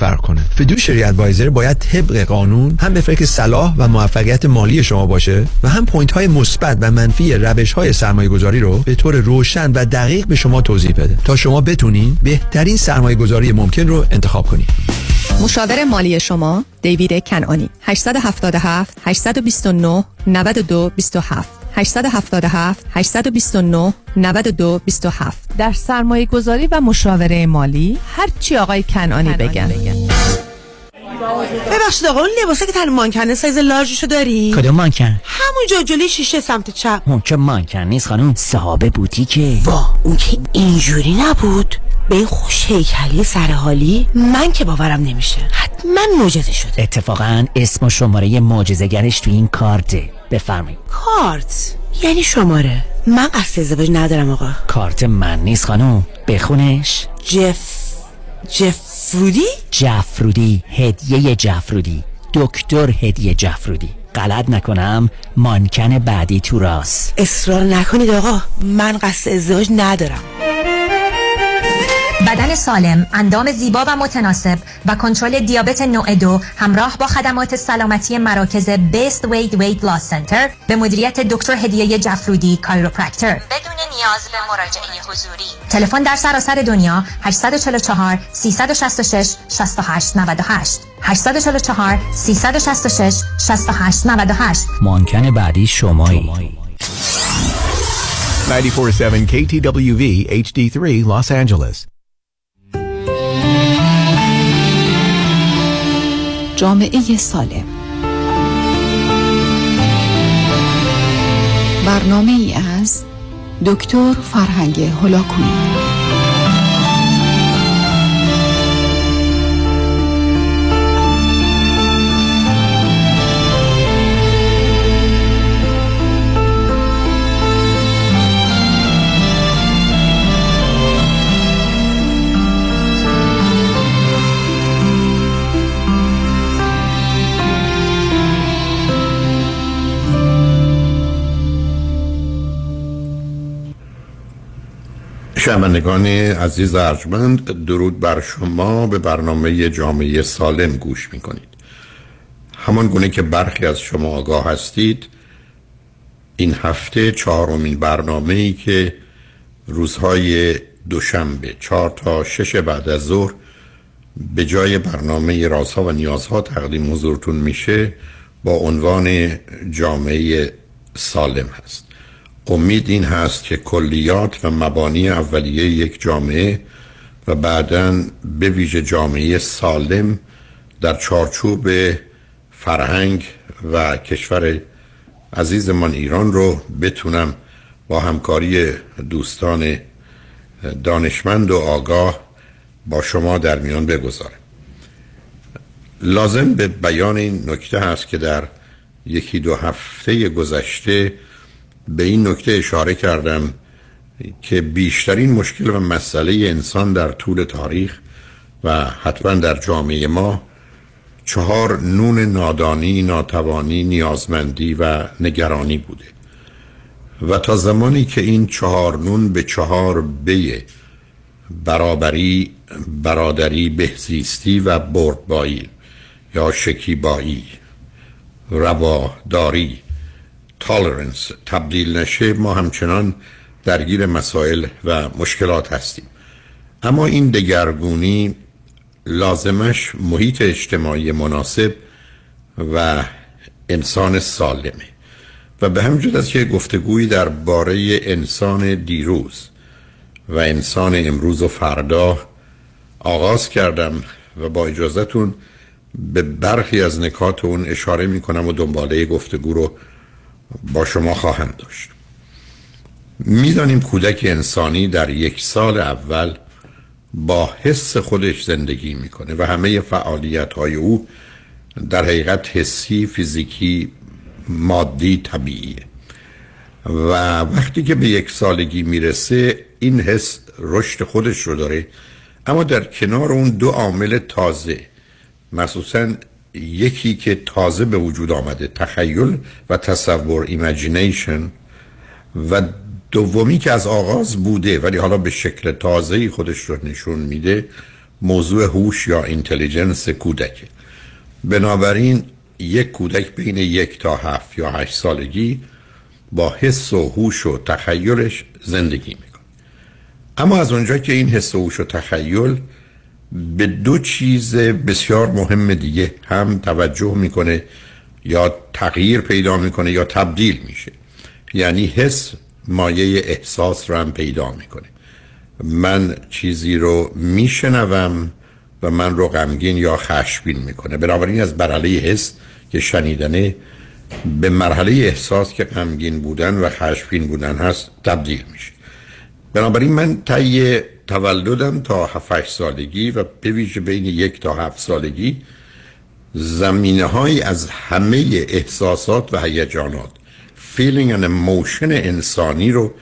فرق کنه. فیدوشری ادوایزر باید طبق قانون هم به فکر صلاح و موفقیت مالی شما باشه و هم پوینت‌های مثبت و منفی روش‌های سرمایه‌گذاری رو به طور روشن و دقیق به شما توضیح بده تا شما بتونین بهترین سرمایه‌گذاری ممکن رو انتخاب کنید. مشاور مالی شما دیوید کنعانی 877 829 9227 877 829 9227. در سرمایه گذاری و مشاوره مالی هرچی آقای کنعانی بگن. ببخشید آقا، اون لباسه که تن مانکنه سایز لارژشو داری؟ کدوم مانکن؟ همون جا جلوی شیشه سمت چپ. اون که مانکن نیست خانم، صاحب بوتیکه. وا، اون که اینجوری نبود. به این خوش هیکلی سرحالی من که باورم نمیشه، حتما معجزه شده. اتفاقا اسم و شماره معجزه‌گرش تو این کارته. بفرمایید. کارت یعنی شماره؟ من قصد ازدواج ندارم آقا. کارت من نیست خانم، بخونش. جفرودی؟ جفرودی، هدیه جفرودی، دکتر هدیه جفرودی. غلط نکنم مانکن بعدی تو راست. اصرار نکنید آقا، من قصد ازدواج ندارم. بدن سالم، اندام زیبا و متناسب و کنترل دیابت نوع 2 همراه با خدمات سلامتی مراکز بیست ویت لاس سنتر به مدیریت دکتر هدیه جفرودی کایروپرکتر بدون نیاز به مراجعه حضوری. تلفن در سراسر دنیا 844 366 6898 844 366 6898. مانکن بعدی شمایی. 94.7 KTWV HD3 Los Angeles. جامعه سالم، برنامه ای از دکتر فرهنگ هولاکویی. شنوندگان عزیز ارجمند، درود بر شما. به برنامه جامعه سالم گوش میکنید. همان گونه که برخی از شما آگاه هستید، این هفته چهارمین برنامه‌ای که روزهای دوشنبه 4 تا 6 بعد از ظهر به جای برنامه رازها و نیازها تقدیم حضورتون میشه با عنوان جامعه سالم هست. امید این هست که کلیات و مبانی اولیه یک جامعه و بعداً به ویژه جامعه سالم در چارچوب فرهنگ و کشور عزیزمان ایران رو بتونم با همکاری دوستان دانشمند و آگاه با شما در میان بگذارم. لازم به بیان این نکته هست که در 1-2 هفته گذشته به این نکته اشاره کردم که بیشترین مشکل و مسئله انسان در طول تاریخ و حتما در جامعه ما 4 نون نادانی، ناتوانی، نیازمندی و نگرانی بوده و تا زمانی که این 4 نون به 4 بِ برابری، برادری، بهزیستی و بردبایی یا شکیبایی، رواداری، tolerance تبدیل نشه، ما همچنان درگیر مسائل و مشکلات هستیم. اما این دگرگونی لازمش محیط اجتماعی مناسب و انسان سالمه و به همین جد است که گفتگویی درباره انسان دیروز و انسان امروز و فردا آغاز کردم و با اجازهتون به برخی از نکات اون اشاره میکنم و دنباله گفتگو رو با شما خواهم داشت. میدانیم کودک انسانی در 1 سال اول با حس خودش زندگی میکنه و همه فعالیت های او در حقیقت حسی، فیزیکی، مادی، طبیعیه و وقتی که به 1 سالگی میرسه این حس رشد خودش رو داره، اما در کنار اون 2 عامل تازه، مخصوصاً یکی که تازه به وجود آمده، تخیل و تصور، ایمیجینیشن، و دومی که از آغاز بوده ولی حالا به شکل تازه‌ای خودش رو نشون میده، موضوع هوش یا اینتلیجنس کودک. بنابراین یک کودک بین 1 تا 7 یا 8 سالگی با حس و هوش و تخیلش زندگی میکنه. اما از اونجا که این حس و هوش و تخیل به دو چیز بسیار مهم دیگه هم توجه میکنه یا تغییر پیدا میکنه یا تبدیل میشه، یعنی حس مایه احساس رو هم پیدا میکنه. من چیزی رو میشنوم و من رو غمگین یا خشمگین میکنه. بنابراین از مرحله حس که شنیدنه به مرحله احساس که غمگین بودن و خشمگین بودن هست تبدیل میشه. بنابراین من طی تولدم تا 7-8 سالگی و به ویژه بین 1 تا 7 سالگی زمینه‌هایی از همه احساسات و هیجانات، feeling and emotion انسانی رو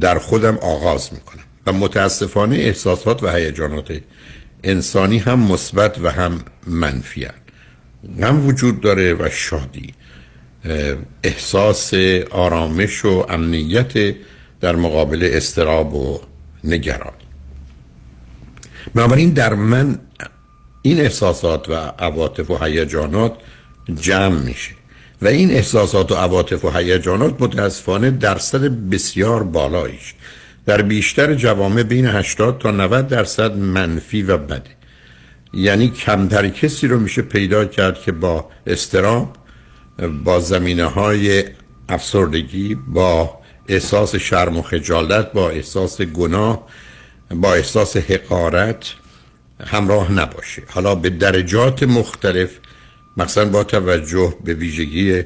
در خودم آغاز میکنم و متاسفانه احساسات و هیجانات انسانی هم مثبت و هم منفی هست. غم وجود داره و شادی، احساس آرامش و امنیت در مقابل اضطراب و نگرانی. بنابراین در من این احساسات و عواطف و هیجانات جمع میشه و این احساسات و عواطف و هیجانات متاسفانه درصد بسیار بالاییش در بیشتر جوامع بین 80 تا 90% منفی و بده. یعنی کمتر کسی رو میشه پیدا کرد که با اضطراب، با زمینه‌های افسردگی، با احساس شرم و خجالت، با احساس گناه، با احساس حقارت همراه نباشه. حالا به درجات مختلف، مثلا با توجه به ویژگی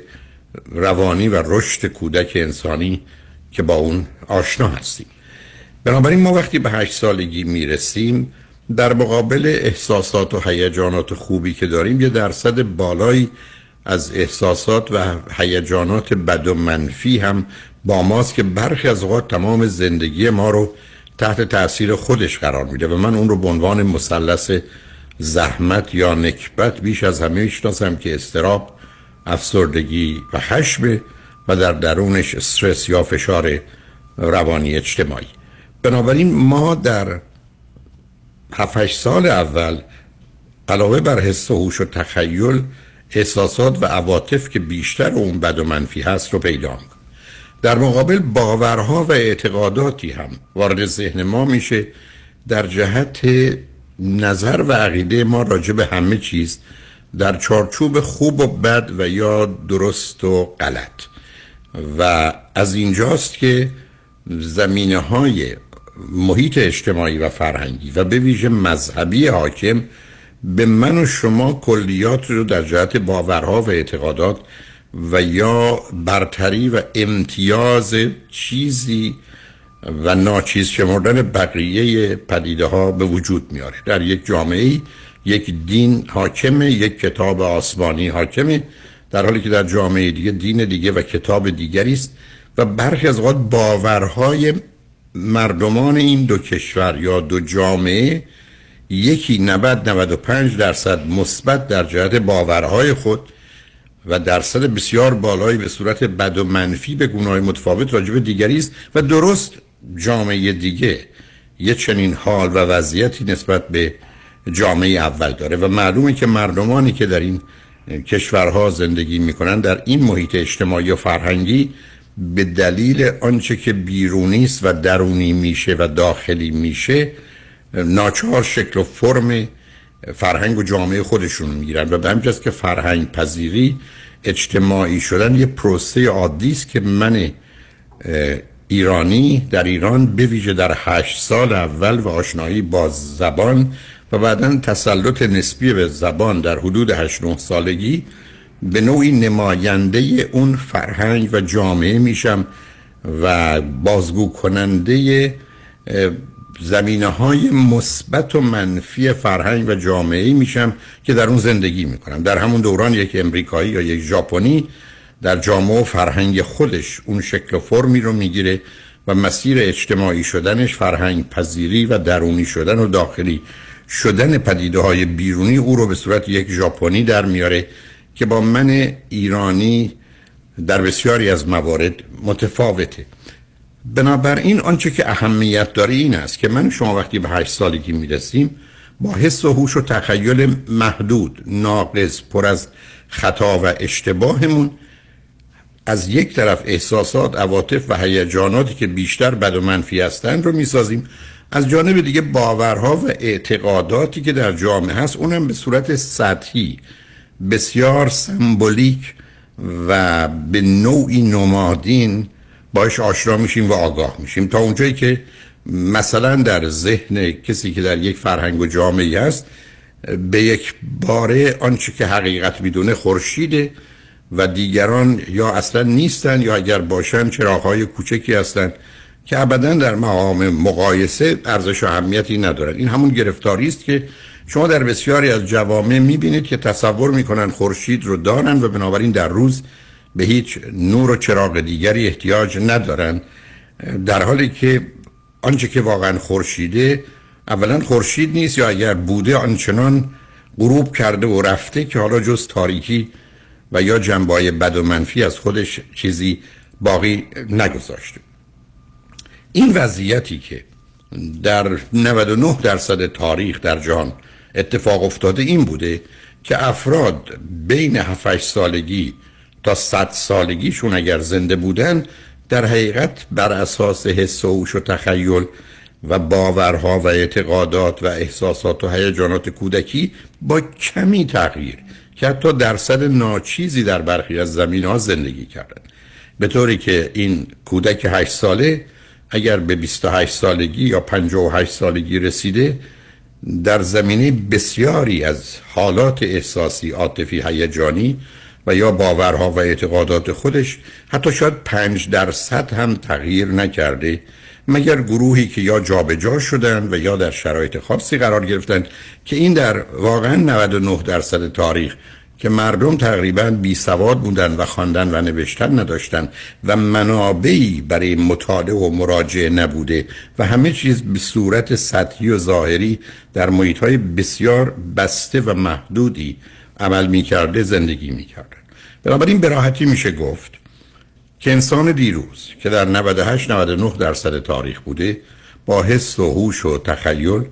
روانی و رشد کودک انسانی که با اون آشنا هستیم. بنابراین ما وقتی به 8 سالگی میرسیم در مقابل احساسات و هیجانات خوبی که داریم یه درصد بالایی از احساسات و هیجانات بد و منفی هم با ماست که برخی از اوقات تمام زندگی ما رو تحت تاثیر خودش قرار میده و من اون رو به عنوان مثلث زحمت یا نکبت بیش از همه میشناسم که اضطراب، افسردگی و خشم و در درونش استرس یا فشار روانی اجتماعی. بنابراین ما در 7-8 سال اول علاوه بر حس و هوش و تخیل احساسات و عواطف که بیشتر اون بد و منفی هست رو پیدا می‌کنیم. در مقابل باورها و اعتقاداتی هم وارد ذهن ما میشه در جهت نظر و عقیده ما راجع به همه چیز در چارچوب خوب و بد و یا درست و غلط. و از اینجاست که زمینه‌های محیط اجتماعی و فرهنگی و به ویژه مذهبی حاکم به من و شما کلیات رو در جهت باورها و اعتقادات و یا برتری و امتیاز چیزی و ناچیز شمردن بقیه پدیده ها به وجود میاره. در یک جامعه یک دین حاکمه، یک کتاب آسمانی حاکمه، در حالی که در جامعه دیگه دین دیگه و کتاب دیگری است و برخی از اوقات باورهای مردمان این دو کشور یا دو جامعه یکی 90-95% مثبت در جهت باورهای خود و درصد بسیار بالایی به صورت بد و منفی به گونه‌های متفاوت راجب دیگری است و درست جامعه دیگه یه چنین حال و وضعیتی نسبت به جامعه اول داره و معلومه که مردمانی که در این کشورها زندگی میکنن در این محیط اجتماعی و فرهنگی به دلیل آنچه که بیرونی است و درونی میشه و داخلی میشه ناچار شکل و فرم فرهنگ و جامعه خودشون میگیرن و به همین جاست که فرهنگ پذیری، اجتماعی شدن یه پروسه عادی است که من ایرانی در ایران به ویژه در 8 سال اول و آشنایی با زبان و بعداً تسلط نسبی به زبان در حدود 8-9 سالگی به نوعی نماینده اون فرهنگ و جامعه میشم و بازگو کننده زمینه‌های مثبت و منفی فرهنگ و جامعه میشم که در اون زندگی میکنم. در همون دوران یک امریکایی یا یک ژاپنی در جامعه و فرهنگ خودش اون شکل و فرمی رو میگیره و مسیر اجتماعی شدنش، فرهنگ پذیری و درونی شدن و داخلی شدن پدیده‌های بیرونی او رو به صورت یک ژاپنی در میاره که با من ایرانی در بسیاری از موارد متفاوته. بنابراین آنچه که اهمیت داره این است که من شما وقتی به 8 سالگی میرسیم با حس و هوش و تخیل محدود، ناقص، پر از خطا و اشتباهمون از یک طرف احساسات، عواطف و هیجاناتی که بیشتر بد و منفی هستند رو میسازیم، از جانب دیگه باورها و اعتقاداتی که در جامعه هست اونم به صورت سطحی، بسیار سمبولیک و به نوعی نمادین باش آشنا میشیم و آگاه میشیم تا اونجایی که مثلا در ذهن کسی که در یک فرهنگ و جامعه است به یک باره آنچه که حقیقت میدونه خورشیده و دیگران یا اصلا نیستن یا اگر باشن چراغ‌های کوچکی هستن که ابدا در مقام مقایسه ارزش و اهمیتی ندارن. این همون گرفتاری است که شما در بسیاری از جوامع میبینید که تصور میکنن خورشید رو دارن و بنابراین در روز به هیچ نور و چراغ دیگری احتیاج ندارن، در حالی که آنچه که واقعا خورشیده اولا خورشید نیست یا اگر بوده آنچنان غروب کرده و رفته که حالا جز تاریکی و یا جنبه‌های بد و منفی از خودش چیزی باقی نگذاشته. این وضعیتی که در 99% تاریخ در جهان اتفاق افتاده این بوده که افراد بین 7-8 سالگی تا 100 سالگیشون اگر زنده بودن در حقیقت بر اساس حس و هوش و تخیل و باورها و اعتقادات و احساسات و هیجانات کودکی با کمی تغییر که حتی درصد ناچیزی در برخی از زمینه‌ها زندگی کردن، به طوری که این کودک 8 ساله اگر به 28 سالگی یا 58 سالگی رسیده در زمینه بسیاری از حالات احساسی، عاطفی، هیجانی و یا باورها و اعتقادات خودش حتی شاید 5% هم تغییر نکرده، مگر گروهی که یا جابجا شدن و یا در شرایط خاصی قرار گرفتن که این در واقعا 99% تاریخ که مردم تقریبا بی سواد بودن و خواندن و نوشتن نداشتن و منابعی برای مطالعه و مراجعه نبوده و همه چیز به صورت سطحی و ظاهری در محیط‌های بسیار بسته و محدودی عمل می‌کرده، زندگی می‌کردن. بنابراین به راحتی میشه گفت که انسان دیروز که در 98-99% تاریخ بوده با حس و هوش و تخیل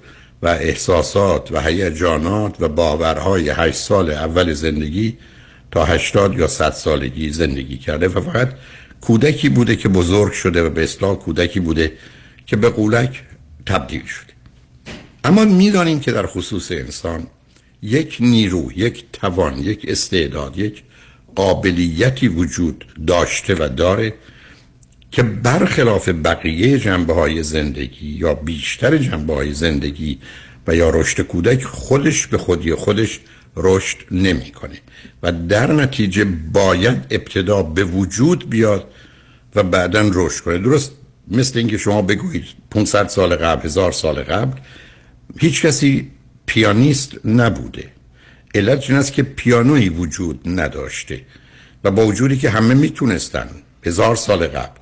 و احساسات و هیجانات و باورهای 8 سال اول زندگی تا 80 یا 100 سالگی زندگی کرده و فقط کودکی بوده که بزرگ شده و به اصطلاح کودکی بوده که به قولک تبدیل شده. اما می‌دانیم که در خصوص انسان یک نیرو، یک توان، یک استعداد، یک قابلیتی وجود داشته و داره که برخلاف بقیه جنبه‌های زندگی یا بیشتر جنبه‌های زندگی و یا رشد کودک خودش به خودی خودش رشد نمی‌کنه و در نتیجه باید ابتدا به وجود بیاد و بعداً رشد کنه. درست مثل اینکه شما بگویید 500 سال قبل، 1000 سال قبل هیچ کسی پیانیست نبوده. علت این است که پیانویی وجود نداشته و با وجودی که همه میتونستن 1000 سال قبل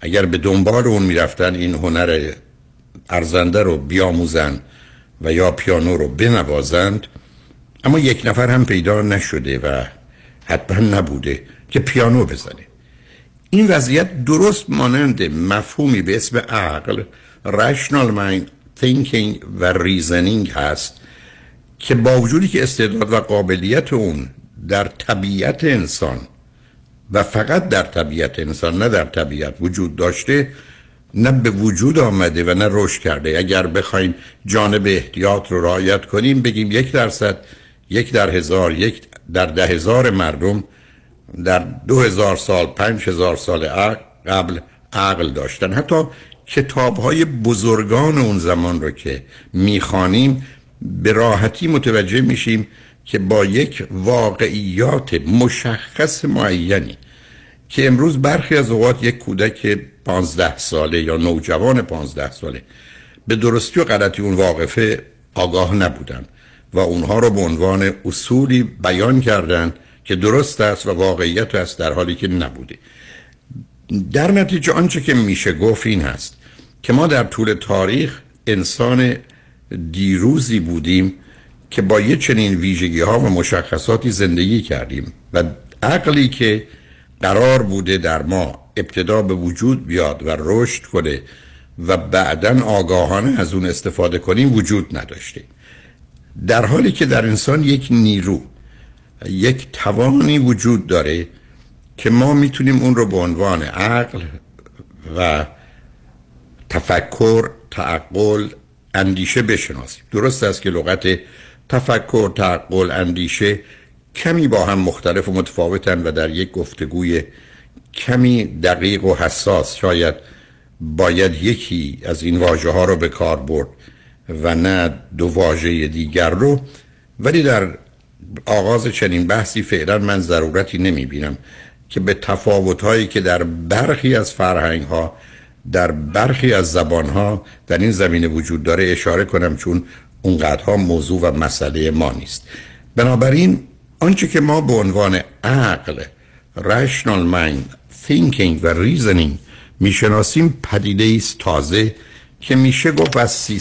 اگر به دنبال اون میرفتن این هنر ارزنده رو بیاموزن و یا پیانو رو بنوازند، اما یک نفر هم پیدا نشده و حتما نبوده که پیانو بزنه. این وضعیت درست مانند مفهومی به اسم عقل، rational mind thinking و reasoning هست که با وجودی که استعداد و قابلیت اون در طبیعت انسان و فقط در طبیعت انسان نه در طبیعت وجود داشته، نه به وجود آمده و نه رشد کرده. اگر بخوایم جانب احتیاط رو رعایت کنیم بگیم 1%، 1 در 1000، 1 در 10,000 مردم در 2000 سال، 5000 سال قبل عقل داشتن. حتی کتاب‌های بزرگان اون زمان رو که می‌خوانیم به راحتی متوجه میشیم که با یک واقعیات مشخص معینی که امروز برخی از اوقات یک کودک 15 ساله یا نوجوان 15 ساله به درستی و غلطی اون واقفه آگاه نبودن و اونها رو به عنوان اصولی بیان کردن که درست است و واقعیت است در حالی که نبوده. در نتیجه آنچه که میشه گفت این هست که ما در طول تاریخ انسان دیروزی بودیم که با یه چنین ویژگی‌ها و مشخصاتی زندگی کردیم و عقلی که قرار بوده در ما ابتدا به وجود بیاد و رشد کنه و بعداً آگاهانه از اون استفاده کنیم وجود نداشته. در حالی که در انسان یک نیرو، یک توانی وجود داره که ما میتونیم اون رو به عنوان عقل و تفکر، تعقل، اندیشه بشناسیم. درست است که لغت تفکر، تعقل، اندیشه کمی با هم مختلف و متفاوتن و در یک گفتگوی کمی دقیق و حساس شاید باید یکی از این واژه ها رو به کار برد و نه دو واژه دیگر رو، ولی در آغاز چنین بحثی فعلا من ضرورتی نمی بینم که به تفاوت‌هایی که در برخی از فرهنگ‌ها، در برخی از زبان‌ها در این زمینه وجود داره اشاره کنم، چون اونقدرها موضوع و مسئله ما نیست. بنابراین آنچه که ما به عنوان عقل، rational mind, thinking و reasoning میشناسیم پدیده است تازه که میشه گفت از 300-400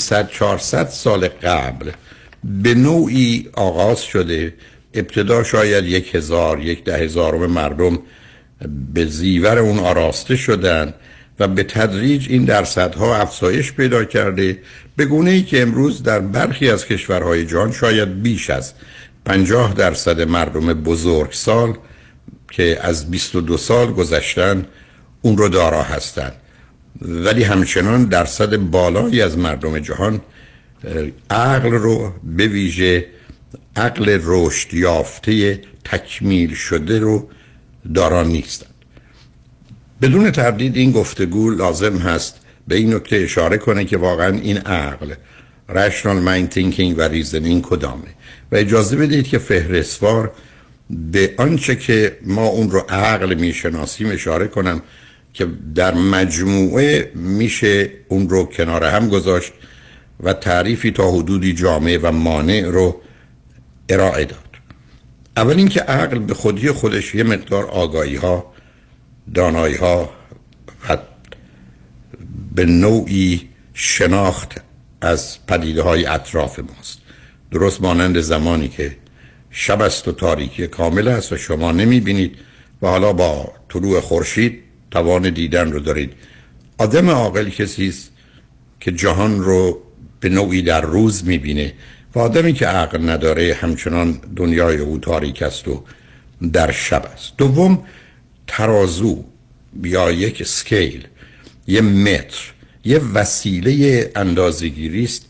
سال قبل به نوعی آغاز شده. ابتدا شاید 1000-10000 مردم به زیور اون آراسته شدند و به تدریج این درصدها افزایش پیدا کرده، به گونه ای که امروز در برخی از کشورهای جهان شاید بیش از 50% مردم بزرگسال که از 22 سال گذشتن اون رو دارا هستند، ولی همچنان درصد بالایی از مردم جهان عقل رو، به ویژه عقل رشد یافته تکمیل شده رو، دارا نیستند. بدون تردید این گفتگو لازم هست به این نکته اشاره کنه که واقعا این عقل، rational mind thinking و reasoning کدامه، و اجازه بدید که فهرستوار به آنچه که ما اون رو عقل میشناسیم اشاره کنم که در مجموعه میشه اون رو کنار هم گذاشت و تعریفی تا حدودی جامع و مانع رو ارائه داد. اول اینکه عقل به خودی خودش یه مقدار آگاهی ها، دانایی ها و به نوعی شناخت از پدیده های اطراف ماست، درست مانند زمانی که شب است و تاریکی کامل است و شما نمی بینید و حالا با طلوع خورشید توان دیدن رو دارید. آدم عاقل کسی است که جهان رو به نوعی در روز میبینه و آدمی که عقل نداره همچنان دنیای او تاریک است و در شب است. دوم، ترازو یا یک سکیل، یه متر، یه وسیله اندازه‌گیری است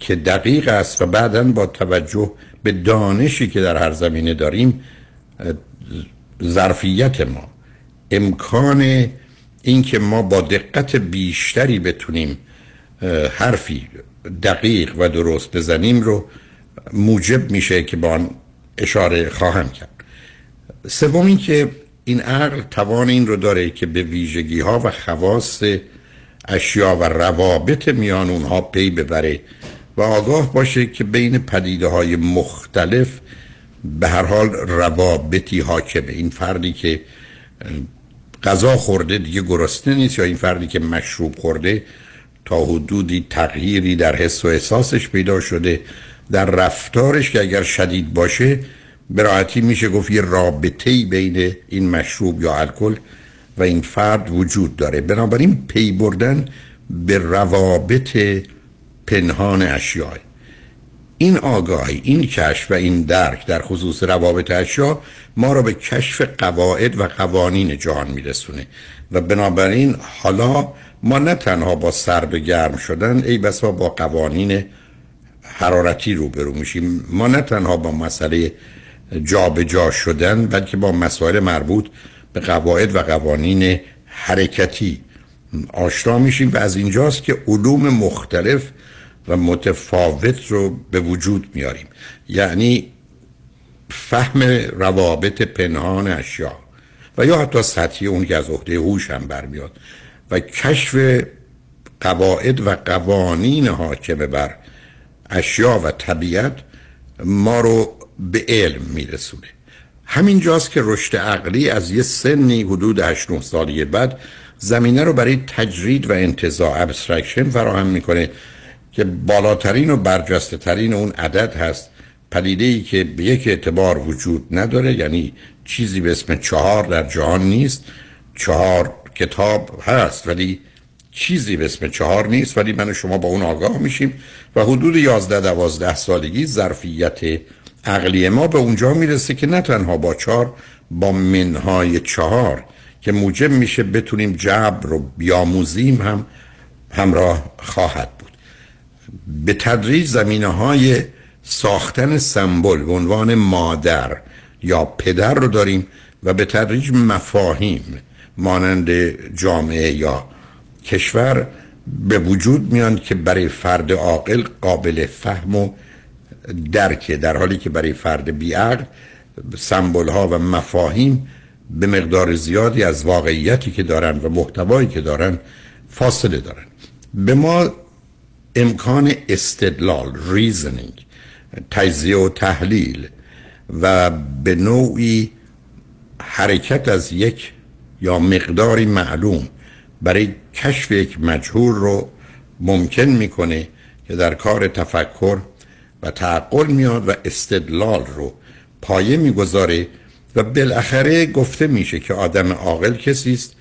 که دقیق است و بعداً با توجه به دانشی که در هر زمینه داریم ظرفیت ما، امکان این که ما با دقت بیشتری بتونیم حرفی دقیق و درست بزنیم رو موجب میشه که با آن اشاره خواهم کرد. سوم این که این عقل توان این رو داره که به ویژگی ها و خواص اشیا و روابط میان اونها پی ببره و آگاه باشه که بین پدیده های مختلف به هر حال روابطی حاکمه. این فردی که غذا خورده دیگه گرسنه نیست، یا این فردی که مشروب خورده تا حدودی تغییری در حس و احساسش پیدا شده، در رفتارش که اگر شدید باشه به راحتی میشه گفت یه رابطه‌ای بین این مشروب یا الکل و این فرد وجود داره. بنابراین پی بردن به روابط پنهان اشیاء، این آگاهی، این کشف و این درک در خصوص روابط اشیاء ما را به کشف قواعد و قوانین جهان میرسونه و بنابراین حالا ما نه تنها با سرد گرم شدن ای بسا با قوانین حرارتی روبرو میشیم، ما نه تنها با مسئله جابجا شدن بلکه با مسائل مربوط به قواعد و قوانین حرکتی آشنا میشیم و از اینجاست که علوم مختلف و متفاوت رو به وجود میاریم. یعنی فهم روابط پنهان اشیا و یا حتی سطحی اون که از عهده هوش هم برمیاد و کشف قواعد و قوانین حاکم بر اشیا و طبیعت ما رو به علم میرسونه. همین جاست که رشد عقلی از یه سنی حدود 8-9 سالیه بعد زمینه رو برای تجرید و انتزاع، ابسترکشن، فراهم میکنه که بالاترین و برجسته ترین اون عدد هست، پدیده‌ای که به یک اعتبار وجود نداره، یعنی چیزی به اسم 4 در جهان نیست. 4 کتاب هست ولی چیزی به اسم چهار نیست، ولی من و شما با اون آگاه میشیم و حدود 11-12 سالگی ظرفیت عقلی ما به اونجا میرسه که نه تنها با چهار، با منهای چهار که موجب میشه بتونیم جبر رو بیاموزیم هم همراه خواهد بود. به تدریج زمینه‌های ساختن سمبل به عنوان مادر یا پدر رو داریم و به تدریج مفاهیم مانند جامعه یا کشور به وجود میان که برای فرد عاقل قابل فهم و درکه، در حالی که برای فرد بی‌عقل سمبل ها و مفاهیم به مقدار زیادی از واقعیتی که دارن و محتوایی که دارن فاصله دارن. به ما امکان استدلال، ریزنینگ، تجزیه و تحلیل و به نوعی حرکت از یک یا مقداری معلوم برای کشف یک مجهول رو ممکن میکنه که در کار تفکر و تعقل میاد و استدلال رو پایه میگذاره و بالاخره گفته میشه که آدم عاقل کسی است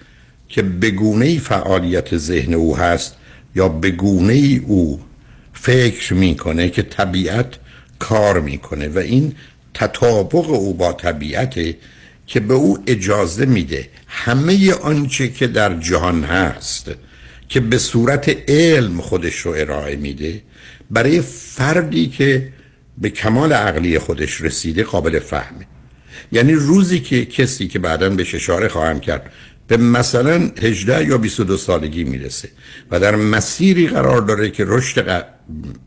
که به گونه‌ای فعالیت ذهن او هست یا به گونه‌ای او فکر میکنه که طبیعت کار میکنه و این تطابق او با طبیعته که به او اجازه میده همه آنچه که در جهان هست که به صورت علم خودش رو ارائه میده برای فردی که به کمال عقلی خودش رسیده قابل فهمه. یعنی روزی که کسی که بعداً بهش اشاره خواهم کرد به مثلا 18 یا 22 سالگی میرسه و در مسیری قرار داره که رشد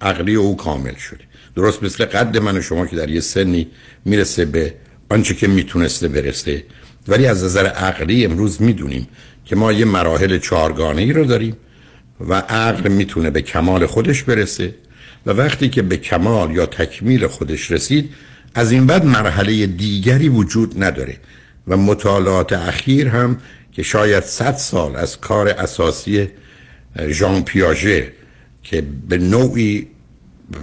عقلی او کامل شده، درست مثل قد من و شما که در یه سنی میرسه به آنچه که میتونسته برسه، ولی از نظر عقلی امروز میدونیم که ما یه مراحل چهارگانه‌ای رو داریم و عقل میتونه به کمال خودش برسه و وقتی که به کمال یا تکمیل خودش رسید از این بعد مرحله دیگری وجود نداره و مطالعات اخیر هم که شاید 100 سال از کار اساسی ژان پیاژه که به نوعی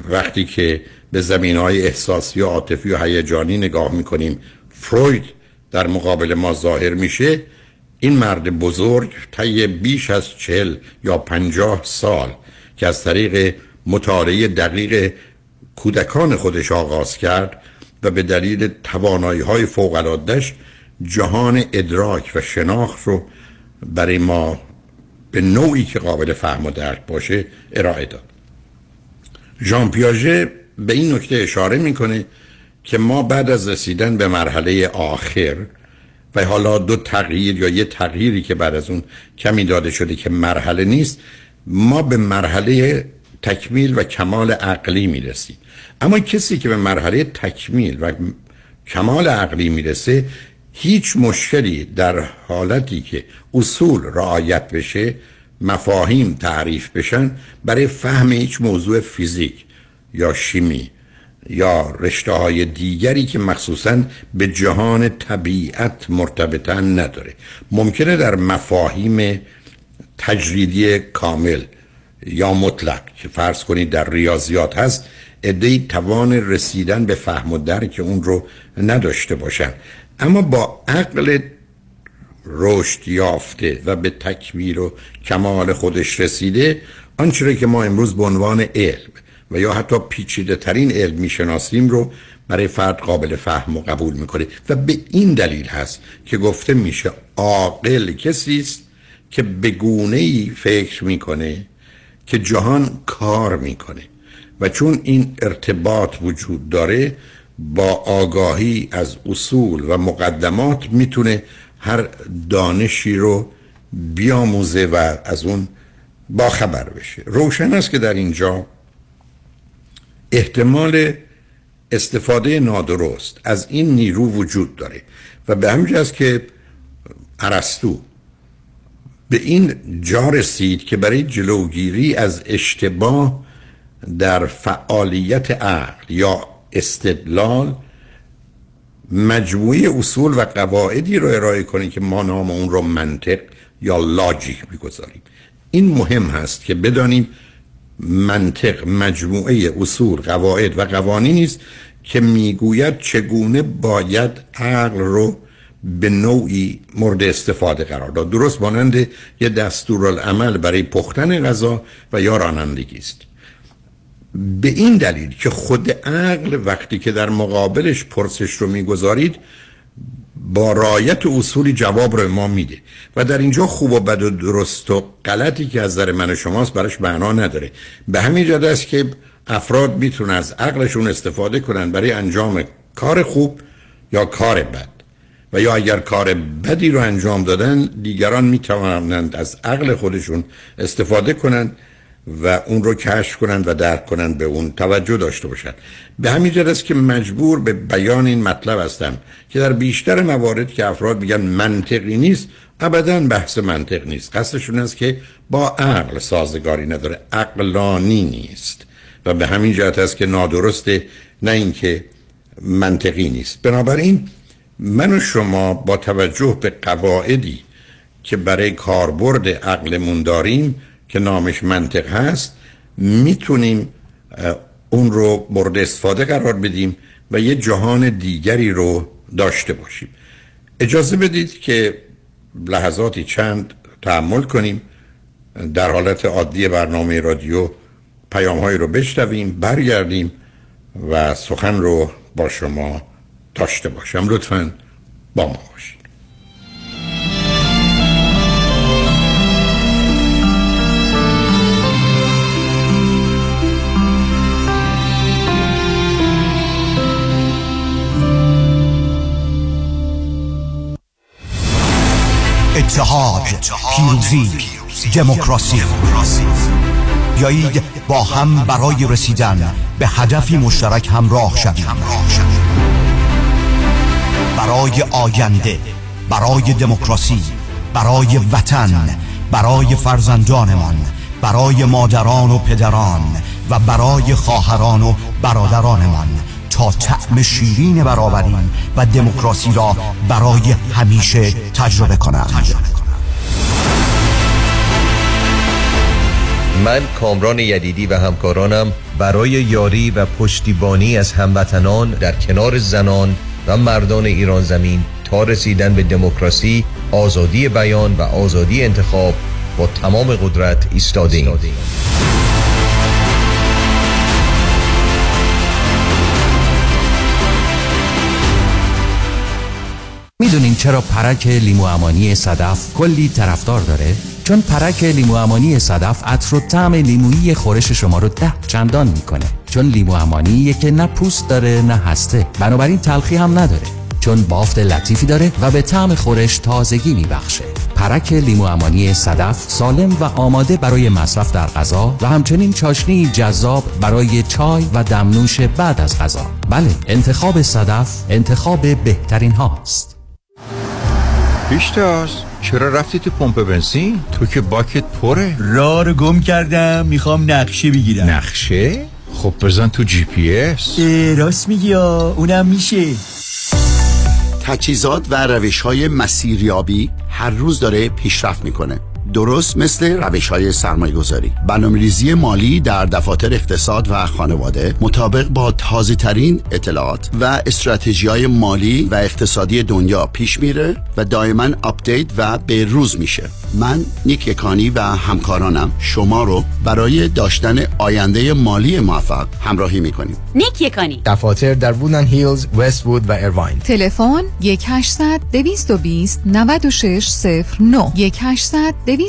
وقتی که به زمینه‌های احساسی و عاطفی و هیجانی نگاه می‌کنیم فروید در مقابل ما ظاهر میشه، این مرد بزرگ طی بیش از 40 یا 50 سال که از طریق مطالعه دقیق کودکان خودش آغاز کرد و به دلیل توانایی‌های فوق‌العاده‌اش جهان ادراک و شناخت رو برای ما به نوعی که قابل فهم و درک باشه ارائه داد. ژان پیاژه به این نکته اشاره میکنه که ما بعد از رسیدن به مرحله آخر و حالا دو تغییر یا یه تغییری که بعد از اون کمی داده شده که مرحله نیست، ما به مرحله تکمیل و کمال عقلی میرسیم. اما کسی که به مرحله تکمیل و کمال عقلی میرسه هیچ مشکلی در حالتی که اصول رعایت بشه، مفاهیم تعریف بشن، برای فهم هیچ موضوع فیزیک یا شیمی یا رشته‌های دیگری که مخصوصاً به جهان طبیعت مرتبطن نداره، ممکنه در مفاهیم تجریدی کامل یا مطلق که فرض کنید در ریاضیات هست عده‌ای توان رسیدن به فهم و درک اون رو نداشته باشن، اما با عقل رشد یافته و به تکمیل و کمال خودش رسیده آنچه که ما امروز به عنوان علم و یا حتی پیچیده ترین علم میشناسیم رو برای فرد قابل فهم و قبول میکنه و به این دلیل هست که گفته میشه عاقل کسی است که به گونه‌ای فکر میکنه که جهان کار میکنه و چون این ارتباط وجود داره با آگاهی از اصول و مقدمات میتونه هر دانشی رو بیاموزه و از اون باخبر بشه. روشن است که در اینجا احتمال استفاده نادرست از این نیرو وجود داره و به همین جاست که ارسطو به این جا رسید که برای جلوگیری از اشتباه در فعالیت عقل یا استدلال مجموعه اصول و قواعدی رو ارائه کنید که ما نام اون رو منطق یا لاجیک میگذاریم. این مهم هست که بدانیم منطق مجموعه اصول، قواعد و قوانینی است که میگوید چگونه باید عقل رو به نوعی مورد استفاده قرار داد، درست مانند یه دستورالعمل برای پختن غذا و یا رانندگی است. به این دلیل که خود عقل وقتی که در مقابلش پرسش رو میگذارید با رعایت اصولی جواب رو ما میده و در اینجا خوب و بد و درست و غلطی که از نظر من و شماست براش معنا نداره. به همین جهت است که افراد میتونن از عقلشون استفاده کنن برای انجام کار خوب یا کار بد، و یا اگر کار بدی رو انجام دادن دیگران میتوانند از عقل خودشون استفاده کنند و اون رو کشف کنند و درک کنند، به اون توجه داشته باشند. به همین جهت است که مجبور به بیان این مطلب هستم که در بیشتر موارد که افراد میگن منطقی نیست، ابداً بحث منطق نیست، قصدشون است که با عقل سازگاری نداره، عقلانی نیست، و به همین جهت است که نادرسته، نه اینکه منطقی نیست. بنابراین من و شما با توجه به قواعدی که برای کاربرد عقلمون داریم که نامش منطق هست، میتونیم اون رو مورد استفاده قرار بدیم و یه جهان دیگری رو داشته باشیم. اجازه بدید که لحظاتی چند تأمل کنیم، در حالت عادی برنامه رادیو پیام‌های رو بشنویم، برگردیم و سخن رو با شما داشته باشم. لطفاً با ما باشید. اتحاد، پیروزی، دموکراسی. بیایید با هم برای رسیدن به هدفی مشترک همراه شویم، برای آینده، برای دموکراسی، برای وطن، برای فرزندانمان، برای مادران و پدران و برای خواهران و برادرانمان، تا طعم شیرین برابری و دموکراسی را برای همیشه تجربه کنند. من کامران یدیدی و همکارانم برای یاری و پشتیبانی از هموطنان در کنار زنان و مردان ایران زمین تا رسیدن به دموکراسی، آزادی بیان و آزادی انتخاب با تمام قدرت ایستادیم. میدونین چرا پرک لیمو امانی صدف کلی طرفدار داره؟ چون پرک لیمو امانی صدف عطر و طعم لیمویی خورش شما رو 10 چندان میکنه. چون لیمو امانی که نه پوست داره نه هسته، بنابراین تلخی هم نداره. چون بافت لطیفی داره و به طعم خورش تازگی میبخشه. پرک لیمو امانی صدف سالم و آماده برای مصرف در غذا و همچنین چاشنی جذاب برای چای و دمنوش بعد از غذا. بله، انتخاب صدف انتخاب بهترین هاست. پیشتاز چرا رفتی تو پمپ بنزین؟ تو که باکت پره. راه رو گم کردم، میخوام نقشه بگیرم. نقشه؟ خب بزن تو جی پی اس. راست میگی، اونم میشه. تجهیزات و روش‌های مسیریابی هر روز داره پیشرفت میکنه، درست مثل روش‌های سرمایه‌گذاری. برنامه‌ریزی مالی در دفاتر اقتصاد و خانواده مطابق با تازه‌ترین اطلاعات و استراتژی‌های مالی و اقتصادی دنیا پیش میره و دائما آپدیت و به روز میشه. من نیکی کانی و همکارانم شما رو برای داشتن آینده مالی موفق همراهی می‌کنیم. نیکی کانی، دفاتر در وودلند هیلز، وست وود و ایرواین. تلفن 1-800-220-9609 1-800-220-9609.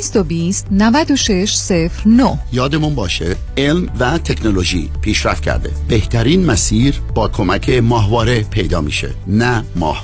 یادمون باشه علم و تکنولوژی پیشرفت کرده، بهترین مسیر با کمک ماهواره پیدا میشه، نه ماه.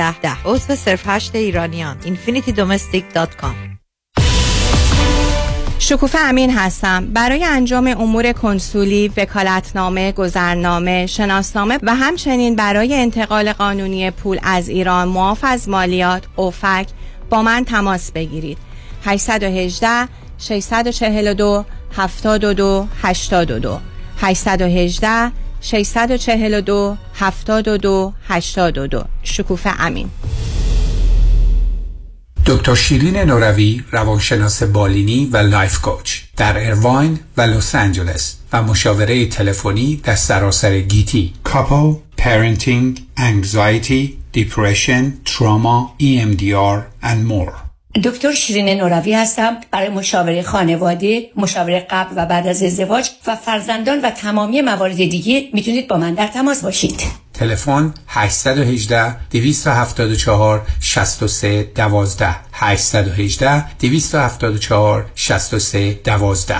1010. عضو صرف 8 ایرانیان. infinitydomestic.com. شکوفه امین هستم. برای انجام امور کنسولی، وکالتنامه، گذرنامه، شناسنامه و همچنین برای انتقال قانونی پول از ایران معاف از مالیات اوفک با من تماس بگیرید. 818 642 72 82 818 642 72 82 شکوفه امین. دکتر شیرین نوروی، روانشناس بالینی و لایف کوچ در ایرواین و لس آنجلس و مشاوره تلفنی در سراسر گیتی. کاپل، پرنتینگ، انگزایتی، دیپرشن، تروما، EMDR and more. دکتر شیرین نوروی هستم. برای مشاوره خانواده، مشاوره قبل و بعد از ازدواج و فرزندان و تمامی موارد دیگه میتونید با من در تماس باشید. تلفن 818 274 63 12 818 274 63 12.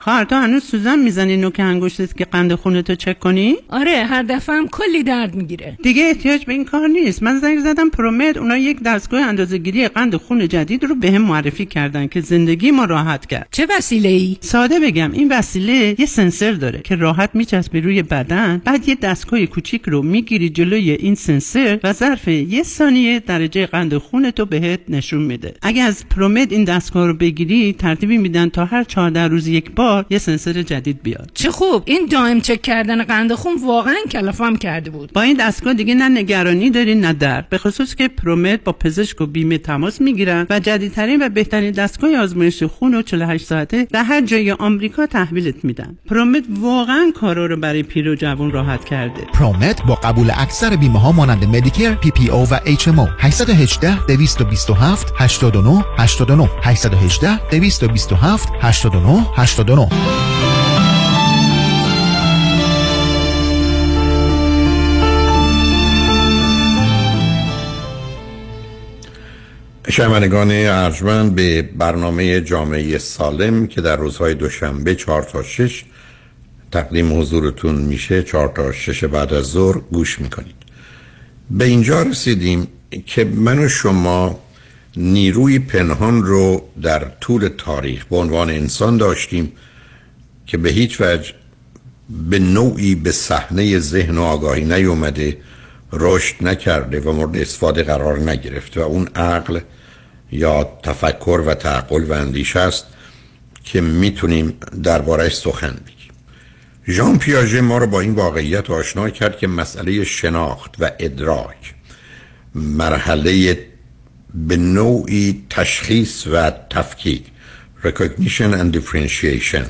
خواهر تو هنوز سوزن میزنی نوک انگشتت که قند خونتو چک کنی؟ آره، هر دفعه هم کلی درد میگیره. دیگه احتیاج به این کار نیست. من زنگ زدم پرومد، اونا یک دستگاه اندازه‌گیری قند خون جدید رو بهم معرفی کردن که زندگی ما راحت کرد. چه وسیله‌ای؟ ساده بگم، این وسیله یه سنسور داره که راحت میچسبه روی بدن، بعد یه دستگاه کوچیک رو میگیری جلوی این سنسور و ظرف یه ثانیه درجه قند خونتو بهت نشون میده. اگه از پرومد این دستگاه رو بگیری، ترتیبی میدن تا هر 14 روز یک بار یه سنسور جدید بیاد. چه خوب. این دائم چک کردن قند خون واقعا کلافم کرده بود. با این دستگاه دیگه نه نگرانی داری نه درد. به خصوص که پرومد با پزشک و بیمه تماس میگیرن و جدیدترین و بهترین دستگاه آزمایش خون و 48 ساعته در هر جای آمریکا تحویلت میدن. پرومد واقعا کارا رو برای پیر و جوان راحت کرده. پرومد با قبول اکثر بیمه ها مانند مدیکر، پی پی او و اچ ام او. 818 227 89 89 818 227 89 89 شنوندگان ارجمند به برنامه جامعه سالم که در روزهای دوشنبه 4 تا 6 تقدیم حضورتون میشه، 4 تا 6 بعد از ظهر گوش میکنید. به اینجا رسیدیم که من و شما نیروی پنهان رو در طول تاریخ به عنوان انسان داشتیم که به هیچ وجه به نوعی به صحنه ذهن و آگاهی نیومده، رشد نکرده و مورد استفاده قرار نگرفته و اون عقل یا تفکر و تعقل و اندیشه است که میتونیم درباره‌اش سخن بگیم. ژان پیاژه ما رو با این واقعیت آشنا کرد که مسئله شناخت و ادراک، مرحله به نوعی تشخیص و تفکیک، recognition and differentiation،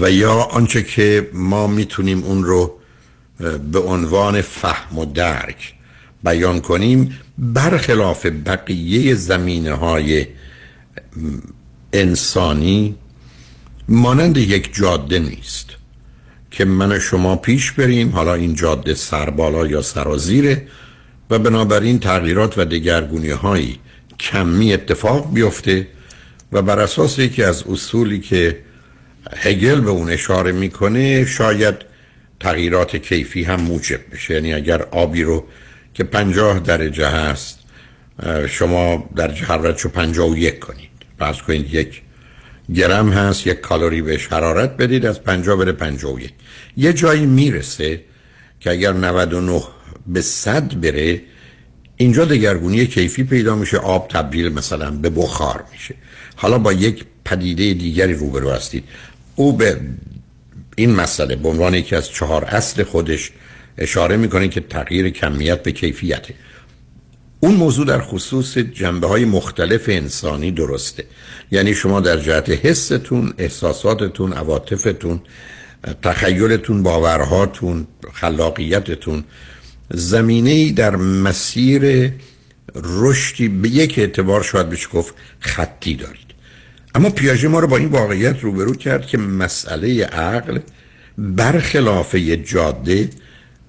و یا آنچه که ما میتونیم اون رو به عنوان فهم و درک بیان کنیم، برخلاف بقیه زمینه‌های انسانی مانند یک جاده نیست که من و شما پیش بریم، حالا این جاده سربالا یا سرازیره و بنابراین تغییرات و دگرگونی‌هایی کمی اتفاق بیفته و بر اساس یکی از اصولی که هگل به اون اشاره میکنه شاید تغییرات کیفی هم موجب بشه. یعنی اگر آبی رو که 50 درجه هست شما درجه حرارتشو 51 کنید، فرض کنید 1 گرم هست، 1 کالری بهش حرارت بدید، از 50 بره 51، یه جایی میرسه که اگر 99 به 100 بره اینجا دگرگونی کیفی پیدا میشه، آب تبدیل مثلا به بخار میشه. حالا با یک پدیده دیگری روبرو هستید. او به این مسئله به عنوان یکی از 4 اصل خودش اشاره میکنه که تغییر کمیت به کیفیته. اون موضوع در خصوص جنبه های مختلف انسانی درسته. یعنی شما در جهت حستون، احساساتتون، عواطفتون، تخیلتون، باورهاتون، خلاقیتتون زمینه‌ای در مسیر رشدی به یک اعتبار شاید بشه گفت خطی دارید. اما پیاژه ما رو با این واقعیت روبرو کرد که مسئله عقل برخلاف یه جاده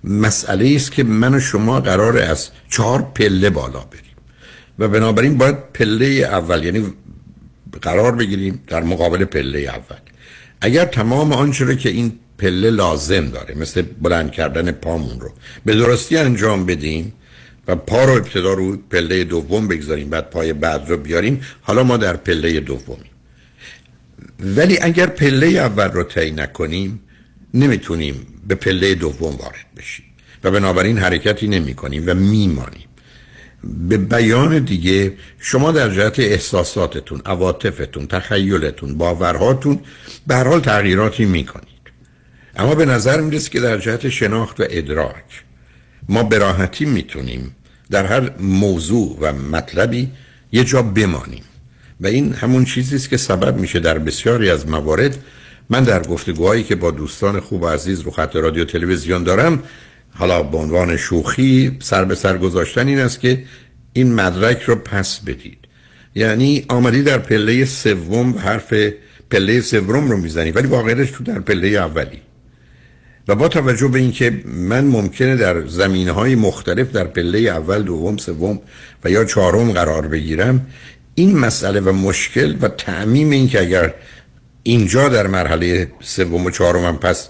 مسئله است که من و شما قراره از 4 پله بالا بریم و بنابراین باید پله اول، یعنی قرار بگیریم در مقابل پله اول. اگر تمام آنچه رو که این پله لازم داره، مثل بلند کردن پامون رو به درستی انجام بدیم و پا رو ابتدا رو پله دوم بگذاریم، بعد پای بعد رو بیاریم، حالا ما در پله دومیم. ولی اگر پله اول رو طی نکنیم نمیتونیم به پله دوم وارد بشیم و بنابراین حرکتی نمی‌کنیم و میمانیم. به بیان دیگه شما در جهت احساساتتون، عواطفتون، تخیلتون، باورهاتون به هر حال تغییراتی میکنید، اما به نظر میرسه که در جهت شناخت و ادراک ما به راحتی میتونیم در هر موضوع و مطلبی یه جا بمانیم و این همون چیزیست که سبب میشه در بسیاری از موارد من در گفتگوهایی که با دوستان خوب و عزیز رو خط رادیو تلویزیون دارم، حالا به عنوان شوخی سر به سر گذاشتن این است که این مدرک رو پس بدید، یعنی آمدی در پله سوم، حرف پله سوم رو میزنی ولی واقعش تو در پله اولی. و با توجه به اینکه من ممکنه در زمینه‌های مختلف در پله اول، دوم، سوم و یا چهارم قرار بگیرم، این مسئله و مشکل و تعمیم این که اگر اینجا در مرحله سوم و چهارمم پس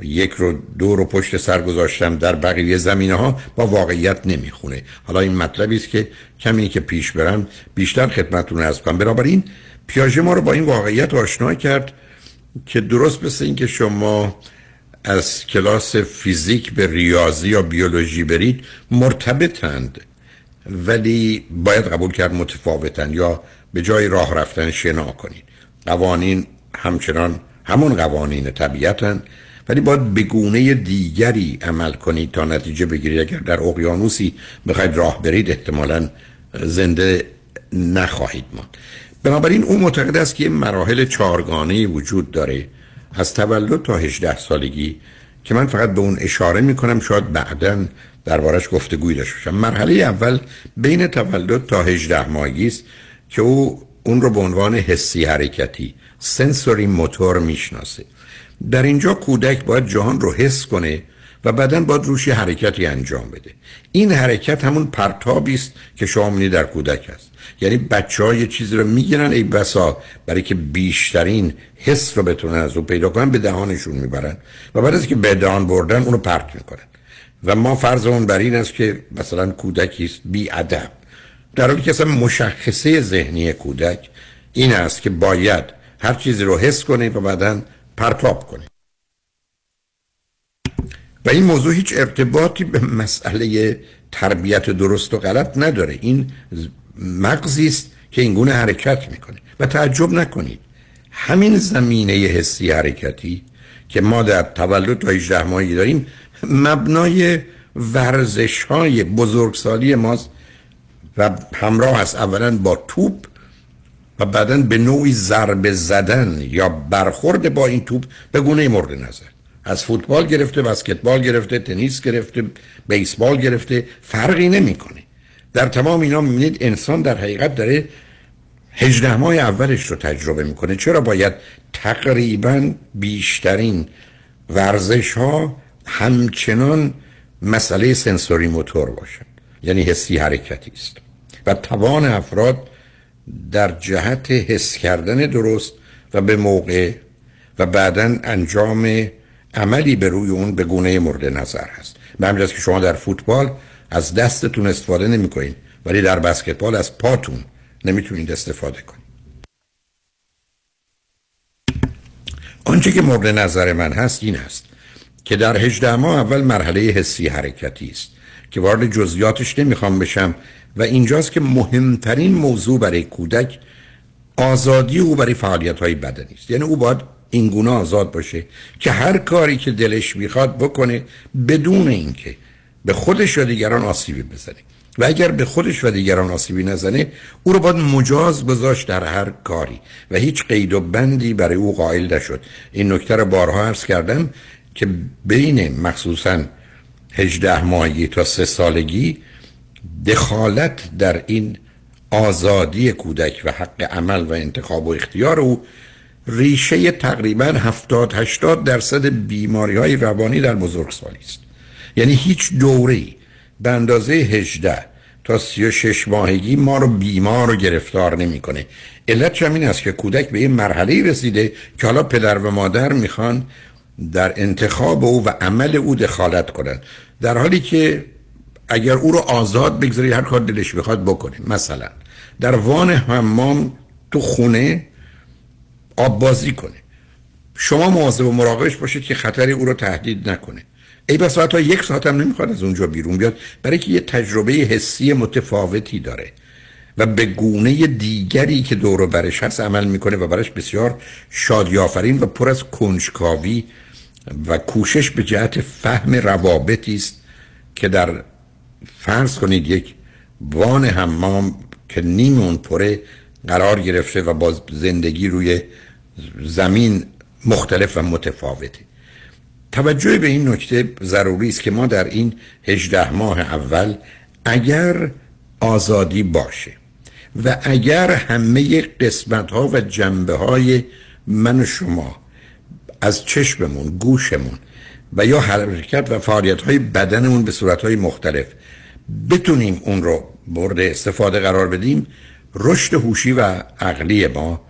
یک رو دو رو پشت سر گذاشتم در بقیه زمینه‌ها با واقعیت نمیخونه. حالا این مطلبی است که کمی که پیش برم بیشتر خدمتتون عرض کنم. بنابراین پیاژه ما رو با این واقعیت آشنا کرد که درست مثل اینکه شما از کلاس فیزیک به ریاضی یا بیولوژی برید مرتبطند، ولی باید قبول کرد متفاوتن یا به جای راه رفتن شنا کنید. قوانین همچنان همون قوانین طبیعتن، ولی باید به گونه دیگری عمل کنید تا نتیجه بگیرید. اگر در اقیانوسی بخواید راه برید احتمالاً زنده نخواهید ماند. بنابراین اون معتقد است که مراحل چهارگانه‌ای وجود داره از تولد تا 18 سالگی که من فقط به اون اشاره میکنم، شاید بعداً دربارش گفتگویی داشته باشم. مرحله اول بین تولد تا 18 ماهگی است که اون رو به عنوان حسی حرکتی سنسوری موتور میشناسه. در اینجا کودک باید جهان رو حس کنه و بعدن باید روش حرکتی انجام بده. این حرکت همون پرتابی است که شما می‌بینید در کودک است، یعنی بچه‌ها یه چیزی رو میگیرن، ای بسا برای که بیشترین حس رو بتونن از اون پیدا کنن به دهانشون میبرن و بعد از که به دهان بردن اون رو پرت میکنن و ما فرضمون بر این است که مثلا کودکی است بی‌ادب، در حالی که اصلا مشخصه ذهنی کودک این است که باید هر چیزی رو حس کنه و بعدن پرتاب کنه و این موضوع هیچ ارتباطی به مسئله تربیت درست و غلط نداره. این مغزی است که این گونه حرکت میکنه و تعجب نکنید همین زمینه حسی حرکتی که ما در تولد تا 18 ماهگی داریم مبنای ورزش های بزرگسالی ماست و همراه است اولا با توپ و بعداً به نوعی ضربه زدن یا برخورد با این توپ به گونه مورد نظر، از فوتبال گرفته، بسکتبال گرفته، تنیس گرفته، بیسبال گرفته، فرقی نمیکنه. در تمام اینا میبینید انسان در حقیقت داره 18 ماه اولش رو تجربه میکنه. چرا باید تقریباً بیشترین ورزش ها همچنان مسئله سنسوری موتور باشن، یعنی حسی حرکتی است و توان افراد در جهت حس کردن درست و به موقع و بعداً انجام عملی به روی اون به گونه مورد نظر هست. به همین که شما در فوتبال از دستتون استفاده نمی کنید ولی در بسکتبال از پاتون نمیتونید استفاده کنید. آنچه که مورد نظر من هست این است که در 18 ماه اول مرحله حسی حرکتی است که وارد جزئیاتش نمیخوام بشم و اینجاست که مهمترین موضوع برای کودک آزادی او برای فعالیت‌های بدنی است. یعنی او باید اینگونه آزاد باشه که هر کاری که دلش میخواد بکنه بدون اینکه به خودش و دیگران آسیبی بزنه و اگر به خودش و دیگران آسیبی نزنه او رو باید مجاز گذاشت در هر کاری و هیچ قید و بندی برای او قائل نشد. این نکته رو بارها عرض کردم که بین مخصوصاً 18 ماهگی تا 3 سالگی دخالت در این آزادی کودک و حق عمل و انتخاب و اختیار او ریشه تقریباً 70-80% بیماری‌های روانی در بزرگسالی است. یعنی هیچ دوره‌ای به اندازه 18 تا 36 ماهگی ما رو بیمار و گرفتار نمی‌کنه. علتش این است که کودک به این مرحله رسیده که حالا پدر و مادر میخوان در انتخاب او و عمل او دخالت کنند، در حالی که اگر او رو آزاد بگذاری هر کار دلش بخواد بکنه. مثلا در وان حمام تو خونه آب بازی کنه. شما مواظب و مراقبش باشید که خطری او رو تهدید نکنه. ای بس حتی یک ساعت هم نمیخواد از اونجا بیرون بیاد، برای که یه تجربه حسی متفاوتی داره و به گونه دیگری که دور و برش هست عمل میکنه و برش بسیار شادیافرین و پر از کنجکاوی و کوشش به جهت فهم روابطی است که در فرض کنید یک وان حمام که نیم اون پره قرار گرفته و باز زندگی روی زمین مختلف و متفاوته. توجه به این نکته ضروری است که ما در این 18 ماه اول اگر آزادی باشه و اگر همه قسمت‌ها و جنبه‌های من و شما از چشممون، گوشمون و یا حرکت و فعالیت‌های بدنمون به صورت‌های مختلف بتونیم اون رو مورد استفاده قرار بدیم، رشد هوشی و عقلی ما،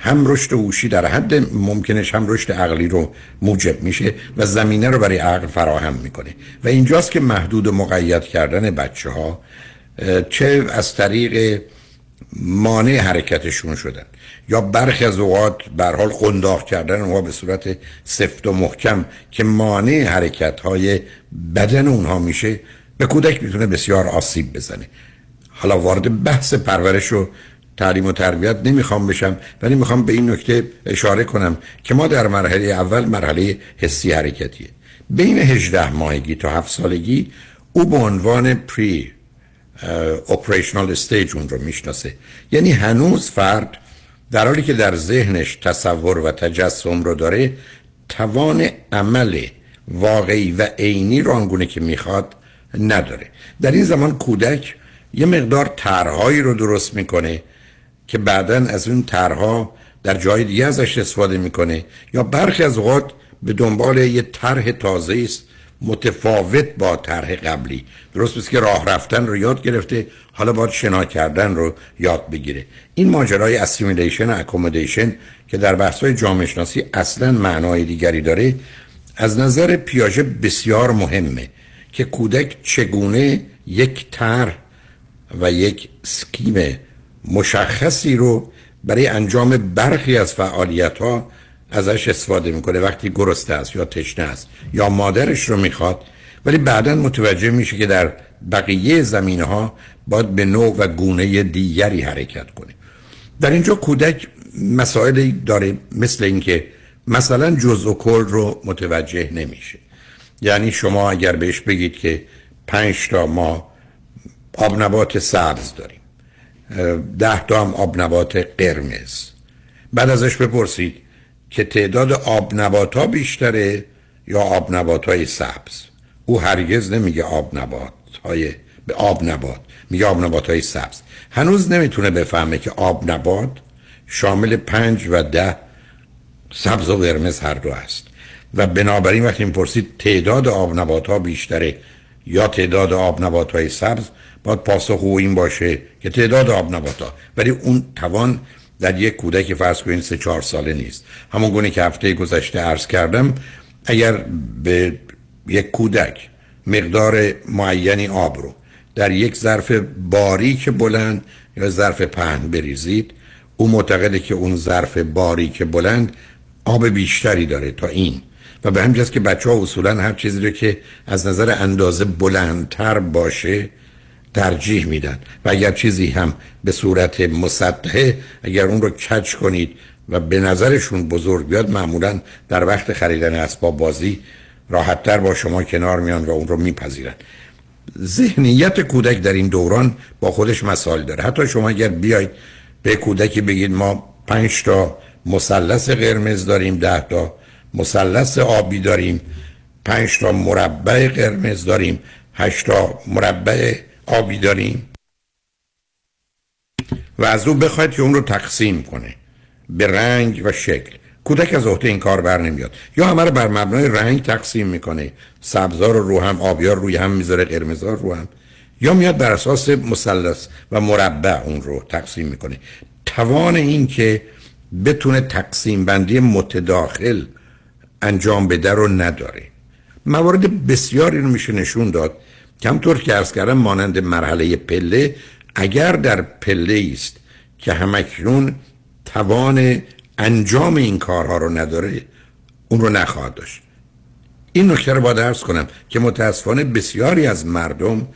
هم رشد هوشی در حد ممکنش هم رشد عقلی رو موجب میشه و زمینه رو برای عقل فراهم میکنه. و اینجاست که محدود و مقید کردن بچه‌ها چه از طریق مانع حرکتشون شدن یا برخی از اوقات به هر حال قنداق کردن اونها به صورت سفت و محکم که مانع حرکت‌های بدن اونها میشه، به کودک میتونه بسیار آسیب بزنه. حالا وارد بحث پرورش و تعلیم و تربیت نمیخوام بشم، ولی میخوام به این نکته اشاره کنم که ما در مرحله اول، مرحله حسی حرکتیه، بین 18 ماهگی تا 7 سالگی او به عنوان پری اپریشنال استیج اون رو میشناسه، یعنی هنوز فرد در حالی که در ذهنش تصور و تجسم رو داره، توان عمل واقعی و عینی رو آنگونه که میخواد نداره. در این زمان کودک یه مقدار طرح‌هایی رو درست میکنه که بعداً از اون طرح‌ها در جای دیگه ازش استفاده میکنه یا برخی از اوقات به دنبال یه طرح تازه است متفاوت با طرح قبلی. درست مثل که راه رفتن رو یاد گرفته، حالا باید شنا کردن رو یاد بگیره. این ماجرای اسیمیلیشن و اکومودیشن که در بحث‌های جامعه شناسی اصلاً معنای دیگری داره، از نظر پیاژه بسیار مهمه که کودک چگونه یک طرح و یک سکیم مشخصی رو برای انجام برخی از فعالیت‌ها ازش استفاده میکنه. وقتی گرسنه است یا تشنه است یا مادرش رو میخواد، ولی بعداً متوجه میشه که در بقیه زمینه‌ها باید به نوع و گونه دیگری حرکت کنه. در اینجا کودک مسائلی داره مثل اینکه مثلا جزء و کل رو متوجه نمیشه. یعنی شما اگر بهش بگید که 5 تا ما آب نبات سبز داریم، 10 تا هم آب نبات قرمز، بعد ازش بپرسید که تعداد آب نبات ها بیشتره یا آب نبات های سبز، او هرگز نمیگه آب نبات های به آب نبات، میگه آب نبات های سبز. هنوز نمیتونه بفهمه که آب نبات شامل 5 و 10 سبز و قرمز هر دو است و بنابراین وقتی میپرسید تعداد آب نبات ها بیشتره یا تعداد آب نبات های سبز، باید پاسخ او این باشه که تعداد آب نبات ها. ولی اون توان در یک کودک فرض کنید 3-4 ساله نیست. همون گونه که هفته گذشته عرض کردم، اگر به یک کودک مقدار معینی آب رو در یک ظرف باریک بلند یا ظرف پهن بریزید، او معتقده که اون ظرف باریک بلند آب بیشتری داره تا این، و به همین جاست که بچه‌ها اصولاً هر چیزی رو که از نظر اندازه بلندتر باشه ترجیح میدن، و اگر چیزی هم به صورت مسطحه، اگر اون رو کج کنید و به نظرشون بزرگ بیاد، معمولا در وقت خریدن اسباب بازی راحت‌تر با شما کنار میان و اون رو میپذیرن. ذهنیت کودک در این دوران با خودش مسائل داره. حتی شما اگر بیاید به کودکی بگید ما 5 تا مثلث قرمز داریم، 10 تا مثلث آبی داریم، 5 تا مربع قرمز داریم، 8 تا مربع آبی داریم، و از او بخواید که اون رو تقسیم کنه به رنگ و شکل، کودک از عهده این کار بر نمیاد. یا همه رو بر مبنای رنگ تقسیم میکنه، سبزار رو هم، آبیار روی هم میذاره، قرمزار رو هم، یا میاد بر اساس مثلث و مربع اون رو تقسیم میکنه. توان این که بتونه تقسیم بندی متداخل انجام بده رو نداره. موارد بسیاری رو میشه نشون داد، کمطور که عرض کردم مانند مرحله پله، اگر در پله است که همکنون توان انجام این کارها رو نداره اون رو نخواهد داشت. این نکته رو باید عرض کنم که متاسفانه بسیاری از مردم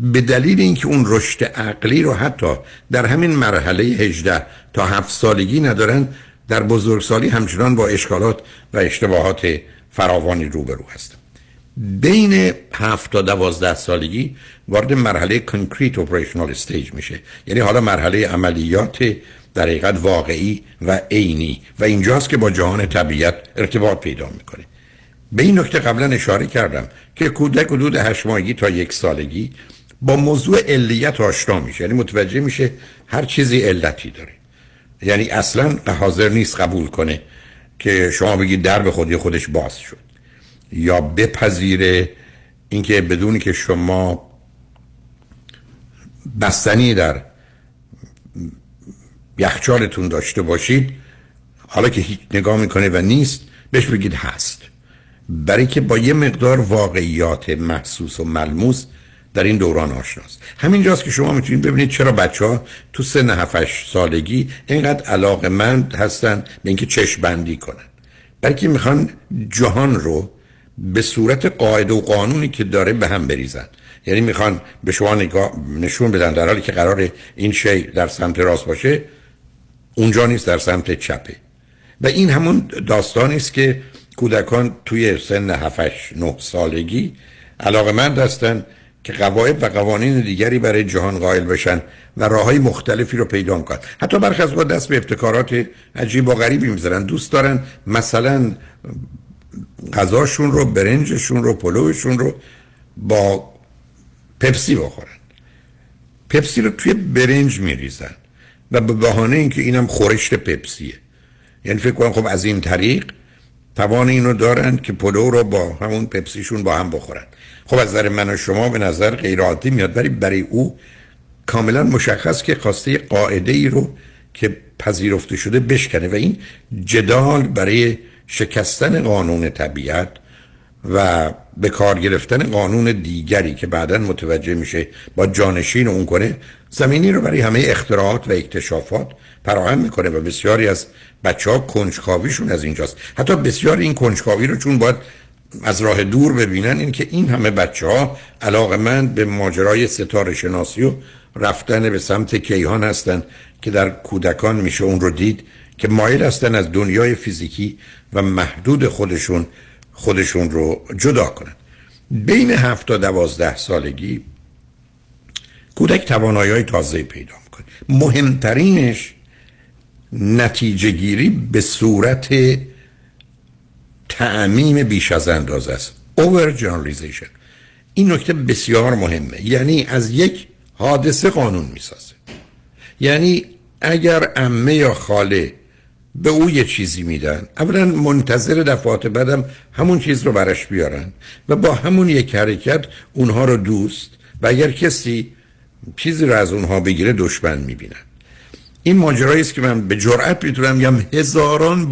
به دلیل اینکه اون رشد عقلی رو حتی در همین مرحله 18 تا 7 سالگی ندارن، در بزرگسالی همچنان با اشکالات و اشتباهات فراوانی روبرو هستن. بین 7 تا 12 سالگی وارد مرحله کانکریت اپریشنال استیج میشه، یعنی حالا مرحله عملیات در حقیقت واقعی و عینی، و اینجاست که با جهان طبیعت ارتباط پیدا میکنه. به این نکته قبلا اشاره کردم که کودک حدود 8 ماهگی تا 1 سالگی با موضوع علیت آشنا میشه، یعنی متوجه میشه هر چیزی علتی داره، یعنی اصلا حاضر نیست قبول کنه که شما بگید در به خودی خودش باز شد، یا بپذیره اینکه بدونی که شما بستنی در یخچالتون داشته باشید، حالا که هیچ نگاه میکنه و نیست بهش بگید هست، برای که با یه مقدار واقعیات محسوس و ملموس در این دوران آشناست. همینجاست که شما میتونید ببینید چرا بچه‌ها تو سن 7-8 سالگی اینقدر علاقه‌مند هستن به اینکه چشم بندی کنن، برای که میخوان جهان رو به صورت قاعده و قانونی که داره به هم بریزن، یعنی میخوان به شما نشون بدن در حالی که قرار این شی در سمت راست باشه اونجا نیست، در سمت چپه. و این همون داستانی است که کودکان توی سن 7-8-9 سالگی علاقه‌مند هستن که قواعد و قوانین دیگری برای جهان قائل بشن و راههای مختلفی رو پیدا کنن. حتی برخی از وقت دست به ابتکارات عجیب و غریبی میذارن، دوست دارن مثلا غذاشون رو، برنجشون رو، پلوشون رو با پپسی بخورن. پپسی رو توی برنج میریزن و به بهانه اینکه اینم خورشت پپسیه، یعنی فکر کنم خب از این طریق توان اینو دارن که پلو رو با همون پپسیشون با هم بخورن. خب از نظر من و شما به نظر غیر عادی میاد، ولی برای او کاملا مشخص که خواسته قاعده ای رو که پذیرفته شده بشکنه، و این جدال برای شکستن قانون طبیعت و به کار گرفتن قانون دیگری که بعداً متوجه میشه با جانشین اون کنه، زمینی رو برای همه اختراعات و اکتشافات فراهم میکنه و بسیاری از بچه‌ها کنجکاویشون از اینجاست. حتی بسیاری این کنجکاوی رو چون باید از راه دور ببینن، این که این همه بچه‌ها علاقه‌مند به ماجرای ستاره شناسی و رفتن به سمت کیهان هستن که در کودکان میشه اون رو دید که مایل هستن از دنیای فیزیکی و محدود خودشون رو جدا کنن. بین 7 تا 12 سالگی کودک توانایی‌های تازه پیدا میکنه. مهمترینش نتیجه گیری به صورت تعمیم بیش از اندازه است. over generalization. این نکته بسیار مهمه، یعنی از یک حادثه قانون میسازه. یعنی اگر عمه یا خاله به او یه چیزی میدن، اولا منتظر دفعات بعدم همون چیز رو برش بیارن و با همون یک حرکت اونها رو دوست، و اگر کسی چیزی رو از اونها بگیره دشمن میبینن. این ماجرایی است که من به جرئت میتونم بگم هزاران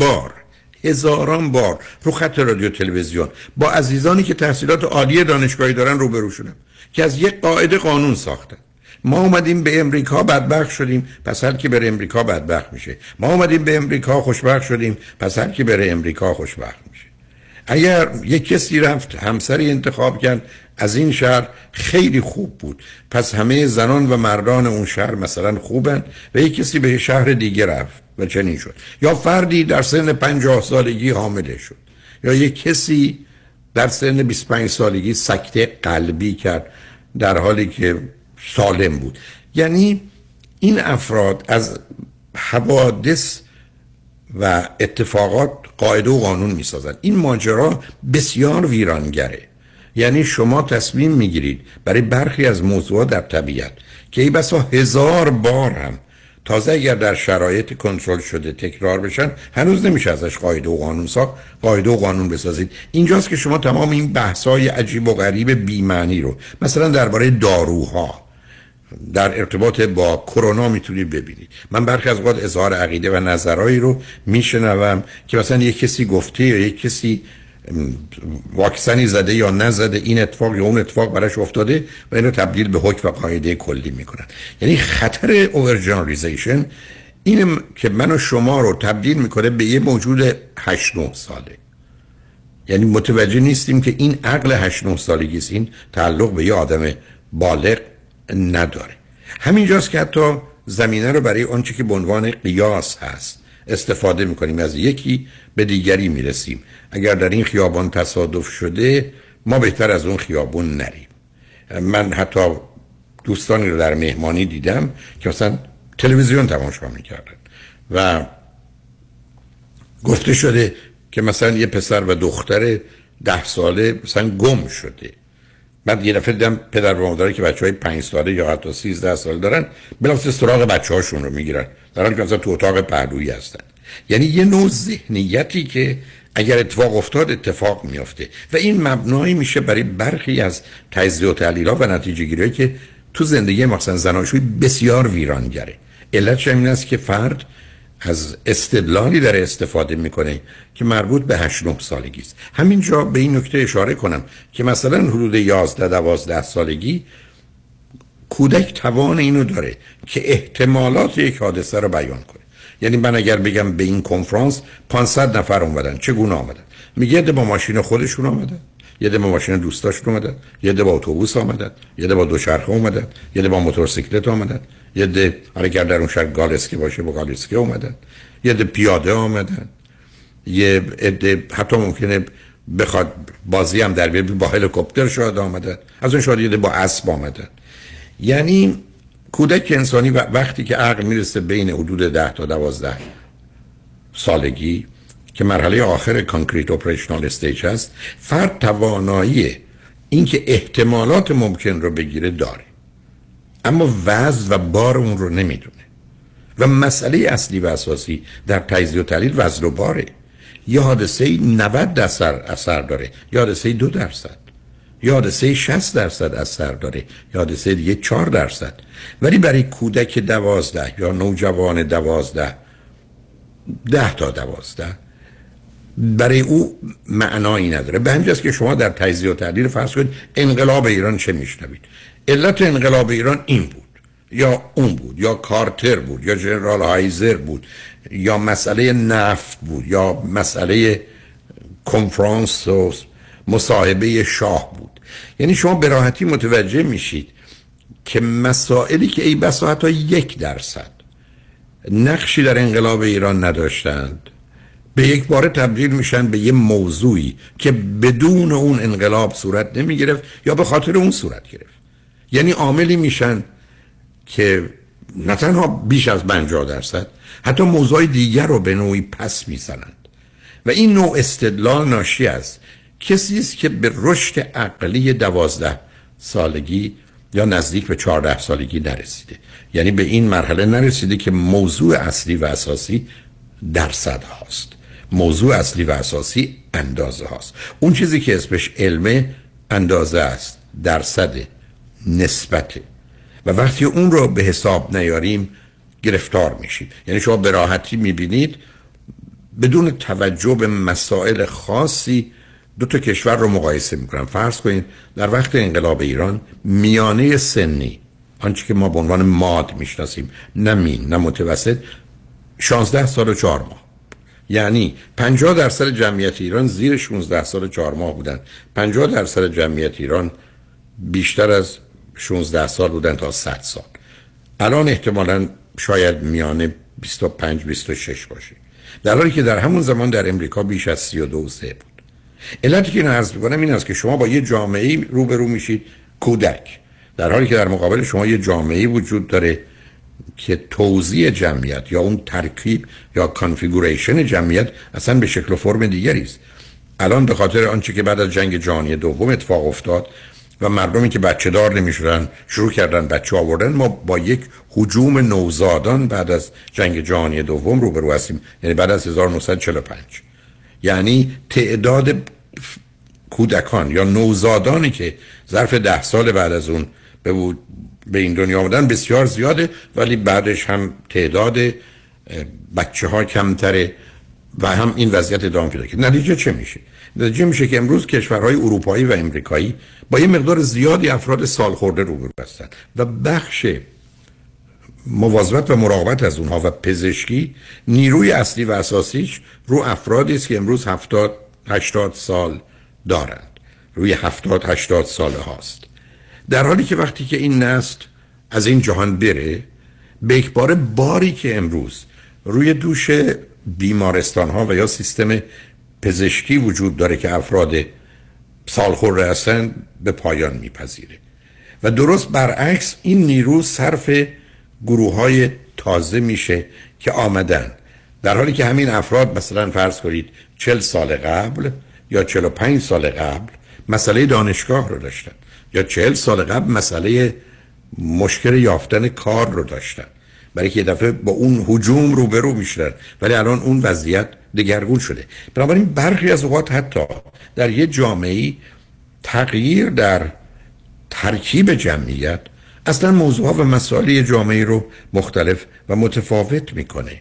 بار رو خط رادیو تلویزیون با عزیزانی که تحصیلات عالی دانشگاهی دارن روبرو شدم که از یک قاعده قانون ساختن. ما اومدیم به امریکا بدبخت شدیم، پس هر کی بره امریکا بدبخت میشه. ما اومدیم به امریکا خوشبخت شدیم، پس هر کی بره امریکا خوشبخت میشه. اگر یک کسی رفت همسری انتخاب کرد از این شهر خیلی خوب بود، پس همه زنان و مردان اون شهر مثلا خوبن، و یک کسی به شهر دیگه رفت و چنین شد. یا فردی در سن 50 سالگی حامله شد، یا یک کسی در سن 25 سالگی سکته قلبی کرد در حالی که سالم بود. یعنی این افراد از حوادث و اتفاقات قاعده و قانون میسازند. این ماجرا بسیار ویرانگره، یعنی شما تصمیم میگیرید برای برخی از موضوعات در طبیعت که ای بسا 1000 بار هم، تازه اگر در شرایط کنترل شده تکرار بشن، هنوز نمیشه ازش قاعده و قانون ساخت. قاعده و قانون بسازید، اینجاست که شما تمام این بحث‌های عجیب و غریب بی معنی رو مثلا درباره داروها در ارتباط با کرونا میتونید ببینید. من برخی از اوقات اظهار عقیده و نظرایی رو میشنوم که مثلا یک کسی گفته یا یک کسی واکسنی زده یا نزده، این اتفاق یا اون اتفاق براش افتاده، و اینو تبدیل به حکم و قاعده کلی میکنن. یعنی خطر اور جنرالیزیشن این که من و شما رو تبدیل میکنه به یه موجود 8-9 ساله. یعنی متوجه نیستیم که این عقل 8-9 سالگی است، این تعلق به یه آدم بالغ نداره. همینجاست که حتی زمینه رو برای آنچه که به عنوان قیاس هست استفاده میکنیم، از یکی به دیگری میرسیم. اگر در این خیابان تصادف شده ما بهتر از اون خیابان نریم. من حتی دوستانی رو در مهمانی دیدم که مثلا تلویزیون تماشا میکردن و گفته شده که مثلا یه پسر و دختر 10 ساله مثلا گم شده. بعد یه دفعه دیدم پدر و مادری که بچهای 5 ساله یا حتی 13 ساله دارن بلافاصله سراغ بچه‌هاشون رو میگیرن، در حالی که مثلا تو اتاق پهلویی هستن. یعنی یه نوع ذهنیتی که اگر اتفاق افتاد اتفاق میافته و این مبنایی میشه برای برخی از تجزیه و تحلیل‌ها و نتیجه‌گیری‌هایی که تو زندگی مثلا زناشویی بسیار ویرانگره. علتش این است که فرد از استدلالی داره استفاده میکنه که مربوط به 8-9 سالگی است. همینجا به این نکته اشاره کنم که مثلا حدود 11-12 سالگی کودک توان اینو داره که احتمالات یک حادثه رو بیان کنه. یعنی من اگر بگم به این کنفرانس 500 نفر اومدن، چگونه آمدن؟ میگه ده با ماشین خودشون آمدن، یه ده با ماشین دوستاشون اومدن، یه ده با اتوبوس اومدن، یه ده با دوچرخه اومدن، یه ده با موتورسیکلت اومدن، یه ده اگر در اون شهر گالسکی باشه با گالسکی اومدن، یه ده پیاده اومدن، یه ده حتی ممکنه بخواد بازی هم در بیاد با هلیکوپتر شاید اومدن، از اون شاید یه ده با اسب اومدن. یعنی کودک انسانی وقتی که عقل میرسه بین حدود 10 تا 12 سالگی که مرحله آخر کانکریت اپریشنال استیج هست، فرد توانایی اینکه احتمالات ممکن رو بگیره داره، اما وزن و بار اون رو نمیدونه. و مسئله اصلی و اساسی در تجزیه و تحلیل وزن و باره. یه حادثه 90% اثر داره، یه حادثه 2%، یه حادثه 60% اثر داره، یه حادثه دیگه 4%. ولی برای کودک 12 یا نوجوان 12 10 تا 12 برای او معنایی نداره. به همین جاست که شما در تجزیه و تحلیل فرض کنید انقلاب ایران چه میشنوید؟ علت انقلاب ایران این بود یا اون بود یا کارتر بود یا جنرال هایزر بود یا مسئله نفت بود یا مسئله کنفرانس و مصاحبه شاه بود. یعنی شما به راحتی متوجه میشید که مسائلی که ای بسا حتی 1% نقشی در انقلاب ایران نداشتند به یک باره تبدیل میشن به یه موضوعی که بدون اون انقلاب صورت نمی گرفت یا به خاطر اون صورت گرفت. یعنی عاملی میشن که نه تنها بیش از 50% حتی موضوع دیگر رو به نوعی پس میزنند. و این نوع استدلال ناشی از کسی است که به رشد عقلی 12 سالگی یا نزدیک به 14 سالگی نرسیده. یعنی به این مرحله نرسیده که موضوع اصلی و اساسی درصد هاست، موضوع اصلی و اساسی اندازه هاست. اون چیزی که اسمش علمه اندازه است، درصد نسبته. و وقتی اون رو به حساب نیاریم گرفتار میشیم. یعنی شما به راحتی میبینید بدون توجه به مسائل خاصی دو تا کشور رو مقایسه میکنم. فرض کنید در وقت انقلاب ایران میانه سنی آنچه که ما به عنوان ماد میشناسیم، نه مین نه متوسط، 16 سال و 4 ماه. یعنی 50% جمعیت ایران زیر 16 سال و 4 ماه بودن، 50% جمعیت ایران بیشتر از 16 سال بودن تا 100 سال. الان احتمالاً شاید میانه 25-26 باشه، در حالی که در همون زمان در امریکا بیش از 32-33 بود. علتی که اینو عرض می‌کنم این است که شما با یه جامعه‌ای روبرو میشید کودک، در حالی که در مقابل شما یه جامعه‌ای وجود داره که توزیع جمعیت یا اون ترکیب یا کانفیگوریشن جمعیت اصلا به شکل و فرم دیگری است. الان به خاطر آنچه که بعد از جنگ جهانی دوم اتفاق افتاد و مردمی که بچه دار نمیشدن شروع کردن بچه آوردن، ما با یک هجوم نوزادان بعد از جنگ جهانی دوم روبرو هستیم، یعنی بعد از 1945. یعنی تعداد کودکان یا نوزادانی که ظرف 10 سال بعد از اون به این دنیا آمدن بسیار زیاده، ولی بعدش هم تعداد بچه ها کمتره و هم این وضعیت ادامه پیدا کرد. نتیجه چه میشه؟ نتیجه میشه که امروز کشورهای اروپایی و امریکایی با یه مقدار زیادی افراد سالخورده روبرو هستند و بخش مواظبت و مراقبت از اونها و پزشکی نیروی اصلی و اساسیش رو افرادی است که امروز 70-80 سال دارند، روی 70-80 ساله هاست، در حالی که وقتی که این نسل از این جهان بره به اکبار باری که امروز روی دوش بیمارستان ها و یا سیستم پزشکی وجود داره که افراد سالخورده هستن به پایان میپذیره و درست برعکس این نیرو صرف گروه های تازه میشه که آمدن، در حالی که همین افراد مثلا فرض کنید 40 سال قبل یا 45 سال قبل مسئله دانشگاه رو داشتن یا 40 سال قبل مسئله مشکل یافتن کار رو داشتن، برای که یه دفعه با اون هجوم روبرو میشن، ولی الان اون وضعیت دگرگون شده. بنابراین برخی از اوقات حتی در یه جامعه‌ای تغییر در ترکیب جمعیت اصلا موضوع و مسائل جامعه رو مختلف و متفاوت میکنه،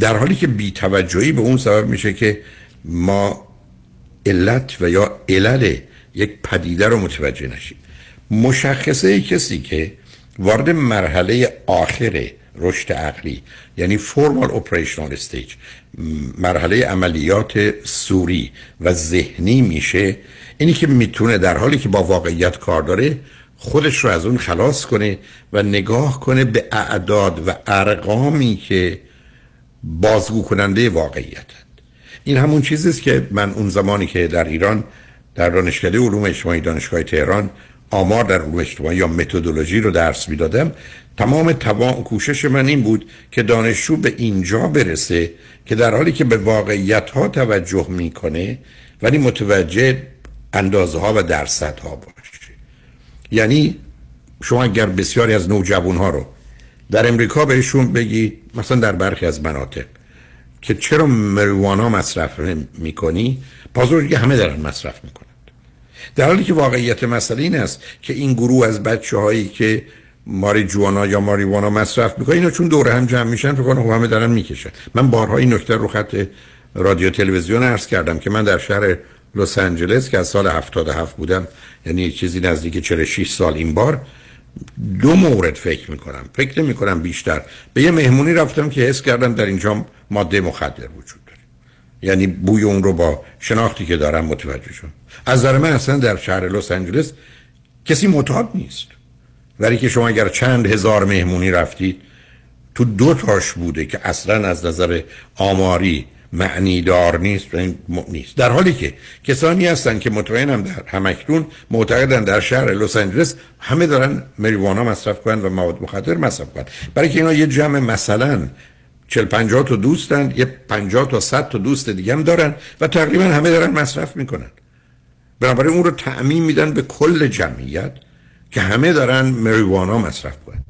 در حالی که بی‌توجهی به اون سبب میشه که ما علت و یا علل یک پدیده رو متوجه نشید. مشخصه کسی که وارد مرحله آخر رشد عقلی یعنی فورمال اپریشنال استیج، مرحله عملیات سوری و ذهنی میشه، اینی که میتونه در حالی که با واقعیت کار داره خودش رو از اون خلاص کنه و نگاه کنه به اعداد و ارقامی که بازگو کننده واقعیت. این همون چیزیست که من اون زمانی که در ایران در دانشکده علوم اجتماعی دانشگاه تهران آمار در علوم اجتماعی یا متدولوژی رو درس میدادم، تمام کوشش من این بود که دانشجو به اینجا برسه که در حالی که به واقعیت ها توجه میکنه ولی متوجه اندازه ها و درصد ها باشه. یعنی شما اگر بسیاری از نوجوان ها رو در امریکا بهشون بگید مثلا در برخی از مناطق که چرا مریوانا مصرف میکنی، بازور که همه دارن مصرف میکنند، در حالی که واقعیت مسئله این است که این گروه از بچه‌هایی که ماریجوانا یا ماریوانا مصرف میکنن اینا چون دوره هم جمع میشن فکر کنم همه دارن میکشن. من بارها این نکته رو خط رادیو تلویزیون عرض کردم که من در شهر لس آنجلس که از سال 77 بودم، یعنی چیزی نزدیک 46 سال، این بار دو مورد فکر میکنم بیشتر به یه مهمونی رفتم که حس کردم در اینجا ماده مخدر وجود داره، یعنی بوی اون رو با شناختی که دارم متوجه شدم. از نظر من اصلا در شهر لس آنجلس کسی معتاد نیست، ولی که شما اگر چند هزار مهمونی رفتید تو دو تاش بوده که اصلا از نظر آماری معنی دار نیست، در حالی که کسانی هستن که مطمئنم در همکنون معتقدن در شهر لس آنجلس همه دارن مریوانا مصرف کنن و مواد مخدر مصرف کنن، برای که اینا یه جمع مثلا 40-50 تا دوستن، یه 50-100 تا دوست دیگه هم دارن و تقریبا همه دارن مصرف میکنن، بنابراین اون رو تعمیم میدن به کل جمعیت که همه دارن مریوانا مصرف کنن،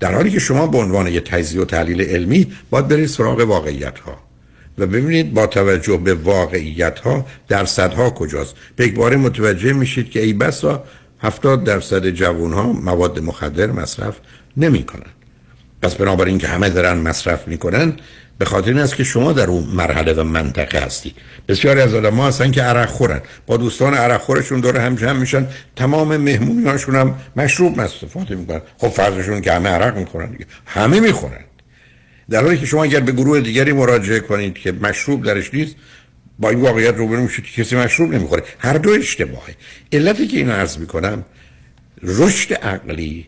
در حالی که شما به عنوان یه تجزیه و تحلیل علمی باید برید سراغ واقعیت ها و ببینید با توجه به واقعیت ها درصد ها کجاست. به یک باره متوجه میشید که ای بسا 70% جوان ها مواد مخدر مصرف نمی کنن. پس بنابراین که همه دارن مصرف میکنن به خاطر این است که شما در اون مرحله و منطقه هستی. بسیاری از آدم ها هستن که عرق خورن، با دوستان عرق خورشون دور هم جمع میشن، تمام مهمونی هاشون هم مشروب استفاده میکنن، خب فرضشون که همه عرق میخورن دیگه، همه میخورن، در حالی که شما اگر به گروه دیگری مراجعه کنید که مشروب درش نیست با این واقعیت روبرو میشید که کسی مشروب نمیخوره. هر دو اشتباهه. علتی که اینو عرض میکنم، رشد عقلی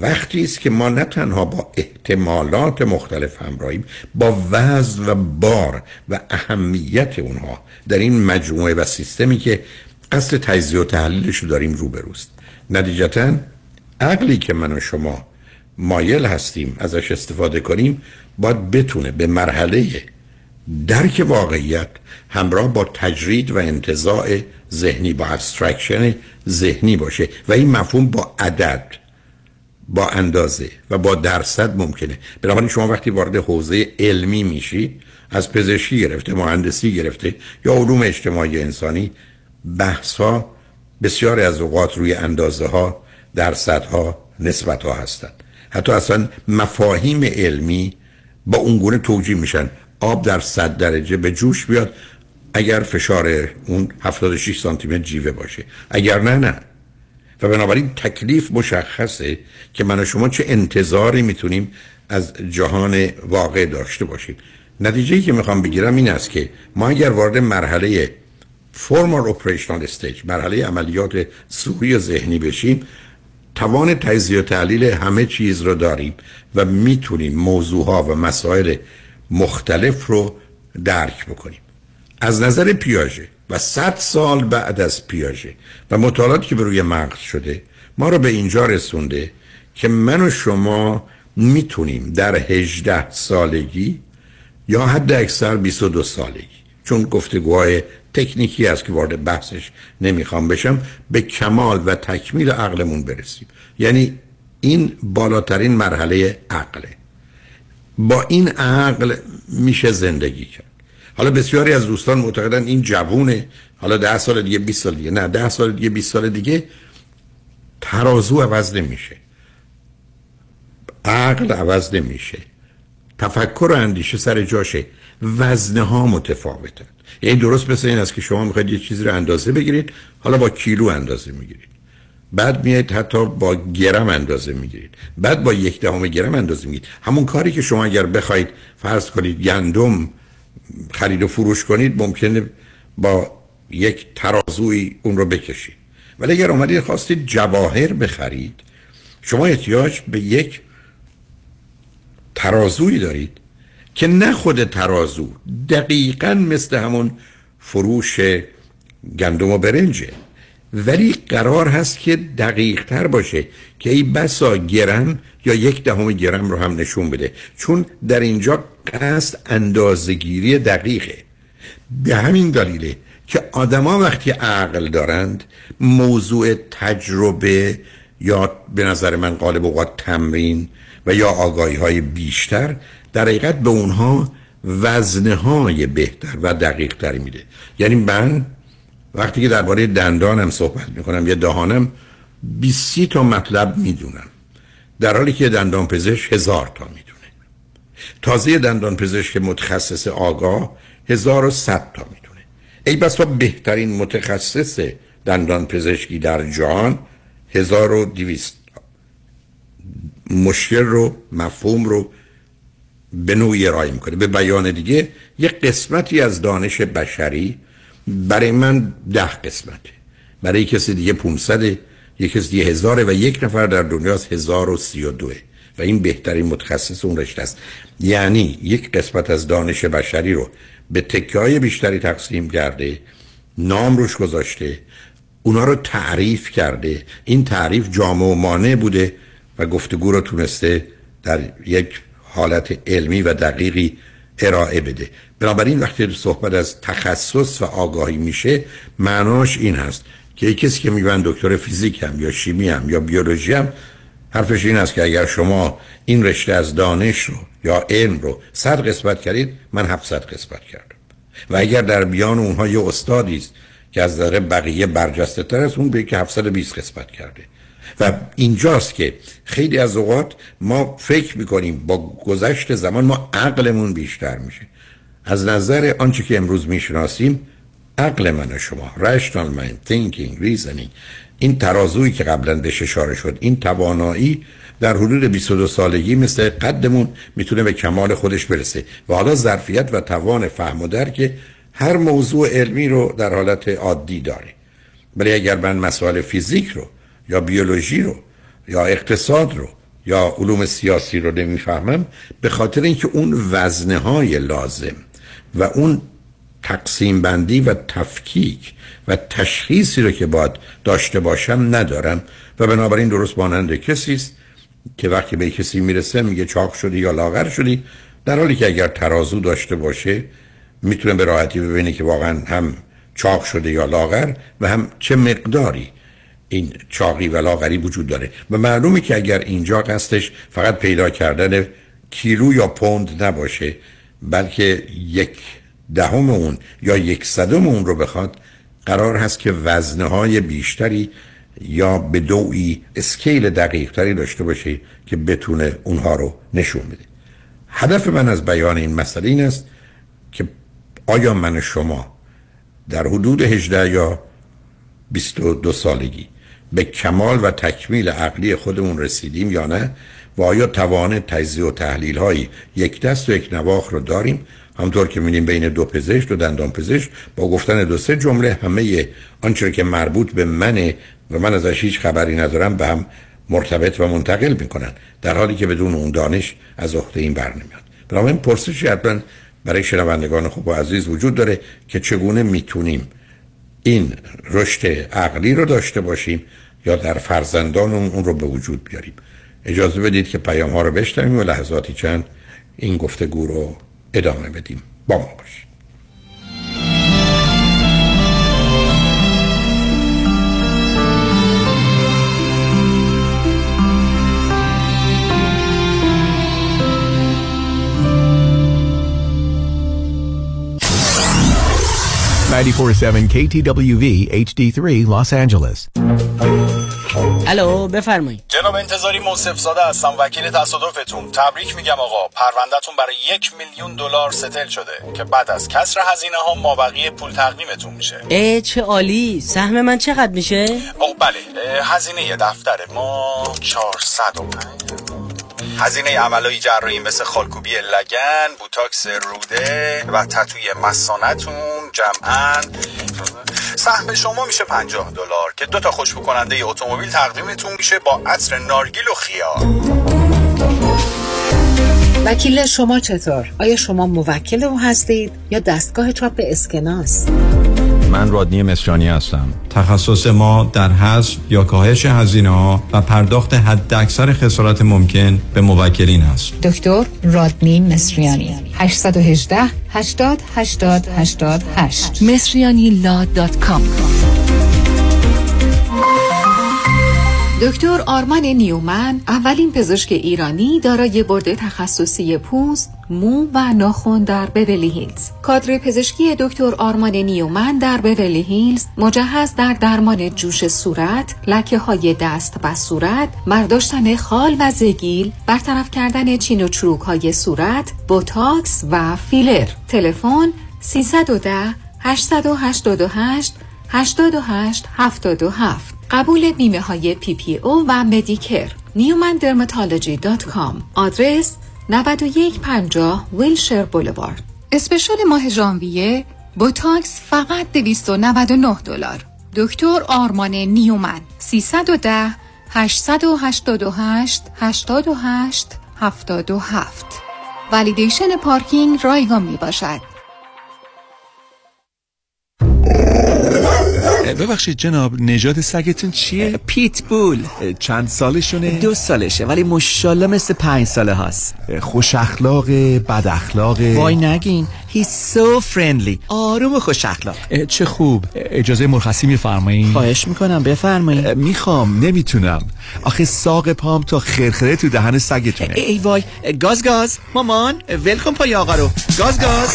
وقتی است که ما نه تنها با احتمالات مختلف همراهیم، با وزن و بار و اهمیت اونها در این مجموعه و سیستمی که قصد تجزیه و تحلیلش رو داریم روبروست. نتیجتاً عقلی که من و شما مایل هستیم ازش استفاده کنیم باید بتونه به مرحله درک واقعیت همراه با تجرید و انتزاع ذهنی، با ابسترکشن ذهنی باشه و این مفهوم با عدد، با اندازه و با درصد ممکنه. بنابراین شما وقتی وارد حوزه علمی میشید، از پزشکی گرفته، مهندسی گرفته یا علوم اجتماعی انسانی، بحث ها بسیاری از اوقات روی اندازه ها، درصد ها، نسبت ها هستند. حتی اصلا مفاهیم علمی با اونگونه توجیه میشن آب در 100 درجه به جوش بیاد اگر فشار اون 76 سانتی متر جیوه باشه، اگر نه. و بنابراین تکلیف مشخصه که من و شما چه انتظاری میتونیم از جهان واقع داشته باشیم. نتیجه‌ای که میخوام بگیرم این است که ما اگر وارد مرحله formal operational stage، مرحله عملیات سوری و ذهنی بشیم، توان تجزیه و تحلیل همه چیز رو داریم و میتونیم موضوعها و مسائل مختلف رو درک بکنیم. از نظر پیاژه و 100 سال بعد از پیاژه و مطالعاتی که بر روی مغز شده، ما رو به اینجا رسونده که من و شما میتونیم در 18 سالگی یا حد اکثر 22 سالگی، چون گفتگوهای تکنیکی است که وارد بحثش نمیخوام بشم، به کمال و تکمیل عقلمون برسیم. یعنی این بالاترین مرحله عقله. با این عقل میشه زندگی کرد. حالا بسیاری از دوستان معتقدن این جوونه، حالا 10 سال دیگه 20 سال دیگه، نه 10 سال دیگه 20 سال دیگه ترازو عوض نمیشه، عقل عوض نمیشه، تفکر و اندیشه سر جاشه، وزنه ها متفاوتن. یعنی درست مثل این است که شما میخواید یه چیزی رو اندازه بگیرید، حالا با کیلو اندازه میگیرید، بعد میایید حتی با گرم اندازه میگیرید، بعد با 1/10 گرم اندازه میگیرید. همون کاری که شما اگر بخواید فرض کنید گندم خرید و فروش کنید، ممکنه با یک ترازوی اون رو بکشید، ولی اگر اومدید خواستید جواهر بخرید، شما احتیاج به یک ترازویی دارید که نه خود ترازو دقیقاً مثل همون فروش گندم و برنجه، ولی قرار هست که دقیق تر باشه که این بسا گرم یا 1/10 گرم رو هم نشون بده، چون در اینجا قصد اندازه‌گیری دقیقه. به همین دلیله که آدما وقتی عقل دارند، موضوع تجربه یا به نظر من غالب اوقات تمرین و یا آگاهی‌های بیشتر در حقیقت به اونها وزنه‌های بهتر و دقیق‌تری میده. یعنی من وقتی که درباره دندانم صحبت میکنم یا دهانم 20 تا مطلب میدونم، در حالی که دندانپزشک 1000 تا میدونه. تازه دندانپزشک متخصص آگاه 1100 تا میدونه. ای بسا بهترین متخصص دندانپزشکی در جهان 1200 تا مشکل رو، مفهوم رو به نوعی ارائه میکنه. به بیان دیگه، یک قسمتی از دانش بشری برای من 10 قسمته، برای کسی دیگه 500، یک کسی دیگه 1000 و یک نفر در دنیا از 1032 و این بهترین متخصص اون رشته است. یعنی یک قسمت از دانش بشری رو به تکه‌های بیشتری تقسیم کرده، نام روش گذاشته، اونا رو تعریف کرده، این تعریف جامع و مانع بوده و گفتگو رو تونسته در یک حالت علمی و دقیقی ارائه بده. بنابراین وقتی صحبت از تخصص و آگاهی میشه، معناش این هست که کسی که میگن دکتر فیزیکم یا شیمیام یا بیولوژیم، حرفش این است که اگر شما این رشته از دانش رو یا علم رو 100 قسمت کردید، من 700 قسمت کردم و اگر در بیان اونها یه استادی است که از نظر بقیه برجسته تر است، اون به که 720 قسمت کرده. و اینجاست که خیلی از اوقات ما فکر میکنیم با گذشت زمان ما عقلمون بیشتر میشه. از نظر آنچه که امروز میشناسیم، عقل من و شما، rational mind, thinking, reasoning، این ترازویی که قبلا بهش اشاره شد، این توانایی در حدود 22 سالگی مثل قدمون میتونه به کمال خودش برسه و حالا ظرفیت و توان فهم و درک هر موضوع علمی رو در حالت عادی داره. ولی اگر من مسائل فیزیک رو یا بیولوژی رو یا اقتصاد رو یا علوم سیاسی رو نمیفهمم، به خاطر اینکه اون وزنه‌های لازم و اون تقسیم بندی و تفکیک و تشخیصی رو که باید داشته باشم ندارم و بنابراین درست مانند کسی است که وقتی به کسی میرسه میگه چاق شدی یا لاغر شدی، در حالی که اگر ترازو داشته باشه میتونه به راحتی ببینه که واقعا هم چاق شده یا لاغر و هم چه مقداری این چاقی و لاغری وجود داره. و معلومه که اگر اینجا قصدش فقط پیدا کردن کیلو یا پوند نباشه، بلکه 1/10 اون یا 1/100 اون رو بخواد، قرار هست که وزنهای بیشتری یا به دوی اسکیل دقیق تری داشته باشه که بتونه اونها رو نشون بده. هدف من از بیان این مسئله این است که آیا من شما در حدود 18 یا 22 سالگی به کمال و تکمیل عقلی خودمون رسیدیم یا نه، و آیا توان تجزیه و تحلیل های یک دست و یک نواخت رو داریم؟ همطور که می‌بینیم بین دو پزشک و دندان پزشک با گفتن دو سه جمله همه آنچه که مربوط به منه و من ازش هیچ خبری ندارم به هم مرتبط و منتقل میکنن، در حالی که بدون اون دانش از عهده این برنمیاد. بنابراین پرسشی حتما برای شنوندگان خوب و عزیز وجود داره که چگونه میتونیم این رشد عقلی رو داشته باشیم یا در فرزندانمون اون رو به وجود بیاریم. اجازه بدید که پیام ها رو بشنویم و لحظاتی چند این گفتگو رو ادامه بدیم. با ما باشید. KTWV HD3 Los Angeles. الو بفرمایید. جناب انتظاری منصف زاده هستم، وکیل تصادفتون. تبریک میگم آقا، پروندهتون برای $1,000,000 ستل شده که بعد از کسر هزینه ها مابقی پول تقدیمتون میشه. ای چه عالی. سهم من چقدر میشه؟ آقا بله، هزینه دفتر ما 405، هزینه عملای جراحی مثل خالکوبی لگن، بوتاکس روده و تتوی مثانه‌تون جمعاً سهم شما میشه $50 که دو تا خوشبو کننده اتومبیل تقدیمتون میشه با عطر نارگیل و خیار. وکیل شما چطور؟ آیا شما موکل او هستید یا دستگاه چاپ اسکناس؟ من رادنی مصریانی هستم. تخصص ما در حذف یا کاهش هزینه‌ها و پرداخت حداکثر خسارت ممکن به موکلین است. دکتر رادنی مصریانی 818 80 80 88 مصریانیلا.com. دکتر آرمان نیومن اولین پزشک ایرانی دارای برد تخصصی پوست، مو و ناخن در بیولی هیلز. کادر پزشکی دکتر آرمان نیومن در بیولی هیلز مجهز در درمان جوش صورت، لکه های دست و صورت، برداشتن خال و زگیل، برطرف کردن چین و چروک های صورت، بوتاکس و فیلر. تلفن 310 888 8877. قبول بیمه های PPO و مدیکر. newmandermatology.com. آدرس 9150 ویلشر بولوارد. اسپشال ماه ژانویه بوتاکس فقط $299. دکتر آرمان نیومن 310 888 88 77. والیدیشن پارکینگ رایگان می باشد. ببخشید جناب، نژاد سگتون چیه؟ پیت بول. چند سالشونه؟ 2 سالشه ولی ماشاءالله مثل 5 ساله هست. خوش اخلاقه، بد اخلاقه؟ وای نگین. He's so friendly. آروم و خوش اخلاق. چه خوب. اجازه مرخصی میفرمایید؟ خواهش میکنم بفرمایید. میخوام، نمیتونم. آخه ساق پام تا خرخره تو دهن سگتونه. ای وای، گاز گاز. مامان، ولکن پای آقا رو. گاز گاز.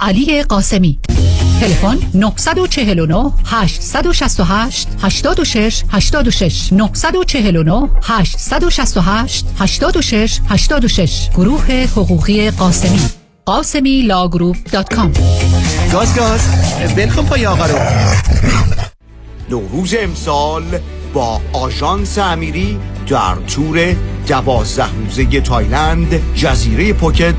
علی قاسمی. تلفن 949 868 86 86 949 868 86 86. گروه حقوقی قاسمی. قاسمیلاگروپ.com. گاز گاز. بلخم پای آقا رو. نوروز امسال با آژانس امیری در تور 12 روزه تایلند، جزیره پوکت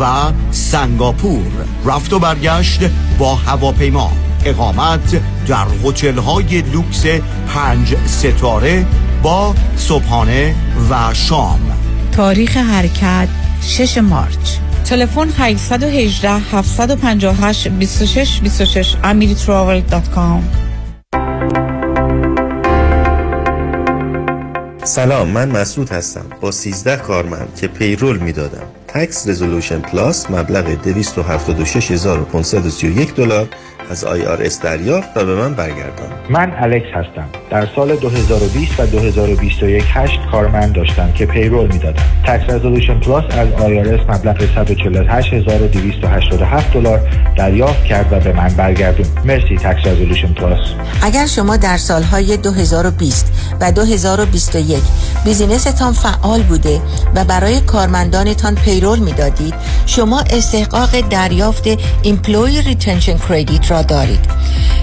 و سنگاپور، رفت و برگشت با هواپیما، اقامت در هتل‌های لوکس 5 ستاره با صبحانه و شام. تاریخ حرکت 6 مارچ. تلفن 818 758 2626 amiritravel.com. سلام، من مسعود هستم با 13 کارمند که پیرول میدادم. Tax Resolution Plus مبلغ $276,531 از IRS دریافت و به من برگردان. من الکس هستم. در سال 2020 و 2021 8 کارمند داشتم که پیرول میدادم. Tax Resolution Plus از IRS مبلغ $148,287 دریافت کرد و به من برگردون. مرسی Tax Resolution Plus. اگر شما در سالهای 2020 و 2021 بیزینستان فعال بوده و برای کارمندانتان پیرول میدادید، شما استحقاق دریافت Employee Retention Credit را دارید.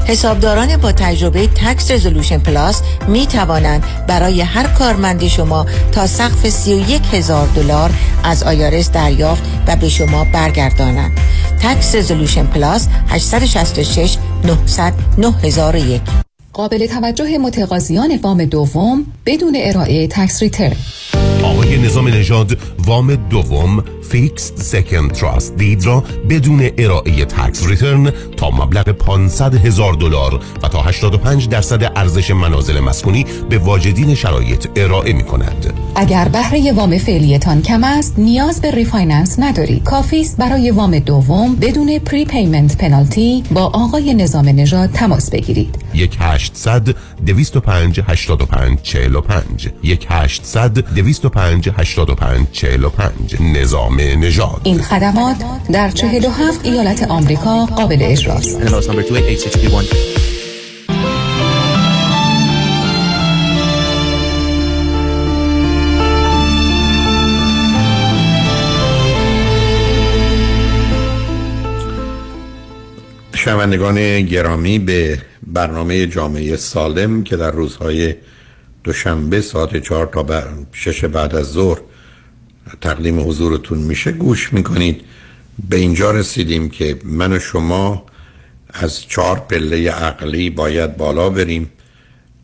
حسابداران با تجربه Tax Resolution Plus می توانند برای هر کارمند شما تا سقف $31,000 از IRS دریافت و به شما برگردانند. Tax Resolution Plus 866 900 9001. قابل توجه متقاضیان وام دوم بدون ارائه تکس ریترن. آقای نظام نژاد وام دوم فیکسد سکند تراست دید را بدون ارائه تکس ریترن تا مبلغ $500,000 و تا 85% ارزش منازل مسکونی به واجدین شرایط ارائه می کند. اگر بهره وام فعلیتان کم است نیاز به ریفایننس ندارید. کافی است برای وام دوم بدون پری پیمنت پنالتی با آقای نظام نژاد تماس بگیرید. 1-800-205-8545 1-800-205-8545 نظام نژاد. این خدمات در 47 ایالت آمریکا قابل اجراست. شنوندگان گرامی، به برنامه جامعه سالم که در روزهای دوشنبه ساعت 4 تا 6 بعد از ظهر تقدیم حضورتون میشه گوش میکنید. به اینجا رسیدیم که من و شما از 4 پله عقلی باید بالا بریم.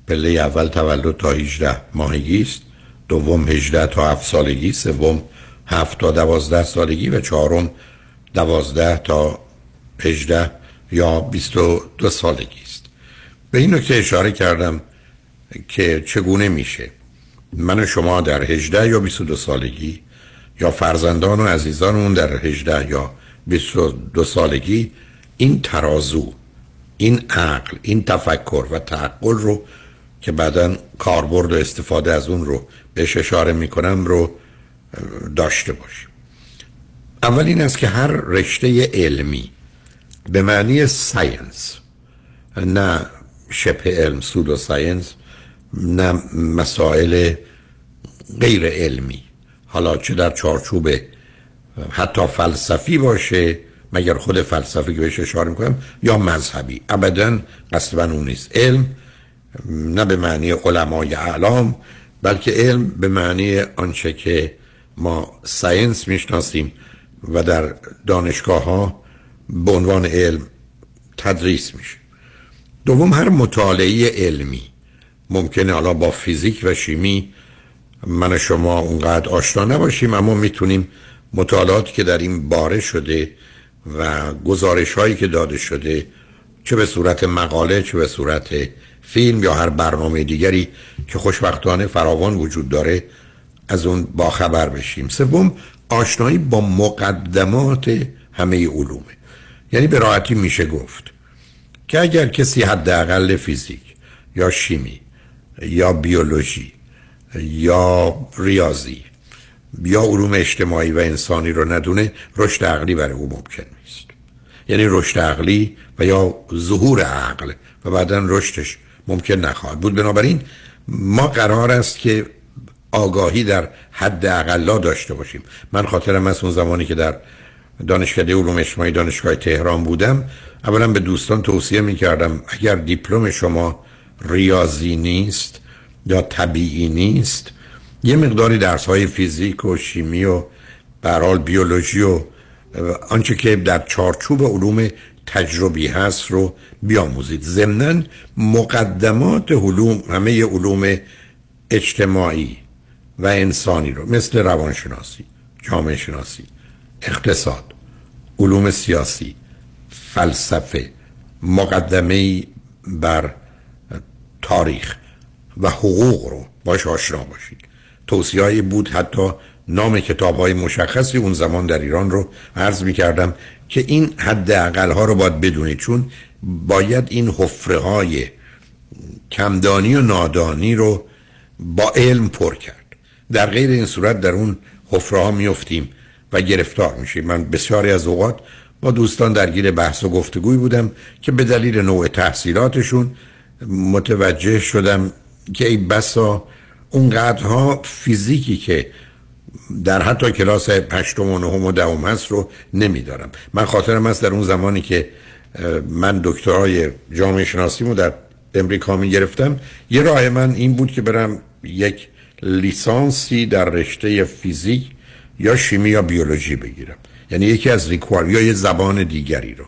پله اول تولد تا 18 ماهگی است، دوم 18 تا 7 سالگی، سوم 7 تا 12 سالگی و چهارم 12 تا 18 یا 22 سالگی است. به این نکته اشاره کردم که چگونه میشه من و شما در 18 یا 22 سالگی یا فرزندان و عزیزانمون در 18 یا 22 سالگی این ترازو، این عقل، این تفکر و تعقل رو که بعداً کاربرد و استفاده از اون رو بهش اشاره میکنم رو داشته باشیم. اول این است که هر رشته علمی به معنی ساینس، نه شبه علم سودو ساینس، نه مسائل غیر علمی، حالا چه در چارچوب حتی فلسفی باشه، مگر خود فلسفی که بهش اشاره میکنم، یا مذهبی، ابدا اصلا اون نیست. علم نه به معنی علمای اعلام، بلکه علم به معنی آنچه که ما ساینس میشناسیم و در دانشگاه ها به عنوان علم تدریس میشه. دوم، هر مطالعه علمی ممکنه حالا با فیزیک و شیمی من و شما اونقدر آشنا نباشیم، اما میتونیم مطالعاتی که در این باره شده و گزارش هایی که داده شده، چه به صورت مقاله چه به صورت فیلم یا هر برنامه دیگری که خوشبختانه فراوان وجود داره، از اون باخبر بشیم. سوم، آشنایی با مقدمات همه علومه. یعنی به راحتی میشه گفت که اگر کسی حداقل فیزیک یا شیمی یا بیولوژی یا ریاضی یا علوم اجتماعی و انسانی رو ندونه، رشد عقلی برای او ممکن نیست. یعنی رشد عقلی و یا ظهور عقل و بعداً رشدش ممکن نخواهد بود. بنابراین ما قرار است که آگاهی در حد اقلا داشته باشیم. من خاطرم از اون زمانی که در دانشکده علوم اجتماعی دانشگاه تهران بودم، اولا به دوستان توصیه میکردم اگر دیپلم شما ریاضی نیست یا طبیعی نیست، یه مقداری درس‌های فیزیک و شیمی و به هر حال بیولوژی و آنچه که در چارچوب علوم تجربی هست رو بیاموزید. ضمناً مقدمات علوم، همه علوم اجتماعی و انسانی رو، مثل روانشناسی، جامعه شناسی، اقتصاد، علوم سیاسی، فلسفه، مقدمه‌ای بر تاریخ و حقوق رو باش آشنا باشید. توصیه‌ای بود، حتی نام کتاب‌های مشخصی اون زمان در ایران رو عرض می‌کردم که این حداقل‌ها رو باید بدونید، چون باید این حفره های کمدانی و نادانی رو با علم پر کرد. در غیر این صورت در اون حفره ها میفتیم و گرفتار میشیم. من بسیاری از اوقات با دوستان درگیر بحث و گفتگوی بودم که به دلیل نوع تحصیلاتشون متوجه شدم که ای بسا اونقدرها فیزیکی که در حتی کلاس 8 و 9 و 10 هست رو نمیدارم. من خاطرم هست در اون زمانی که من دکترای جامعه شناسیمو در امریکا می گرفتم، یه راه من این بود که برم یک لیسانسی در رشته فیزیک یا شیمی یا بیولوژی بگیرم، یعنی یکی از ریکوایرمنت یا یه زبان دیگری رو،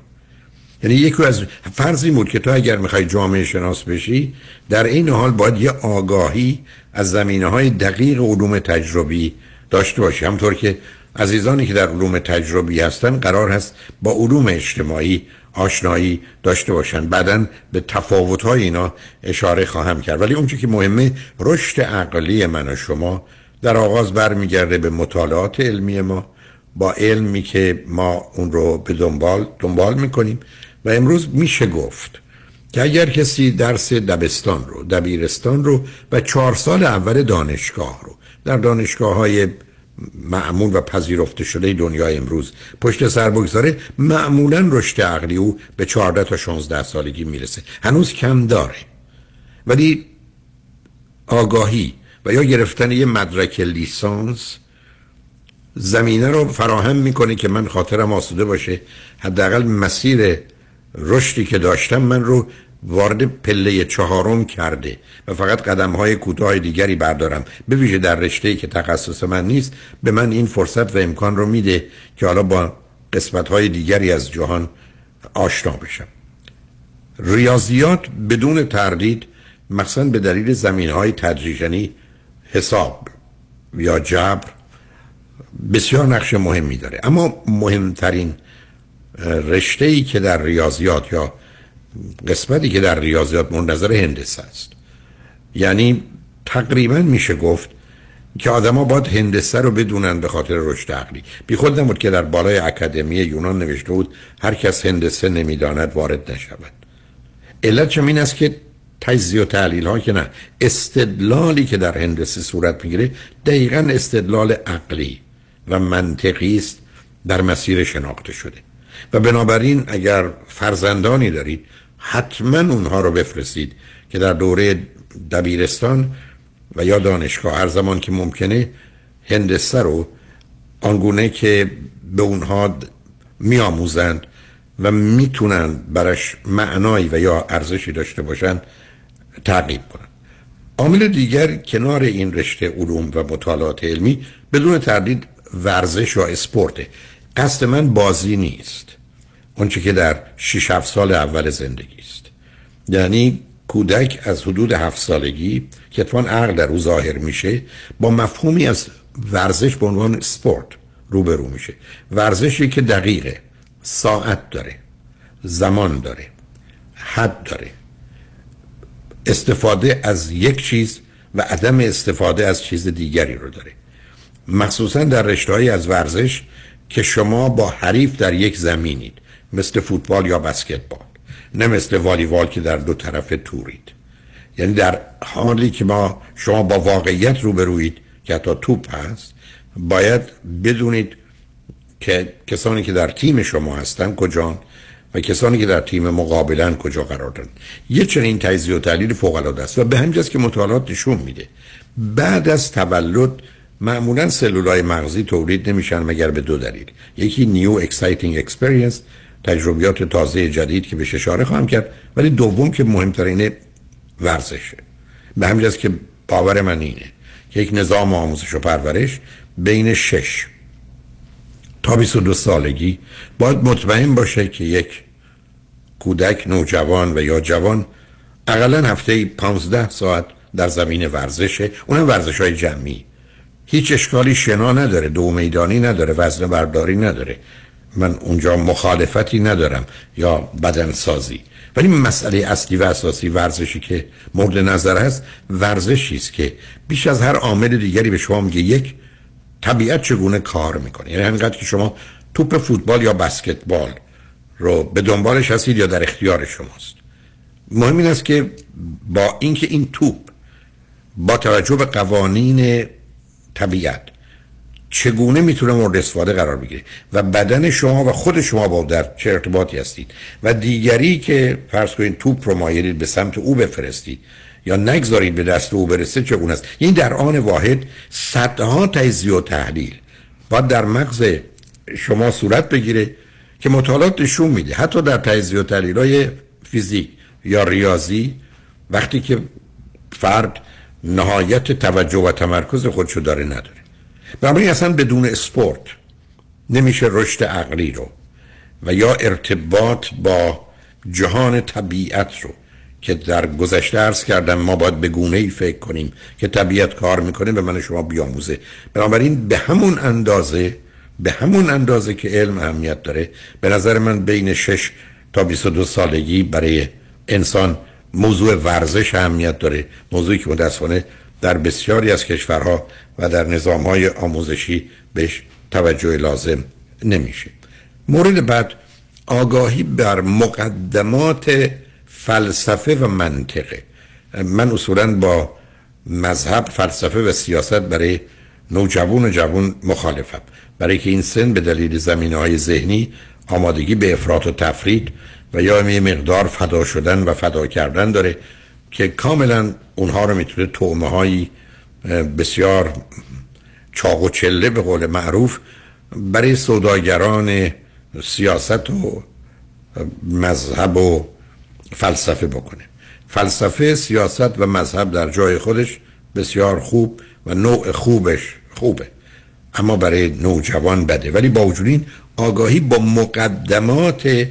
یعنی یکی از فرضی بود که تو اگر میخوای جامعه شناس بشی در این حال باید یه آگاهی از زمینه‌های دقیق علوم تجربی داشته باشی. همطور که عزیزانی که در علوم تجربی هستن قرار هست با علوم اجتماعی آشنایی داشته باشن. بعداً به تفاوت‌های اینا اشاره خواهم کرد، ولی اون چیزی که مهمه رشد عقلی من و شما در آغاز برمیگرده به مطالعات علمی ما با علمی که ما اون رو به دنبال میکنیم. و امروز میشه گفت که اگر کسی درس دبستان رو، دبیرستان رو و 4 سال اول دانشگاه رو در دانشگاه‌های معمول و پذیرفته شده دنیای امروز پشت سر بگذاره، معمولاً رشد عقلی او به 14 تا 16 سالگی میرسه. هنوز کم داره، ولی آگاهی و یا گرفتن یه مدرک لیسانس زمینه رو فراهم میکنه که من خاطرم آسوده باشه حداقل مسیر رشدی که داشتم من رو وارد پله 4 کرده و فقط قدم‌های کوتاه دیگری بردارم، به ویژه در رشته‌ای که تخصص من نیست. به من این فرصت و امکان رو میده که حالا با قسمت‌های دیگری از جهان آشنا بشم. ریاضیات بدون تردید، مخصوصاً به دلیل زمینه‌های تدریجی، حساب یا جبر، بسیار نقش مهمی داره. اما مهمترین رشته‌ای که در ریاضیات یا قسمتی که در ریاضیات منتظر هندسه است، یعنی تقریبا میشه گفت که آدما باید هندسه رو بدونن به خاطر رشد عقلی. بیخود نبود که در بالای اکادمی یونان نوشته بود هر کس هندسه نمیداند وارد نشود. علت چم این است که تجزیه و تحلیل ها که نه، استدلالی که در هندسه صورت میگیره دقیقاً استدلال عقلی و منطقی است در مسیر شناخته شده. و بنابراین اگر فرزندانی دارید حتما اونها رو بفرستید که در دوره دبیرستان و یا دانشگاه هر زمان که ممکنه هندسه رو آنگونه که به اونها میاموزند و میتونن براش معنایی و یا ارزشی داشته باشن تعقیب کنن. عامل دیگر کنار این رشته علوم و مطالعات علمی بدون تردید ورزش و اسپورته. قصد من بازی نیست، اون چه که در 6-7 سال اول زندگی است، یعنی کودک از حدود 7 سالگی که اتفاقاً عقل در او ظاهر میشه با مفهومی از ورزش به عنوان اسپورت روبرو میشه. ورزشی که دقیقه، ساعت داره، زمان داره، حد داره، استفاده از یک چیز و عدم استفاده از چیز دیگری رو داره، مخصوصاً در رشته‌ای از ورزش که شما با حریف در یک زمینید، مثل فوتبال یا بسکتبال، نه مثل والیبال که در دو طرف تورید. یعنی در حالی که شما با واقعیت روبروید که حتی توپ هست، باید بدونید که کسانی که در تیم شما هستن کجان و کسانی که در تیم مقابلن کجا قرار دارن. یه چنین تجزیه و تحلیل فوق العاده است و به همین جاست که مطالعات نشون میده بعد از تولد معمولاً سلولای مغزی تولید نمیشن مگر به 2 دلیل. یکی نیو اکسایتینگ اکسپریانس، تجربیات تازه جدید که بهش اشاره خواهم کرد، ولی دوم که مهمترینه ورزشه. به همین جاست که باور من اینه که یک نظام آموزش و پرورش بین 6 تا 22 سالگی باید مطمئن باشه که یک کودک، نوجوان و یا جوان اقلاً هفته‌ای 15 ساعت در زمین ورزشه، اونم ورزش‌های جمعی. هیچ اشکالی شنا نداره، دو میدانی نداره، وزن برداری نداره، من اونجا مخالفتی ندارم یا بدنسازی، ولی مسئله اصلی و اساسی ورزشی که مورد نظر هست ورزشی است که بیش از هر عامل دیگری به شما میگه یک طبیعت چگونه کار میکنه. یعنی همینقدر که شما توپ فوتبال یا بسکتبال رو به دنبالش هستید یا در اختیار شماست. مهم این است که با اینکه این توپ با توجه به قوانین طبیعت چگونه میتونه مورد استفاده قرار بگیره و بدن شما و خود شما با در چه ارتباطی هستید و دیگری که فرض کنید توپ رو مایلید به سمت او بفرستید یا نگذارید به دست او برسه چگونه است. این در آن واحد صدها تجزیه و تحلیل باید در مغز شما صورت بگیره که مطالعات نشون میده حتی در تجزیه و تحلیل‌های فیزیک یا ریاضی وقتی که فرد نهایت توجه و تمرکز خودشو داره نداره. بنابراین اصلا بدون اسپورت نمیشه رشد عقلی رو و یا ارتباط با جهان طبیعت رو که در گذشته عرض کردم ما باید به گونه‌ای فکر کنیم که طبیعت کار میکنه به من شما بیاموزه. بنابراین به همون اندازه که علم اهمیت داره به نظر من بین 6 تا 22 سالگی برای انسان موضوع ورزش اهمیت داره، موضوعی که متأسفانه در بسیاری از کشورها و در نظام‌های آموزشی بهش توجه لازم نمیشه. مورد بعد آگاهی بر مقدمات فلسفه و منطقه. من اصولاً با مذهب، فلسفه و سیاست برای نوجوان و جوان مخالفم، برای که این سن به دلیل زمینه‌های ذهنی آمادگی به افراط و تفرید و یا یه مقدار فدا شدن و فدا کردن داره که کاملا اونها رو میتونه طعمه هایی بسیار چاق و چله به قول معروف برای سوداگران سیاست و مذهب و فلسفه بکنه. فلسفه، سیاست و مذهب در جای خودش بسیار خوب و نوع خوبش خوبه اما برای نوجوان بده. ولی با وجود این آگاهی با مقدمات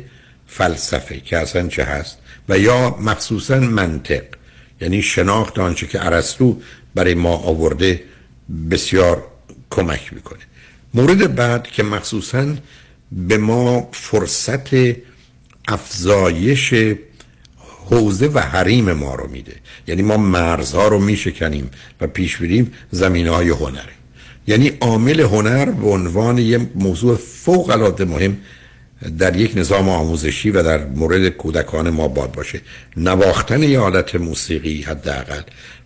فلسفه که اصلا چه هست و یا مخصوصا منطق، یعنی شناخت آنچه که ارسطو برای ما آورده بسیار کمک میکنه. مورد بعد که مخصوصا به ما فرصت افزایش حوزه و حریم ما رو میده، یعنی ما مرزها رو میشکنیم و پیش بریم زمینه‌های هنره. یعنی عامل هنر به عنوان یه موضوع فوق العاده مهم در یک نظام آموزشی و در مورد کودکان ما باید باشه. نواختن یه آلت موسیقی حداقل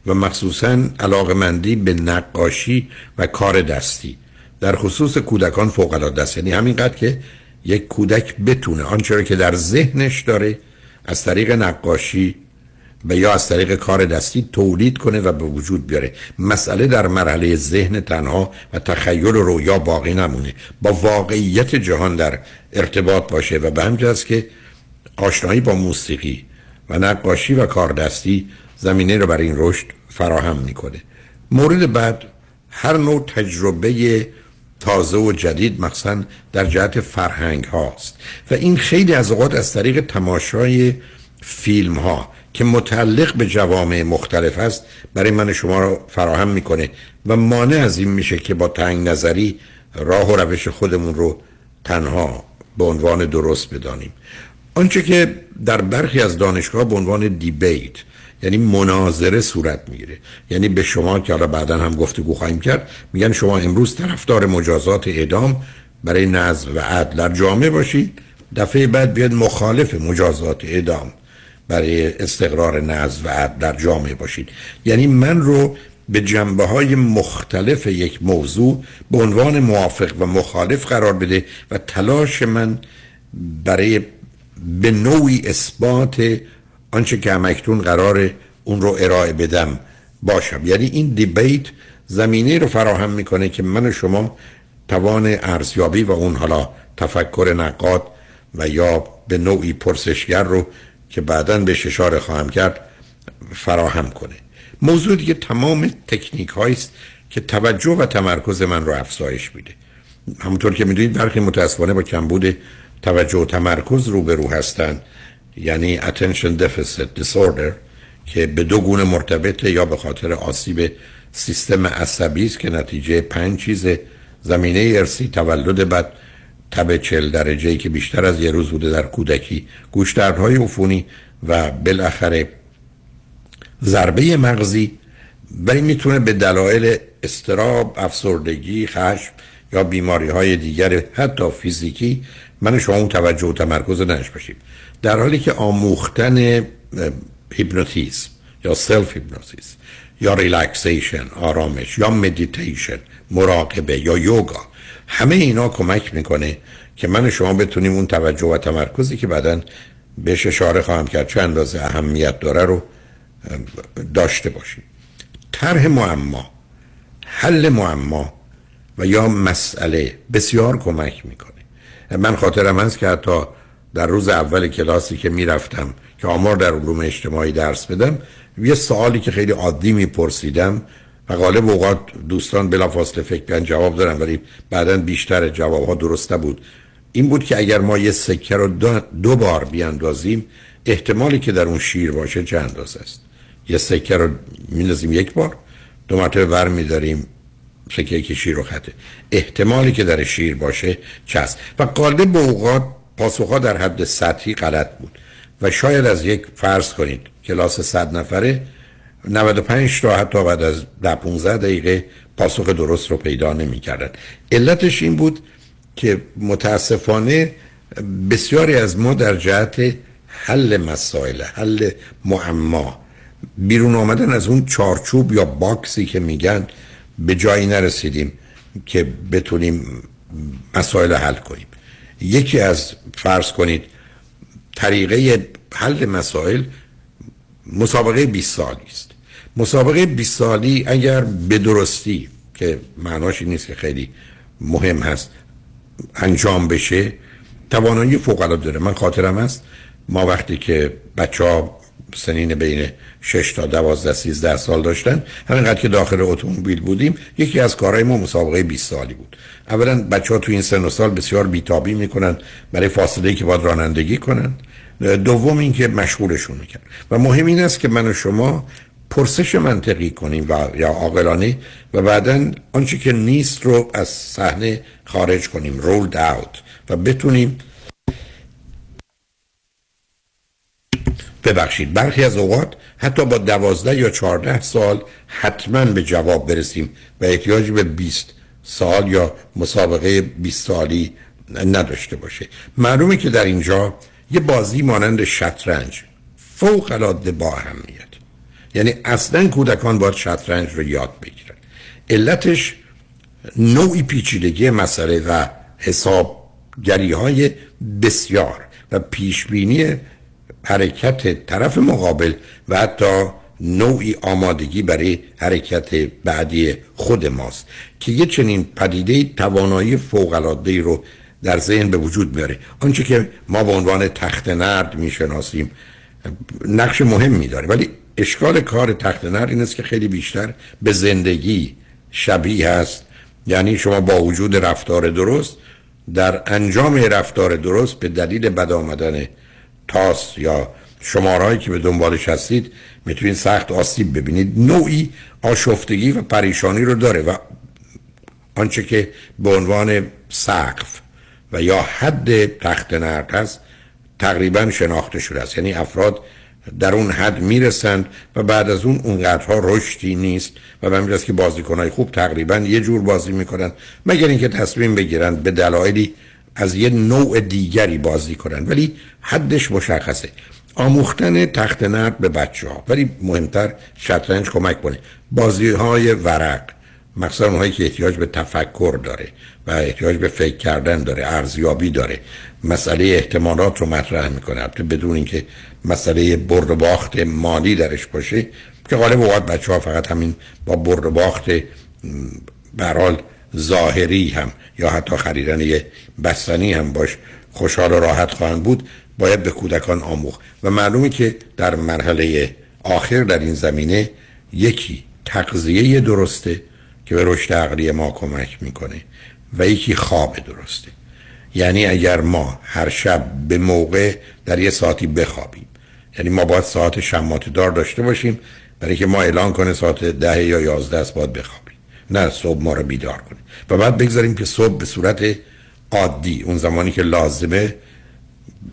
و مخصوصاً علاقه‌مندی به نقاشی و کار دستی در خصوص کودکان فوق‌العاده است. یعنی همینقدر که یک کودک بتونه آنچه که در ذهنش داره از طریق نقاشی و یا از طریق کار دستی تولید کنه و به وجود بیاره. مسئله در مرحله ذهن تنها و تخیل و رویا باقی نمونه، با واقعیت جهان در ارتباط باشه و به همین است که آشنایی با موسیقی و نقاشی و کار دستی زمینه رو برای این رشد فراهم میکنه. مورد بعد هر نوع تجربه تازه و جدید مخصوصا در جهت فرهنگ هاست و این خیلی از اوقات از طریق تماشای فیلم ها که متعلق به جوامع مختلف هست برای من شما رو فراهم میکنه و مانع از این میشه که با تنگ نظری راه و روش خودمون رو تنها به عنوان درست بدانیم. آنچه که در برخی از دانشگاه به عنوان دیبیت یعنی مناظره صورت میگیره، یعنی به شما که حالا بعدا هم گفتگو خواهیم کرد میگن شما امروز طرفدار مجازات اعدام برای نظم و عدل در جامعه باشید، دفعه بعد بیاد مخالف مجازات اعدام برای استقرار نظم و عدل در جامعه باشید. یعنی من رو به جنبه‌های مختلف یک موضوع به عنوان موافق و مخالف قرار بده و تلاش من برای به نوعی اثبات آنچه که همکنون قراره اون رو ارائه بدم باشم. یعنی این دیبیت زمینه رو فراهم میکنه که من و شما توان ارزیابی و اون حالا تفکر نقاد و یا به نوعی پرسشگر رو که بعداً بهش اشاره خواهم کرد فراهم کنه. موضوع دیگه تمام تکنیک هاییست که توجه و تمرکز من رو افزایش میده. همونطور که میدونید برخی متاسفانه با کمبود توجه و تمرکز روبرو هستن، یعنی attention deficit disorder که به دو گونه مرتبطه، یا به خاطر آسیب سیستم عصبی است که نتیجه 5 چیز زمینه ارثی، تولد بعد، تب 40 درجه‌ای که بیشتر از یه روز بوده در کودکی، گوشدردهای عفونی و بالاخره ضربه مغزی. ولی میتونه به دلایل اضطراب، افسردگی، خشم یا بیماری‌های دیگر حتی فیزیکی من شما اون توجه و تمرکز نش باشید، در حالی که آموختن هیپنوتیزم یا سلف هیپنوتیزم یا ریلکسیشن آرامش یا مدیتیشن مراقبه یا یوگا، همه اینا کمک میکنه که من شما بتونیم اون توجه و تمرکزی که بعداً بهش اشاره خواهم کرد چه اندازه اهمیت داره رو داشته باشیم. طرح معما، حل معما و یا مسئله بسیار کمک میکنه. من خاطرم هست که حتی در روز اول کلاسی که میرفتم که آمار در علوم اجتماعی درس بدم، یه سوالی که خیلی عادی میپرسیدم و غالب اوقات دوستان بلافاصله فکر کردن جواب دارن، ولی بعداً بیشتر جوابها درست نبود، این بود که اگر ما یه سکه رو دو بار بیاندازیم احتمالی که در اون شیر باشه چه اندازه است. یه سکه رو میندازیم یک بار، دو مرتبه بر میداریم، سکه که شیر رو خطه، احتمالی که در شیر باشه چه است. و غالب اوقات پاسخها در حد سطحی غلط بود و شاید از یک، فرض کنید کلاس 100 نفره 95 تا حتی بعد از 10-15 دقیقه پاسخ درست رو پیدا نمی‌کردن. علتش این بود که متاسفانه بسیاری از ما در جهت حل مسائل، حل معما، بیرون آمدن از اون چارچوب یا باکسی که میگن، به جایی نرسیدیم که بتونیم مسائل حل کنیم. یکی از، فرض کنید، طریقه حل مسائل مسابقه 20 سالی است. مسابقه 20 سالی اگر به درستی، که معناش این نیست که خیلی مهم هست، انجام بشه، توانایی فوق العاده داره. من خاطرم هست ما وقتی که بچه‌ها سنین بین 6 تا 12 13 سال داشتن، همینقدر که داخل اتومبیل بودیم، یکی از کارهای ما مسابقه 20 سالی بود. اولا بچه‌ها تو این سن و سال بسیار بیتابی میکنن برای فاصله‌ای که باید رانندگی کنن، دوم اینکه مشغولشون میکنن. و مهم این است که من و شما پرسش منطقی کنیم و یا عاقلانه و بعداً آنچه که نیست رو از صحنه خارج کنیم، رولد اوت، و بتونیم، ببخشید، برخی از اوقات حتی با 12 یا 14 سال حتماً به جواب برسیم و احتیاج به 20 سال یا مسابقه 20 سالی نداشته باشه. معلومه که در اینجا یه بازی مانند شطرنج فوق العاده با اهمیت، یعنی اصلا کودکان باید شطرنج رو یاد بگیرن. علتش نوعی پیچیدگی مسئله و حسابگری های بسیار و پیشبینی حرکت طرف مقابل و حتی نوعی آمادگی برای حرکت بعدی خود ماست که یه چنین پدیده توانایی فوق‌العاده‌ای رو در ذهن به وجود میاره. آنچه که ما به عنوان تخت نرد میشناسیم نقش مهمی داره، ولی اشکال کار تخت نرد این است که خیلی بیشتر به زندگی شبیه است. یعنی شما با وجود رفتار درست، در انجام رفتار درست به دلیل بد آمدن تاس یا شمارهایی که به دنبالش هستید میتونید سخت آسیب ببینید. نوعی آشفتگی و پریشانی رو داره و آنچه که به عنوان سقف و یا حد تخت نرد هست تقریبا شناخته شده است. یعنی افراد در اون حد میرسند و بعد از اونقدرها رشدی نیست و به همین جاست که بازیکن‌های خوب تقریبا یه جور بازی میکنن، مگر اینکه تصمیم بگیرن به دلایلی از یه نوع دیگری بازی کنن، ولی حدش مشخصه. آموختن تخت نرد به بچه‌ها، ولی مهمتر شطرنج کمک کنه. بازی‌های ورق، مخصوصا اونهایی که احتیاج به تفکر داره و احتیاج به فکر کردن داره، ارزیابی داره، مسئله احتمالات رو مطرح میکنه، البته بدون اینکه مسئله برد و باخت مالی درش باشه که غالب اوقات بچه‌ها فقط همین با برد و باخت به هر حال ظاهری هم یا حتی خریدن یه بستنی هم باش خوشحال و راحت خواهند بود. باید به کودکان آموخت و معلومه که در مرحله آخر در این زمینه یکی تغذیه درسته که به رشد عقلی ما کمک میکنه و یکی خواب درسته. یعنی اگر ما هر شب به موقع در یه ساعتی بخوابیم، یعنی ما باید ساعت شماطه دار داشته باشیم برای که ما اعلان کنه ساعت 10 یا 11 باید بخوابیم، نه صبح ما رو بیدار کنه. و بعد بگذاریم که صبح به صورت عادی اون زمانی که لازمه،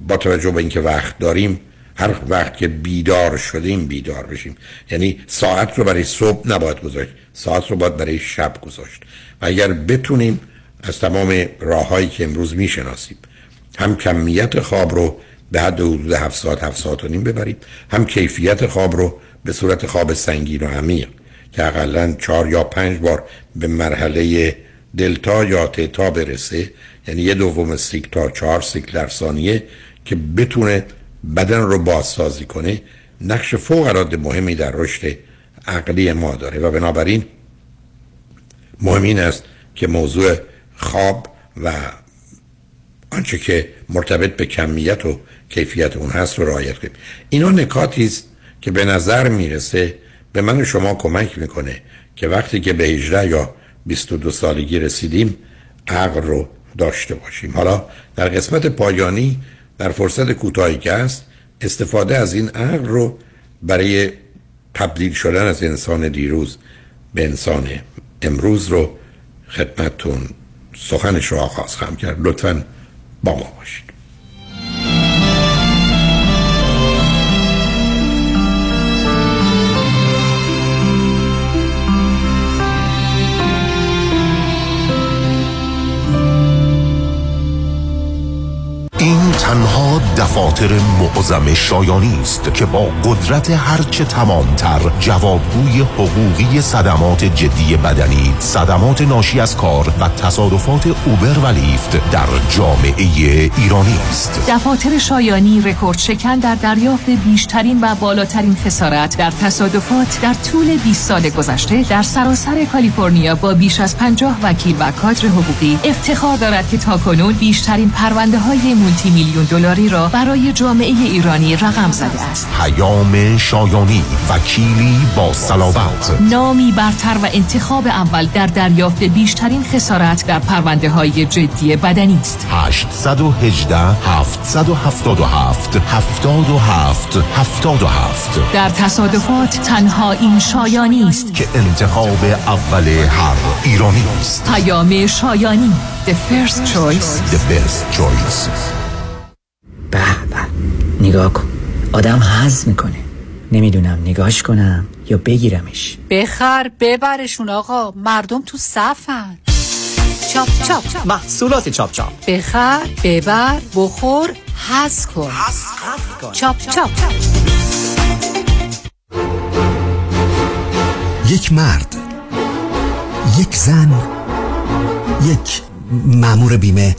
با توجه به اینکه وقت داریم، هر وقت که بیدار شدیم بیدار بشیم. یعنی ساعت رو برای صبح نباید گذاشت، ساعت رو باید برای شب گذاشت. و اگر بتونیم از تمام راه‌هایی که امروز میشناسیم هم کمیت خواب رو به حد حدود 7 ساعت 7 ساعت و نیم ببرید، هم کیفیت خواب رو به صورت خواب سنگین و عمیق که حداقل 4 یا 5 بار به مرحله دلتا یا تتا برسه، یعنی 1/2 سیکل تا 4 سیکل در ثانیه، که بتونه بدن رو بازسازی کنه، نقش فوق العاده مهمی در رشد عقلی ما داره و بنابراین مهم این است که موضوع خواب و آنچه که مرتبط به کمیت و کیفیت اون هست رو رعایت کنیم. اینا نکاتی است که به نظر میرسه به من و شما کمک میکنه که وقتی که به 18 یا 22 سالگی رسیدیم عقل رو داشته باشیم. حالا در قسمت پایانی در فرصت کوتاهی که هست استفاده از این عقل رو برای تبدیل شدن از انسان دیروز به انسان امروز رو خدمتتون سخنش رو آغاز خواهم کرد. لطفاً با ما باشید. این تنها دفاتر معظم شایانی است که با قدرت هرچه تمامتر جوابگوی حقوقی صدمات جدی بدنی، صدمات ناشی از کار و تصادفات اوبر و لیفت در جامعه ایرانی است. دفاتر شایانی رکورد شکن در دریافت بیشترین و بالاترین خسارت در تصادفات در طول 20 سال گذشته در سراسر کالیفرنیا با بیش از 50 وکیل و کادر حقوقی افتخار دارد که تاکنون بیشترین پرونده‌های $1 میلیون را برای جامعه ایرانی رقم زده است. پیام شایانی، وکیلی با صلابت، نامی برتر و انتخاب اول در دریافت بیشترین خسارت در پرونده های جدی بدنی است. 818-777-7777 در تصادفات تنها این شایانی است که انتخاب اول هر ایرانی است. پیام شایانی، The first choice, the best choice. به به، نگاه کن، آدم هضم میکنه. نمیدونم نگاش کنم یا بگیرمش. بخر ببرشون آقا، مردم تو صفن. چاپ چاپ، محصولات چاپ چاپ. بخر ببر بخور هضم کن. چاپ چاپ. یک مرد، یک زن، یک مأمور بیمه.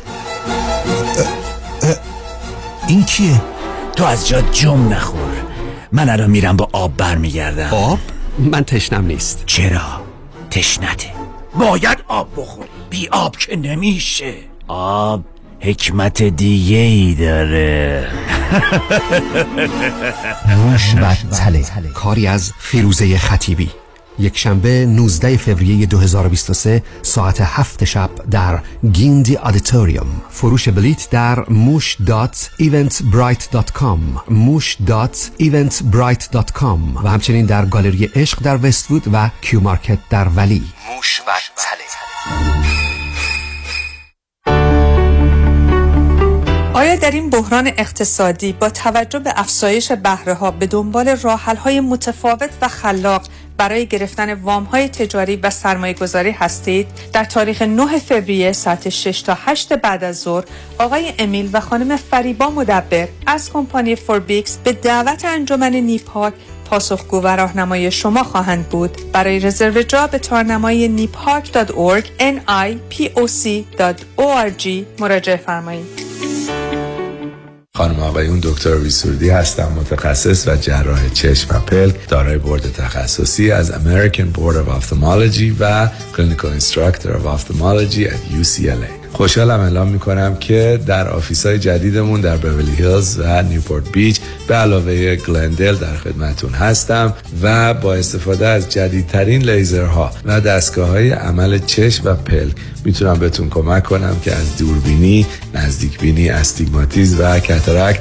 این کیه؟ تو از جا جم نخور، من الان میرم با آب برمیگردم. آب؟ من تشنم نیست. چرا؟ تشنته، باید آب بخور، بی آب که نمیشه. آب حکمت دیگه ای داره. نوش و تله، کاری از فیروزه خطیبی. یک شنبه 19 فوریه 2023 ساعت 7 شب در گیندی آدیتوریوم. فروش بلیت در mush.eventbrite.com mush.eventbrite.com و همچنین در گالری عشق در وست‌وود و کیو مارکت در ولی. موش و تله. آیا در این بحران اقتصادی با توجه به افزایش بهره ها به دنبال راه‌حل‌های متفاوت و خلاق برای گرفتن وام‌های تجاری و سرمایه‌گذاری هستید؟ در تاریخ 9 فوریه ساعت 6 تا 8 بعد از ظهر آقای امیل و خانم فریبا مدبر از کمپانی فور بیز به دعوت انجمن نیپاک پاسخگو و راهنمای شما خواهند بود. برای رزرو جا به تارنمای nipoc.org nipoc.org مراجعه فرمایید. خانم آقایون، دکتر ویسوردی هستم، متخصص و جراح چشم و پلک، دارای بورد تخصصی از American Board of Ophthalmology و Clinical Instructor of Ophthalmology at UCLA. خوشحالم اعلام میکنم که در آفیس‌های جدیدمون در بیولی هیلز و نیوپورت بیچ به علاوه گلندل در خدمتون هستم و با استفاده از جدیدترین لیزرها و دستگاه‌های عمل چشم و پلک میتونم بهتون کمک کنم که از دوربینی، نزدیکبینی، استیگماتیسم و کاتاراکت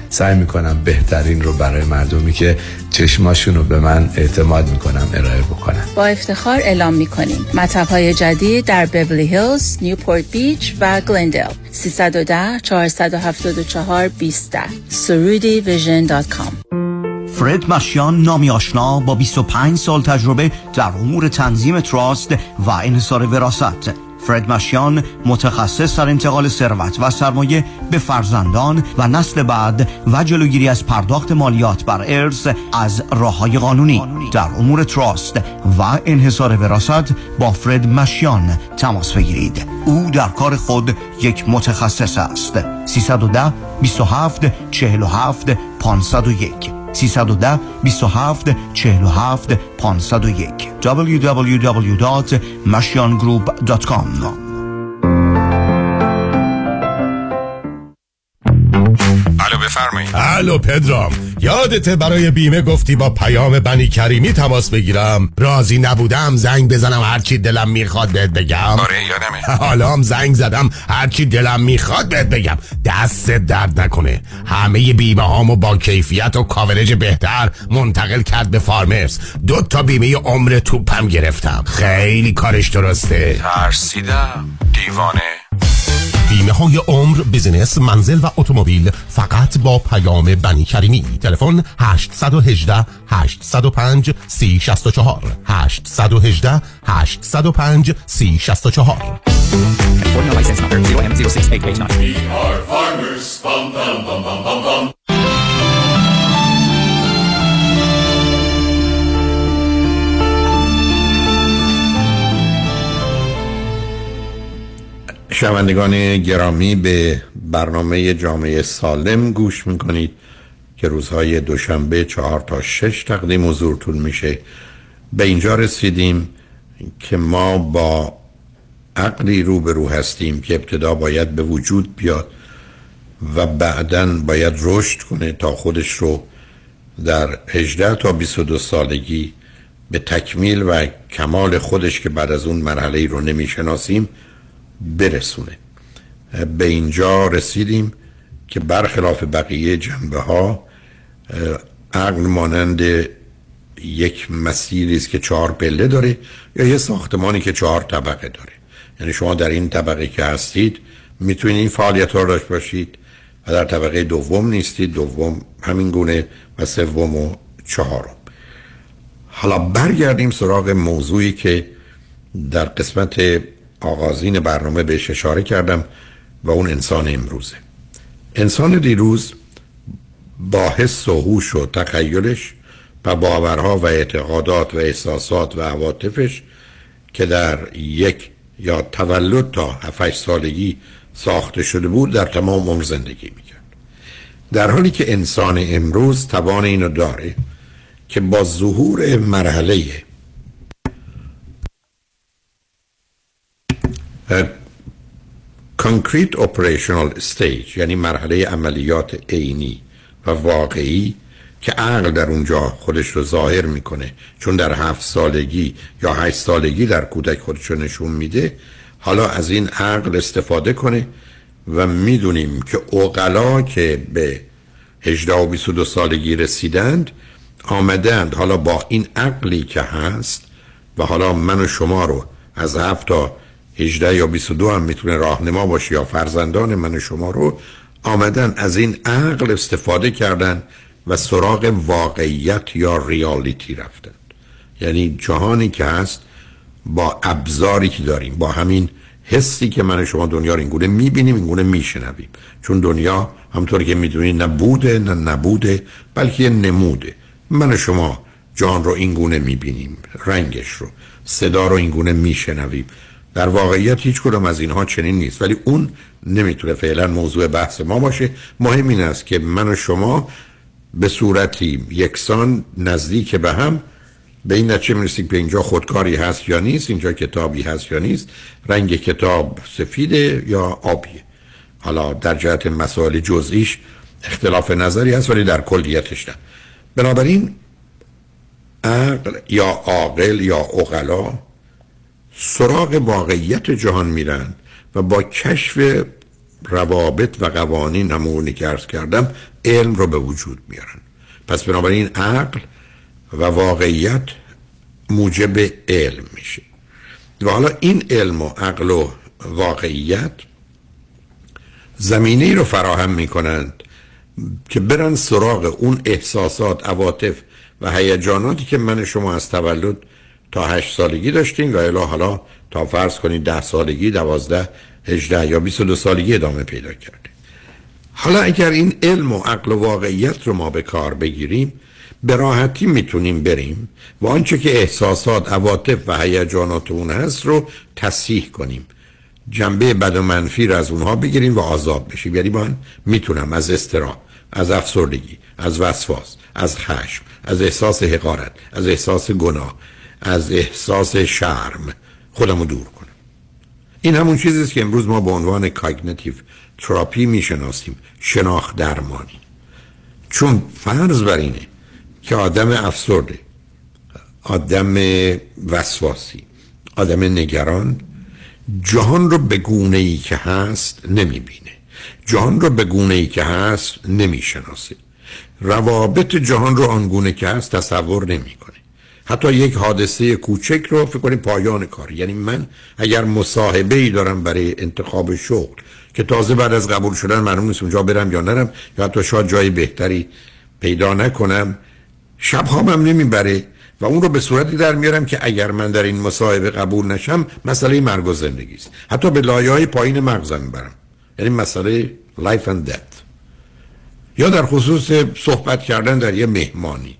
سعی میکنم بهترین رو برای مردمی که چشماشون رو به من اعتماد میکنم ارائه بکنم. با افتخار اعلام میکنیم مطب‌های جدید در بیولی هیلز، نیوپورت بیچ و گلندل. 310-474-12 surudivision.com. فرید مشیان نامی آشنا با 25 سال تجربه در امور تنظیم تراست و انحصار وراثت. فرید مشیان متخصص در انتقال ثروت و سرمایه به فرزندان و نسل بعد و جلوگیری از پرداخت مالیات بر ارث از راه‌های قانونی. در امور تراست و انحصار وراثت با فرید مشیان تماس بگیرید. او در کار خود یک متخصص است. 310-27-47-501 310-27-47-501 www.mashiangroup.com. الو بفرمایید. الو پدرام، یادت برای بیمه گفتی با پیام بنی کریمی تماس بگیرم؟ راضی نبودم زنگ بزنم هرچی دلم میخواد بهت بگم. آره یادمه. حالا هم زنگ زدم هرچی دلم میخواد بهت بگم. دست درد نکنه، همه بیمه هامو با کیفیت و کاورج بهتر منتقل کرد به فارمرز. 2 تا بیمه عمر توپم گرفتم. خیلی کارش درسته. ترسیدم دیوانه. بیمه های عمر، بیزینس، منزل و اتومبیل فقط با پیام بنی کریمی. تلفن 818-805-3064 818-805-3064. شنوندگان گرامی، به برنامه جامعه سالم گوش میکنید که روزهای دوشنبه 4 تا 6 تقدیم حضورتون میشه. به اینجا رسیدیم که ما با عقلی روبرو هستیم که ابتدا باید به وجود بیاد و بعداً باید رشد کنه تا خودش رو در 18 تا 22 سالگی به تکمیل و کمال خودش که بعد از اون مرحله‌ای رو نمیشناسیم برسونه. به اینجا رسیدیم که برخلاف بقیه جنبه ها عقل مانند یک مسیری است که 4 پله داره یا یه ساختمانی که 4 طبقه داره. یعنی شما در این طبقه که هستید میتونید این فعالیت ها داشت باشید و در طبقه دوم نیستید، دوم همین گونه و سوم و چهارم. حالا برگردیم سراغ موضوعی که در قسمت آغازین برنامه بهش اشاره کردم و اون انسان امروزه. انسان دیروز با حس و هوش و تخیلش و باورها و اعتقادات و احساسات و عواطفش که در یک یا تولد تا 7-8 سالگی ساخته شده بود در تمام عمر زندگی میکرد، در حالی که انسان امروز توان اینو داره که با ظهور مرحله Concrete Operational Stage، یعنی مرحله عملیات عینی و واقعی که عقل در اونجا خودش رو ظاهر میکنه، چون در 7 سالگی یا 8 سالگی در کودک خودش رو نشون میده. حالا از این عقل استفاده کنه و میدونیم که عقلا که به 18 و 22 سالگی رسیدند آمدند حالا با این عقلی که هست و حالا من و شما رو از 7 تا 18 یا 22 هم میتونه راهنما باشه یا فرزندان من و شما رو آمدن از این عقل استفاده کردن و سراغ واقعیت یا ریالیتی رفتن. یعنی جهانی که هست با ابزاری که داریم، با همین حسی که من و شما دنیا رو اینگونه میبینیم، اینگونه میشنویم، چون دنیا همطور که میدونید نه بوده نه نبوده بلکه نموده. من و شما جهان رو اینگونه میبینیم، رنگش رو، صدا رو اینگونه میشنویم. در واقعیت هیچ کدام از اینها چنین نیست، ولی اون نمیتونه فعلا موضوع بحث ما باشه. مهم این است که من و شما به صورتی یکسان نزدیک به هم به این نتیجه میرسیم که اینجا خودکاری هست یا نیست، اینجا کتابی هست یا نیست، رنگ کتاب سفیده یا آبیه. حالا در جهت مسائل جزئیش اختلاف نظری هست ولی در کلیتش نه. بنابراین عقل یا عاقل یا عقلا سراغ واقعیت جهان میرن و با کشف روابط و قوانین، همونی که عرض کردم، علم رو به وجود میارن. پس بنابراین عقل و واقعیت موجب علم میشه و حالا این علم و عقل و واقعیت زمینه‌ای رو فراهم میکنند که برن سراغ اون احساسات، عواطف و هیجاناتی که من شما از تولد تا 8 سالگی داشتیم و الا حالا تا فرض کنید 10 سالگی، 12، 18 یا 22 سالگی ادامه پیدا کرده. حالا اگر این علم و عقل و واقعیت رو ما به کار بگیریم، به راحتی میتونیم بریم و آنچه که احساسات، عواطف و هیجانات اون هست رو تصحیح کنیم، جنبه بد و منفی رو از اونها بگیریم و آزاد بشیم. یعنی من میتونم از اضطراب، از افسردگی، از وسواس، از خشم، از احساس حقارت، از احساس گناه، از احساس شرم خودم رو دور کنم. این همون چیزی است که امروز ما به عنوان کاگنیتیو تراپی میشناسیم، شناخت درمانی. چون فرض بر اینه که آدم افسرده، آدم وسواسی، آدم نگران، جهان رو به گونه‌ای که هست نمیبینه، جهان رو به گونه‌ای که هست نمیشناسه، روابط جهان رو آنگونه که هست تصور نمیکنه. حتی یک حادثه کوچک رو فکر کنید پایان کار. یعنی من اگر مصاحبه‌ای دارم برای انتخاب شغل که تازه بعد از قبول شدن معلوم نیست اونجا برم یا نرم، یا حتی شاید جای بهتری پیدا نکنم، شب خوابم نمیبره و اون رو به صورتی در میارم که اگر من در این مصاحبه قبول نشم مسئله مرگ و زندگی است، حتی به لایه‌های پایین مغزم میبرم، یعنی مسئله life and death. یا در خصوص صحبت کردن در یه مهمانی،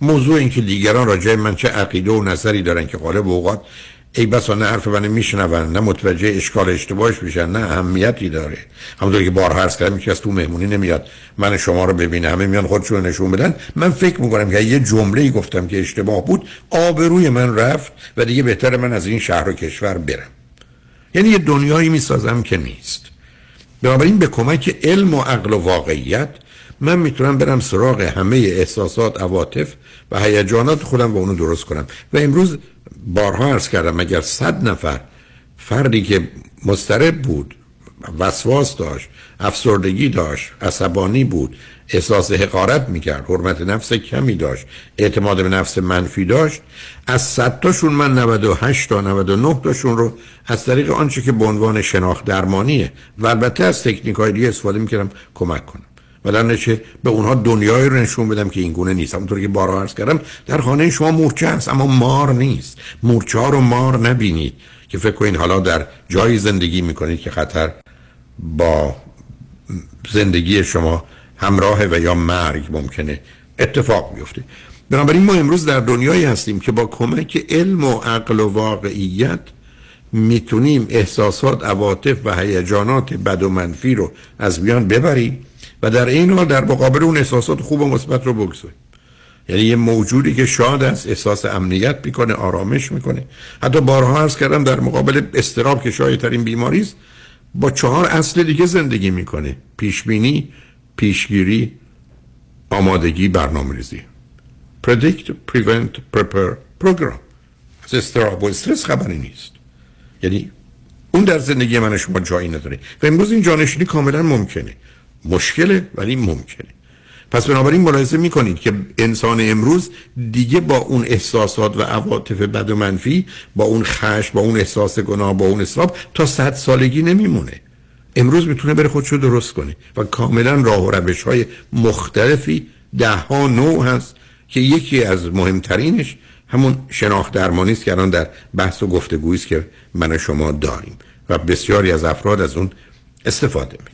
موضوع این که دیگران راجع من چه عقیده و نظری دارن که غالب اوقات ای بسا نه حرف من میشنون، نه متوجه اشکال اشتباهش میشن، نه اهمیتی داره. همونطور که بارها عرض کردم، یکی از تو مهمونی نمیاد من شما رو ببینه، همه میان خودشون رو نشون بدن. من فکر میکنم که یه جمله‌ای گفتم که اشتباه بود، آبروی من رفت و دیگه بهتره من از این شهر و کشور برم. یعنی یه دنیایی میسازم که نیست. بنابراین به کمک علم و عقل و واقعیت من میتونم برم سراغ همه احساسات، عواطف و هیجانات خودم و اونو درست کنم. و امروز بارها عرض کردم اگر 100 نفر فردی که مضطرب بود، وسواس داشت، افسردگی داشت، عصبانی بود، احساس حقارت میکرد، حرمت نفس کمی داشت، اعتماد به نفس منفی داشت، از 100 تاشون من 98 تا 99 تاشون رو از طریق آنچه که به عنوان شناخت درمانیه و البته از تکنیک‌های دیگه استفاده میکردم کمک کنم و در نشه به اونها دنیایی رو نشون بدم که این گونه نیست. همونطور که بارها عرض کردم در خانه شما مورچه هست اما مار نیست. مورچه ها رو مار نبینید که فکر کنید حالا در جایی زندگی میکنید که خطر با زندگی شما همراه و یا مرگ ممکنه اتفاق بیفته. بنابراین ما امروز در دنیایی هستیم که با کمک علم و عقل و واقعیت میتونیم احساسات، عواطف و هیجانات بد و منفی رو از بیان ببریم و در این حال در مقابل اون احساسات خوب و مثبت رو بگذاریم. یعنی یه موجودی که شاد است احساس امنیت میکنه، آرامش میکنه. حتی بارها عرض کردم در مقابل اضطراب که شایع‌ترین بیماری است، با 4 اصل دیگه زندگی میکنه: پیشبینی، پیشگیری، آمادگی، برنامه‌ریزی. predict, prevent, prepare, program. از اضطراب و استرس خبری نیست. یعنی اون در زندگی من شما جایی نداره و امروز این جانشینی کاملا ممکنه. مشکله ولی ممکنه. پس بنابراین ملاحظه میکنید که انسان امروز دیگه با اون احساسات و عواطف بد و منفی، با اون خشم، با اون احساس گناه، با اون اضطراب تا 100 سالگی نمیمونه. امروز میتونه بره خودشو درست کنه و کاملا راه و روش های مختلفی، 10 نوع هست که یکی از مهمترینش همون شناخت درمانی است که الان در بحث و گفتگویی است که من و شما داریم و بسیاری از افراد از اون استفاده میکنن.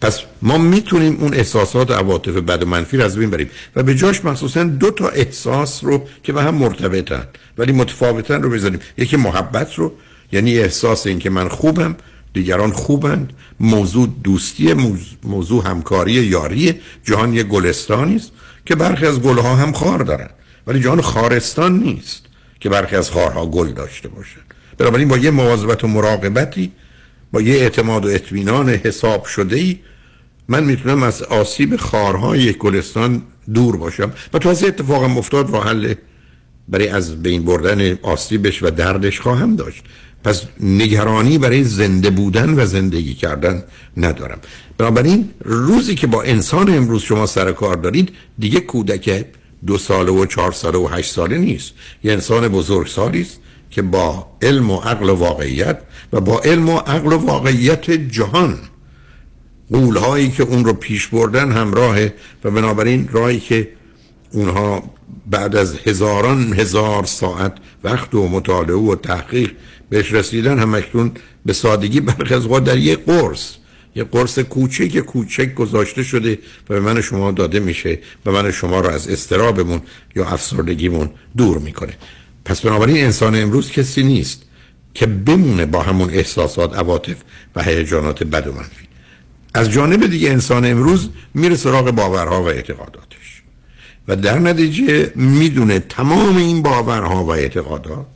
پس ما میتونیم اون احساسات و عواطف بد و منفی رو از بین بریم و به جاش مخصوصا 2 تا احساس رو که به هم مرتبطن ولی متفاوتن رو بذاریم. یکی محبت رو، یعنی احساس این که من خوبم، دیگران خوبند، موضوع دوستی، موضوع همکاری، یاری. جهان یه گلستانی است که برخی از گلها هم خار دارن ولی جهان خارستان نیست که برخی از خارها گل داشته باشن. بنابراین با یه مواظبت و مراقبتی، با یه اعتماد و اطمینان حساب شده ای، من میتونم از آسیب خارهای یک گلستان دور باشم و تازه اتفاقم افتاد راه حل برای از بین بردن آسیبش و دردش خواهم داشت. پس نگرانی برای زنده بودن و زندگی کردن ندارم. بنابراین روزی که با انسان امروز شما سر کار دارید دیگه کودک 2 ساله و 4 ساله و 8 ساله نیست. یه انسان بزرگسالی است که با علم و عقل و واقعیت و با علم و عقل و واقعیت جهان، قولهایی که اون رو پیش بردن همراهه و بنابراین راهی که اونها بعد از هزار ساعت وقت و مطالعه و تحقیق بهش رسیدن هم اکنون به سادگی برخی از اوقات در یه قرص کوچک گذاشته شده و به من شما داده میشه و من شما رو از اضطرابمون یا افسردگیمون دور میکنه. پس بنابراین انسان امروز کسی نیست که بمونه با همون احساسات، عواطف و هیجانات بد و منفی. از جانب دیگه انسان امروز میره سراغ باورها و اعتقاداتش و در نتیجه میدونه تمام این باورها و اعتقادات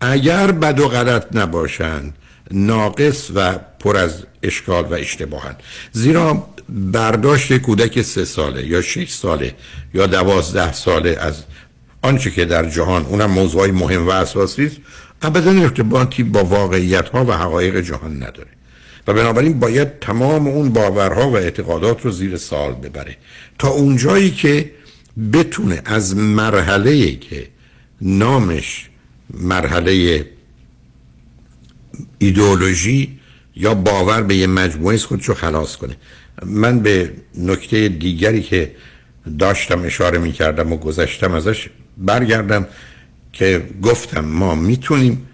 اگر بد و غلط نباشند ناقص و پر از اشکال و اشتباهند، زیرا برداشت کودک 3 ساله یا 6 ساله یا 12 ساله از آنچه که در جهان، اونم موضوعی مهم و اساسی است، ابدا ارتباطی با واقعیت ها و حقایق جهان نداره و بنابراین باید تمام اون باورها و اعتقادات رو زیر سوال ببره تا اونجایی که بتونه از مرحله‌ای که نامش مرحله ایدئولوژی یا باور به یه مجموعه خودشو خلاص کنه. من به نکته دیگری که داشتم اشاره میکردم و گذشتم ازش برگردم که گفتم ما میتونیم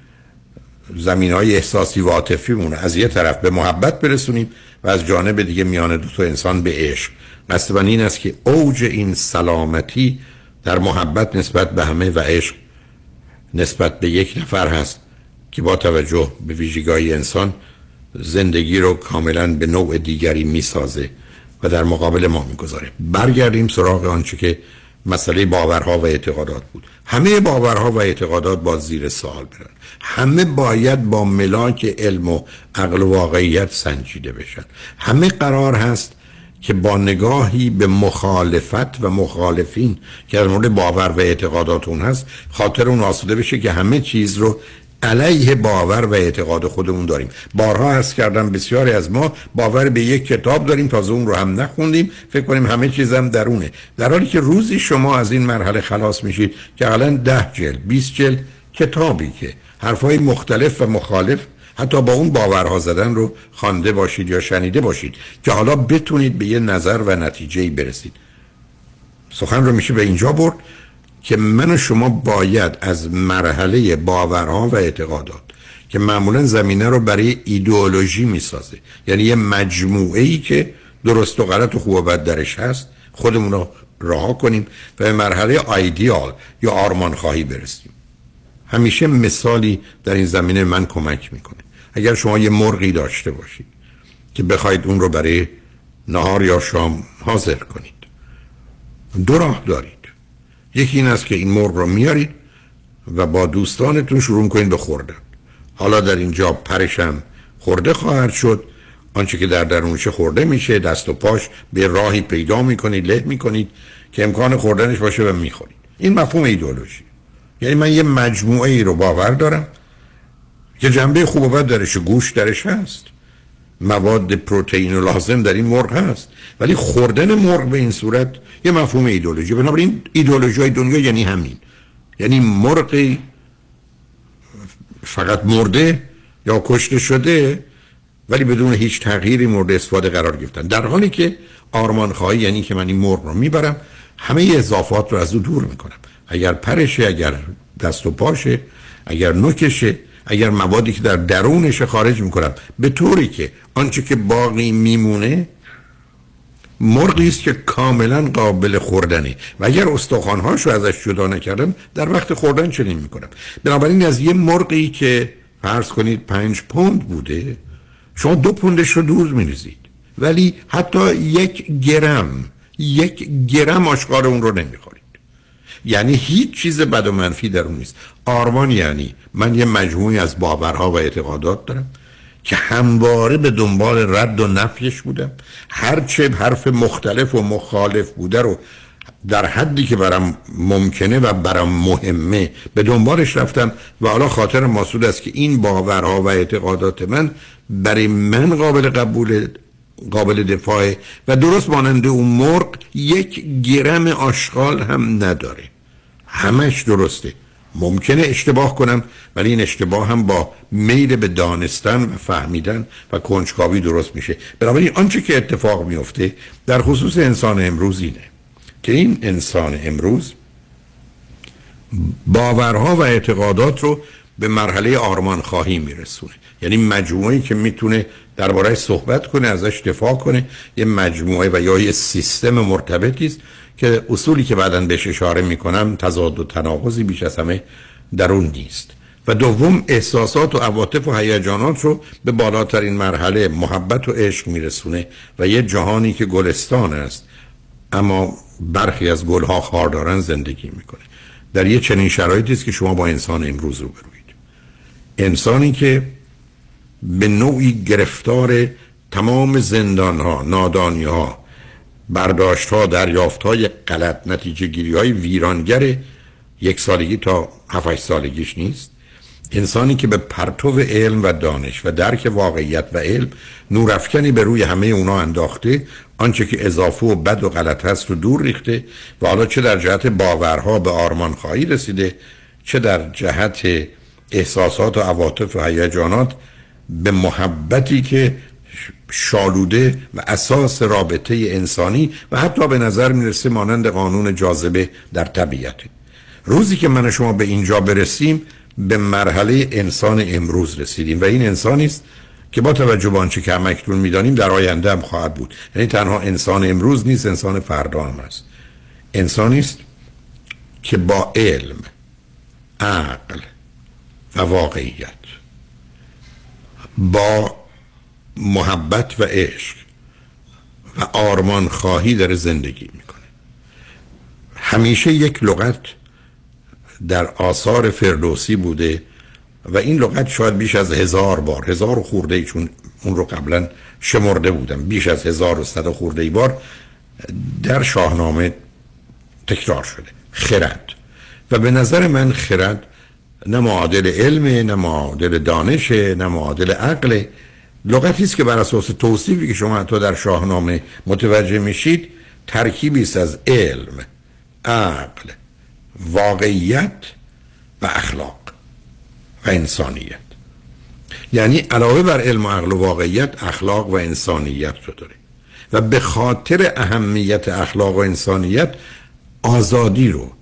زمینهای احساسی و عاطفیمون از یه طرف به محبت برسونیم و از جانب دیگه میان دو تا انسان به عشق. قصد من این است که اوج این سلامتی در محبت نسبت به همه و عشق نسبت به یک نفر هست که با توجه به ویژگی‌های انسان زندگی رو کاملا به نوع دیگری میسازه و در مقابل ما میگذاره. برگردیم سراغ آنچه که مسئله باورها و اعتقادات بود. همه باورها و اعتقادات با زیر سوال برن، همه باید با ملاک علم و عقل و واقعیت سنجیده بشن، همه قرار هست که با نگاهی به مخالفت و مخالفین که در مورد باور و اعتقادات اون هست خاطر اون آسوده بشه که همه چیز رو علیه باور و اعتقاد خودمون داریم. بارها عرض کردم بسیاری از ما باور به یک کتاب داریم، تازه اون رو هم نخوندیم، فکر کنیم همه چیزم درونه، در حالی که روزی شما از این مرحله خلاص میشید که الان 10 جلد 20 جلد کتابی که حرفای مختلف و مخالف حتی با اون باورها زدن رو خوانده باشید یا شنیده باشید که حالا بتونید به یه نظر و نتیجه‌ای برسید. سخن رو میشه به اینجا برد که من و شما باید از مرحله باورها و اعتقادات که معمولا زمینه رو برای ایدئولوژی میسازه، یعنی یه مجموعه‌ای که درست و غلط و خوب و بد درش هست، خودمون رو رها کنیم و به مرحله آیدیال یا آرمان خواهی برسیم. همیشه مثالی در این زمینه من کمک میکنه. اگر شما یه مرغی داشته باشید که بخواید اون رو برای نهار یا شام حاضر کنید، 2 راه دارید. یکی این است که این مرغ رو میارید و با دوستانتون شروع میکنید به خوردن. حالا در اینجا پرشم خورده خواهد شد، آنچه که در درونش خورده میشه، دست و پاش به راهی پیدا میکنید، له میکنید که امکان خوردنش باشه و میخورید. این مفهوم ایدئولوژی، یعنی من یه مجموعه ای رو باور دارم که جنبه خوب و بد درش، گوش درش هست، مواد پروتئین لازم در این مرغ هست، ولی خوردن مرغ به این صورت یه مفهوم ایدئولوژی. بنابراین ایدئولوژی های دنیا یعنی همین، یعنی مرغی فقط مرده یا کشته شده ولی بدون هیچ تغییری مورد استفاده قرار گرفتن، در حالی که آرمان خواهی یعنی که من این مرغ رو میبرم، همه اضافات رو از او دور میکنم، اگر پرشه، اگر دست و پاشه، اگر نوکشه، اگر موادی که در درونش خارج میکنم، به طوری که آنچه که باقی میمونه مرغی است که کاملا قابل خوردنه و اگر استخوان‌هاش رو ازش جدا نکردم در وقت خوردن چنین میکنم. بنابراین از یه مرغی که فرض کنید 5 پوند بوده، شما 2 پوندش رو دور میریزید ولی حتی 1 گرم آشکار اون رو نمیخورید. یعنی هیچ چیز بد و منفی در اون نیست. آرمان یعنی من یه مجموعی از باورها و اعتقادات دارم که همواره به دنبال رد و نفیش بودم، هرچه حرف مختلف و مخالف بوده رو در حدی که برام ممکنه و برام مهمه به دنبالش رفتم و حالا خاطر مسعود است که این باورها و اعتقادات من برای من قابل قبول، قابل دفاع و درست مانند اون مرغ یک گرم آشغال هم نداره، همش درسته. ممکنه اشتباه کنم ولی این اشتباه هم با میل به دانستن و فهمیدن و کنجکاوی درست میشه. بنابراین آنچه که اتفاق میفته در خصوص انسان امروز اینه که این انسان امروز باورها و اعتقادات رو به مرحله آرمان خواهی میرسونه، یعنی مجموعه‌ای که میتونه درباره‌اش صحبت کنه، ازش دفاع کنه، یه مجموعه و یا یه سیستم مرتبطی است که اصولی که بعداً بهش اشاره میکنم تضاد و تناقضی بیش از همه در اون نیست. و دوم احساسات و عواطف و هیجانات رو به بالاترین مرحله محبت و عشق میرسونه و یه جهانی که گلستان است اما برخی از گلها خار دارن زندگی میکنه. در یه چنین شرایطی است که شما با انسان امروز روبروید، انسانی که به نوعی گرفتار تمام زندانها، نادانیها، برداشتها، دریافتهای غلط، نتیجه گیریهای ویرانگر یک سالگی تا 7-8 سالگیش نیست. انسانی که به پرتو علم و دانش و درک واقعیت و علم نورافکنی به روی همه اونا انداخته، آنچه که اضافه و بد و غلط هست رو دور ریخته و حالا چه در جهت باورها به آرمان خواهی رسیده، چه در جهت احساسات و عواطف و هیجانات به محبتی که شالوده و اساس رابطه انسانی و حتی به نظر میرسه مانند قانون جاذبه در طبیعت. روزی که من و شما به اینجا برسیم به مرحله انسان امروز رسیدیم و این انسانی است که با توجه به آنچه که همکنون میدانیم در آینده هم خواهد بود، یعنی تنها انسان امروز نیست، انسان فردا هم است. انسانی است که با علم، عقل و واقعیت، با محبت و عشق و آرمان خواهی داره زندگی میکنه. همیشه یک لغت در آثار فردوسی بوده و این لغت شاید بیش از 1000 بار، 1000 و خورده ای، چون اون رو قبلا شمرده بودم، بیش از 1100 و خورده ای بار در شاهنامه تکرار شده، خرد. و به نظر من خرد نه معادل علمه، نه معادل دانشه، نه معادل عقله، لغتی است که بر اساس توصیفی که شما حتی در شاهنامه متوجه میشید ترکیبی است از علم، عقل، واقعیت و اخلاق و انسانیت. یعنی علاوه بر علم و عقل و واقعیت، اخلاق و انسانیت رو داره و به خاطر اهمیت اخلاق و انسانیت آزادی رو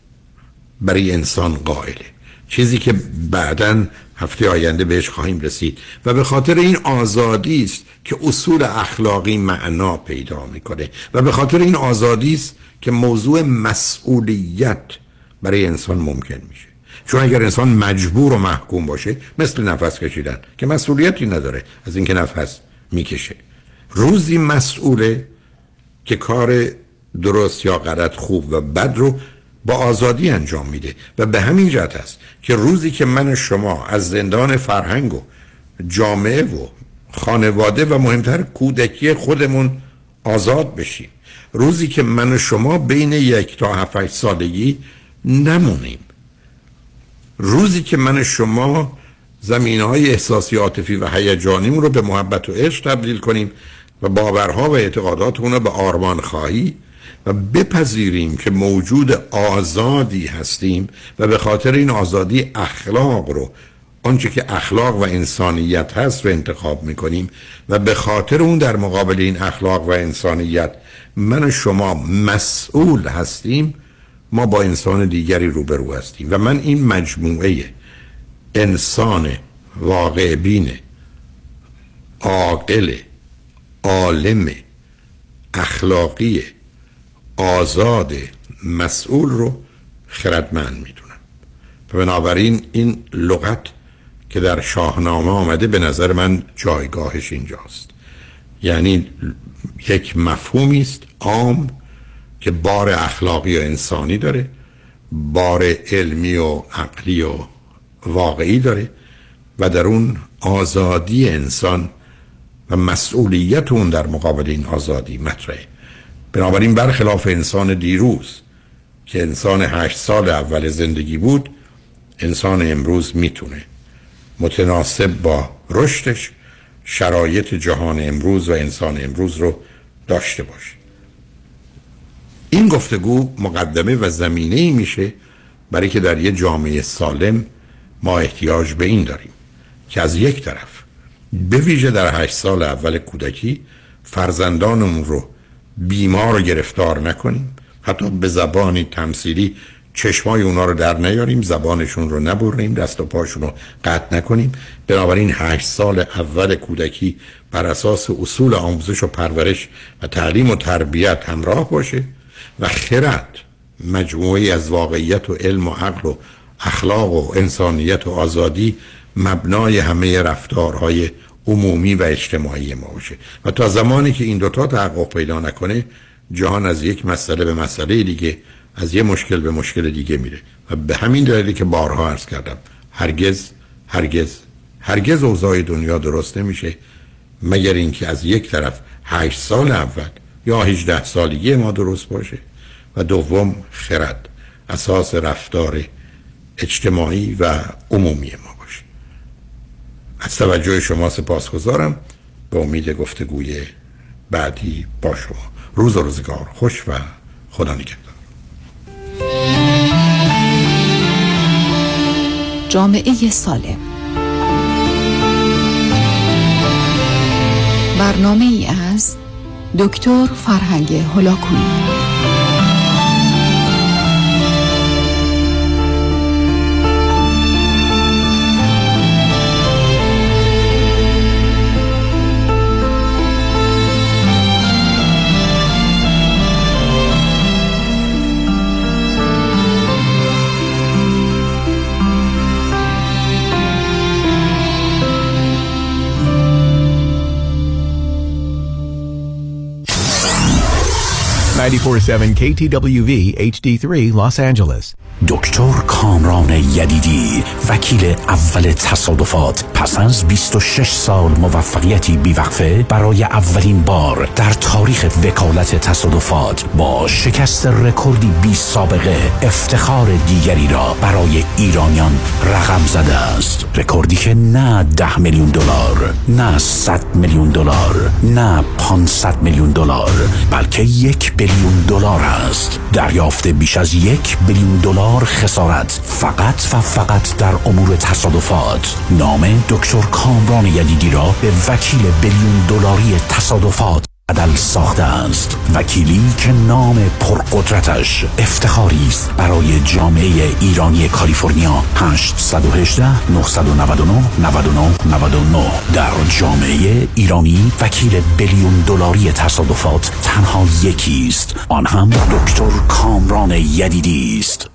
برای انسان قائله، چیزی که بعداً هفته آینده بهش خواهیم رسید. و به خاطر این آزادی است که اصول اخلاقی معنا پیدا میکنه و به خاطر این آزادی است که موضوع مسئولیت برای انسان ممکن میشه، چون اگر انسان مجبور و محکوم باشه مثل نفس کشیدن که مسئولیتی نداره از اینکه نفس میکشه، روزی مسئوله که کار درست یا غلط، خوب و بد رو با آزادی انجام میده. و به همین جهت است که روزی که من و شما از زندان فرهنگ و جامعه و خانواده و مهمتر کودکی خودمون آزاد بشیم، روزی که من و شما بین 1 تا 7-8 سالگی نمونیم، روزی که من و شما زمینه‌های احساسی، عاطفی و هیجانیمون رو به محبت و عشق تبدیل کنیم و باورها و اعتقاداتمون رو به آرمان خواهی و بپذیریم که موجود آزادی هستیم و به خاطر این آزادی اخلاق رو، آنچه که اخلاق و انسانیت هست، رو انتخاب میکنیم و به خاطر اون در مقابل این اخلاق و انسانیت من و شما مسئول هستیم، ما با انسان دیگری روبرو هستیم. و من این مجموعه انسان واقع بین، عاقل، عالم، اخلاقی، آزاد، مسئول رو خردمند میدونم. بنابراین این لغت که در شاهنامه آمده به نظر من جایگاهش اینجاست، یعنی یک مفهومی است عام که بار اخلاقی و انسانی داره، بار علمی و عقلی و واقعی داره و در اون آزادی انسان و مسئولیت اون در مقابل این آزادی مطرحه. بنابراین برخلاف انسان دیروز که انسان 8 سال اول زندگی بود انسان امروز میتونه متناسب با رشدش شرایط جهان امروز و انسان امروز رو داشته باشه. این گفتگو مقدمه و زمینه‌ای میشه برای که در یه جامعه سالم ما احتیاج به این داریم که از یک طرف به ویژه در 8 سال اول کودکی فرزندانمون رو بیمار و گرفتار نکنیم، حتی به زبانی تمثیلی چشمای اونا رو در نیاریم، زبانشون رو نبریم، دست و پاشون رو قطع نکنیم. بنابراین 8 سال اول کودکی بر اساس اصول آموزش و پرورش و تعلیم و تربیت همراه باشه و خرد مجموعی از واقعیت و علم و عقل و اخلاق و انسانیت و آزادی مبنای همه رفتارهای عمومی و اجتماعی ما باشه و تا زمانی که این دوتا تحقق پیدا نکنه جهان از یک مسئله به مسئله دیگه، از یه مشکل به مشکل دیگه میره و به همین دلیلی که بارها عرض کردم هرگز اوضاع دنیا درست نمیشه مگر اینکه از یک طرف 8 سال اول یا 18 سالگی ما درست باشه و دوم خرد اساس رفتار اجتماعی و عمومی ما باشه. از توجه شما سپاسگزارم، به امید گفتگوی بعدی با شما. روز و روزگار خوش و خدا نگهدار. جامعه سالم، برنامه ای از دکتر فرهنگ هولاکویی. KTWV HD3 Los Angeles. دکتر کامران یدیدی، وکیل اول تصادفات، پس از 26 سال موفقیتی بیوقفه برای اولین بار در تاریخ وکالت تصادفات با شکست رکوردی بی سابقه افتخار دیگری را برای ایرانیان رقم زده است. رکوردی که نه 10 میلیون دلار، نه 100 میلیون دلار، نه 500 میلیون دلار، بلکه 1 بیلیون دلار است. دریافت بیش از 1 بیلیون دلار خسارت فقط و فقط در امور تصادفات. نام دکتر کامران یدیدی را به وکیل $1 بیلیون تصادفات عدل ساخته است. وکیلی که نام پرقدرتش افتخاری است برای جامعه ایرانی کالیفرنیا. 818-999-9999. در جامعه ایرانی وکیل $1 بیلیون تصادفات تنها یکی است، آن هم دکتر کامران یدیدی است.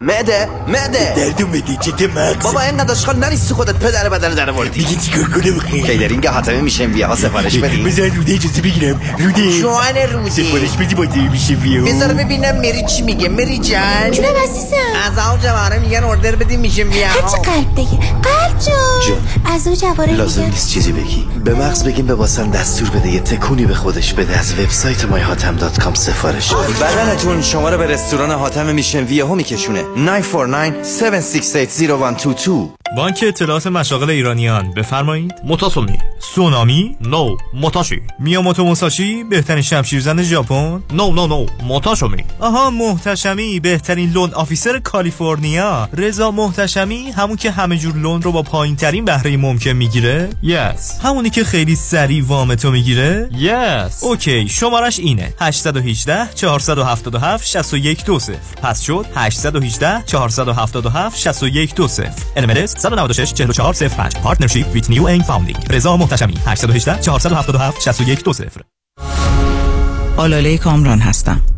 معده دردو میدی چیت مغز بابا اینقدر اشغال نریستی خودت پدر بدنه در آوردی. میگی چیکار کنم خیر؟ کیدرینگ حاتمی میشه ویها سفارش بدیم. بذار روده اجازه بگیرم. روده جوان روده سفارش بدی با دی میشه ویو. بذار ببینم مری چی میگه. مری جان جونم عزیزم. از آو جواره میگن اوردر بدیم میشه ویو. هرچی قلب بگه. قلب جون از او جواره لازم نیست چیزی بگی. به مغز بگیم به واسن دستور بده یه تکونی به خودش بده. از وبسایت myhatam.com سفارش بده. بدنتون شما رو به رستوران حاتم میشه ویو میکشونه. 949-768-0122. بانک اطلاعات مشاغل ایرانیان، بفرمایید. موتاسومی، سونامی، نو، موتاشی. میاموتو موساشی، بهترین شمشیرزن ژاپن. نو، موتاشومی. آها، محتشمی، بهترین لون آفیسر کالیفرنیا. رضا محتشمی، همون که همه جور لون رو با پایین‌ترین بهره ممکن میگیره. یس. همونی که خیلی سریع وامتو میگیره. یس. اوکی، شمارش اینه. 818-477-6120. پس شد 818-477-6120. NMLS 196-4405. Partnership with New and Founding. رضا محتشمی 818-477-6120. آلاله کامران هستم.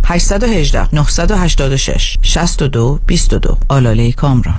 62 818 986 62 22 آلاله کامران.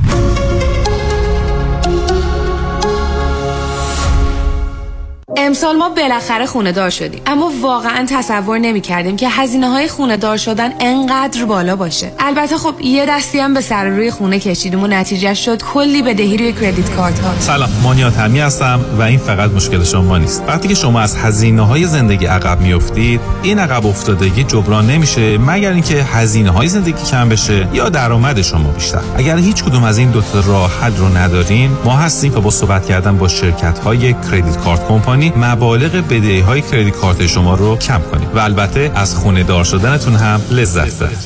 امسال ما بالاخره خونه دار شدیم، اما واقعا تصور نمی کردیم که هزینه های خونه دار شدن انقدر بالا باشه. البته خب یه دستی هم به سر روی خونه کشیدیم و نتیجه شد کلی بدهی روی کردیت کارت ها. سلام، مانیات همی هستم و این فقط مشکل شما نیست. وقتی که شما از هزینه های زندگی عقب میافتید، این عقب افتادگی جبران نمیشه مگر اینکه هزینه های زندگی کم بشه یا درآمد شما بیشتر. اگر هیچ کدوم از این دو تا راه حل رو نداریم، ما هستیم که با صحبت کردن با شرکت های کردیت کارت کمپانی مبالغ بدهی‌های کریدیت کارت شما رو کم کنید و البته از خونه دار شدنتون هم لذت ببرید.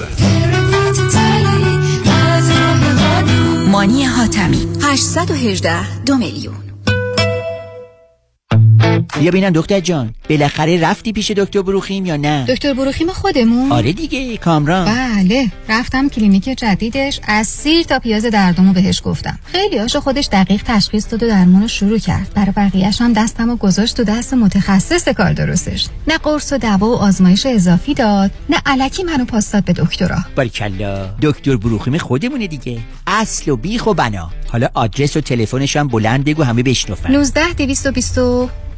مانی حاتمی 818 2 میلیون. بیا ببینم دکتر جان، بالاخره رفتی پیش دکتر بروخیم یا نه؟ دکتر بروخیم خودمون؟ آره دیگه، کامران. بله، رفتم کلینیک جدیدش، از سیر تا پیاز دردمو بهش گفتم. خیلی هاشو خودش دقیق تشخیص داد و درمونو شروع کرد. برای بقیه‌اش هم دستمو گذاشت تو دست متخصص کار درستش. نه قرص و دوا و آزمایش اضافی داد، نه الکی منو پاس داد به دکترا. باریکلا، دکتر بروخیم خودمونه دیگه. اصل و بیخ و بنا. حالا آدرس و تلفنش هم بلند بگو همه بشنفن. 19 220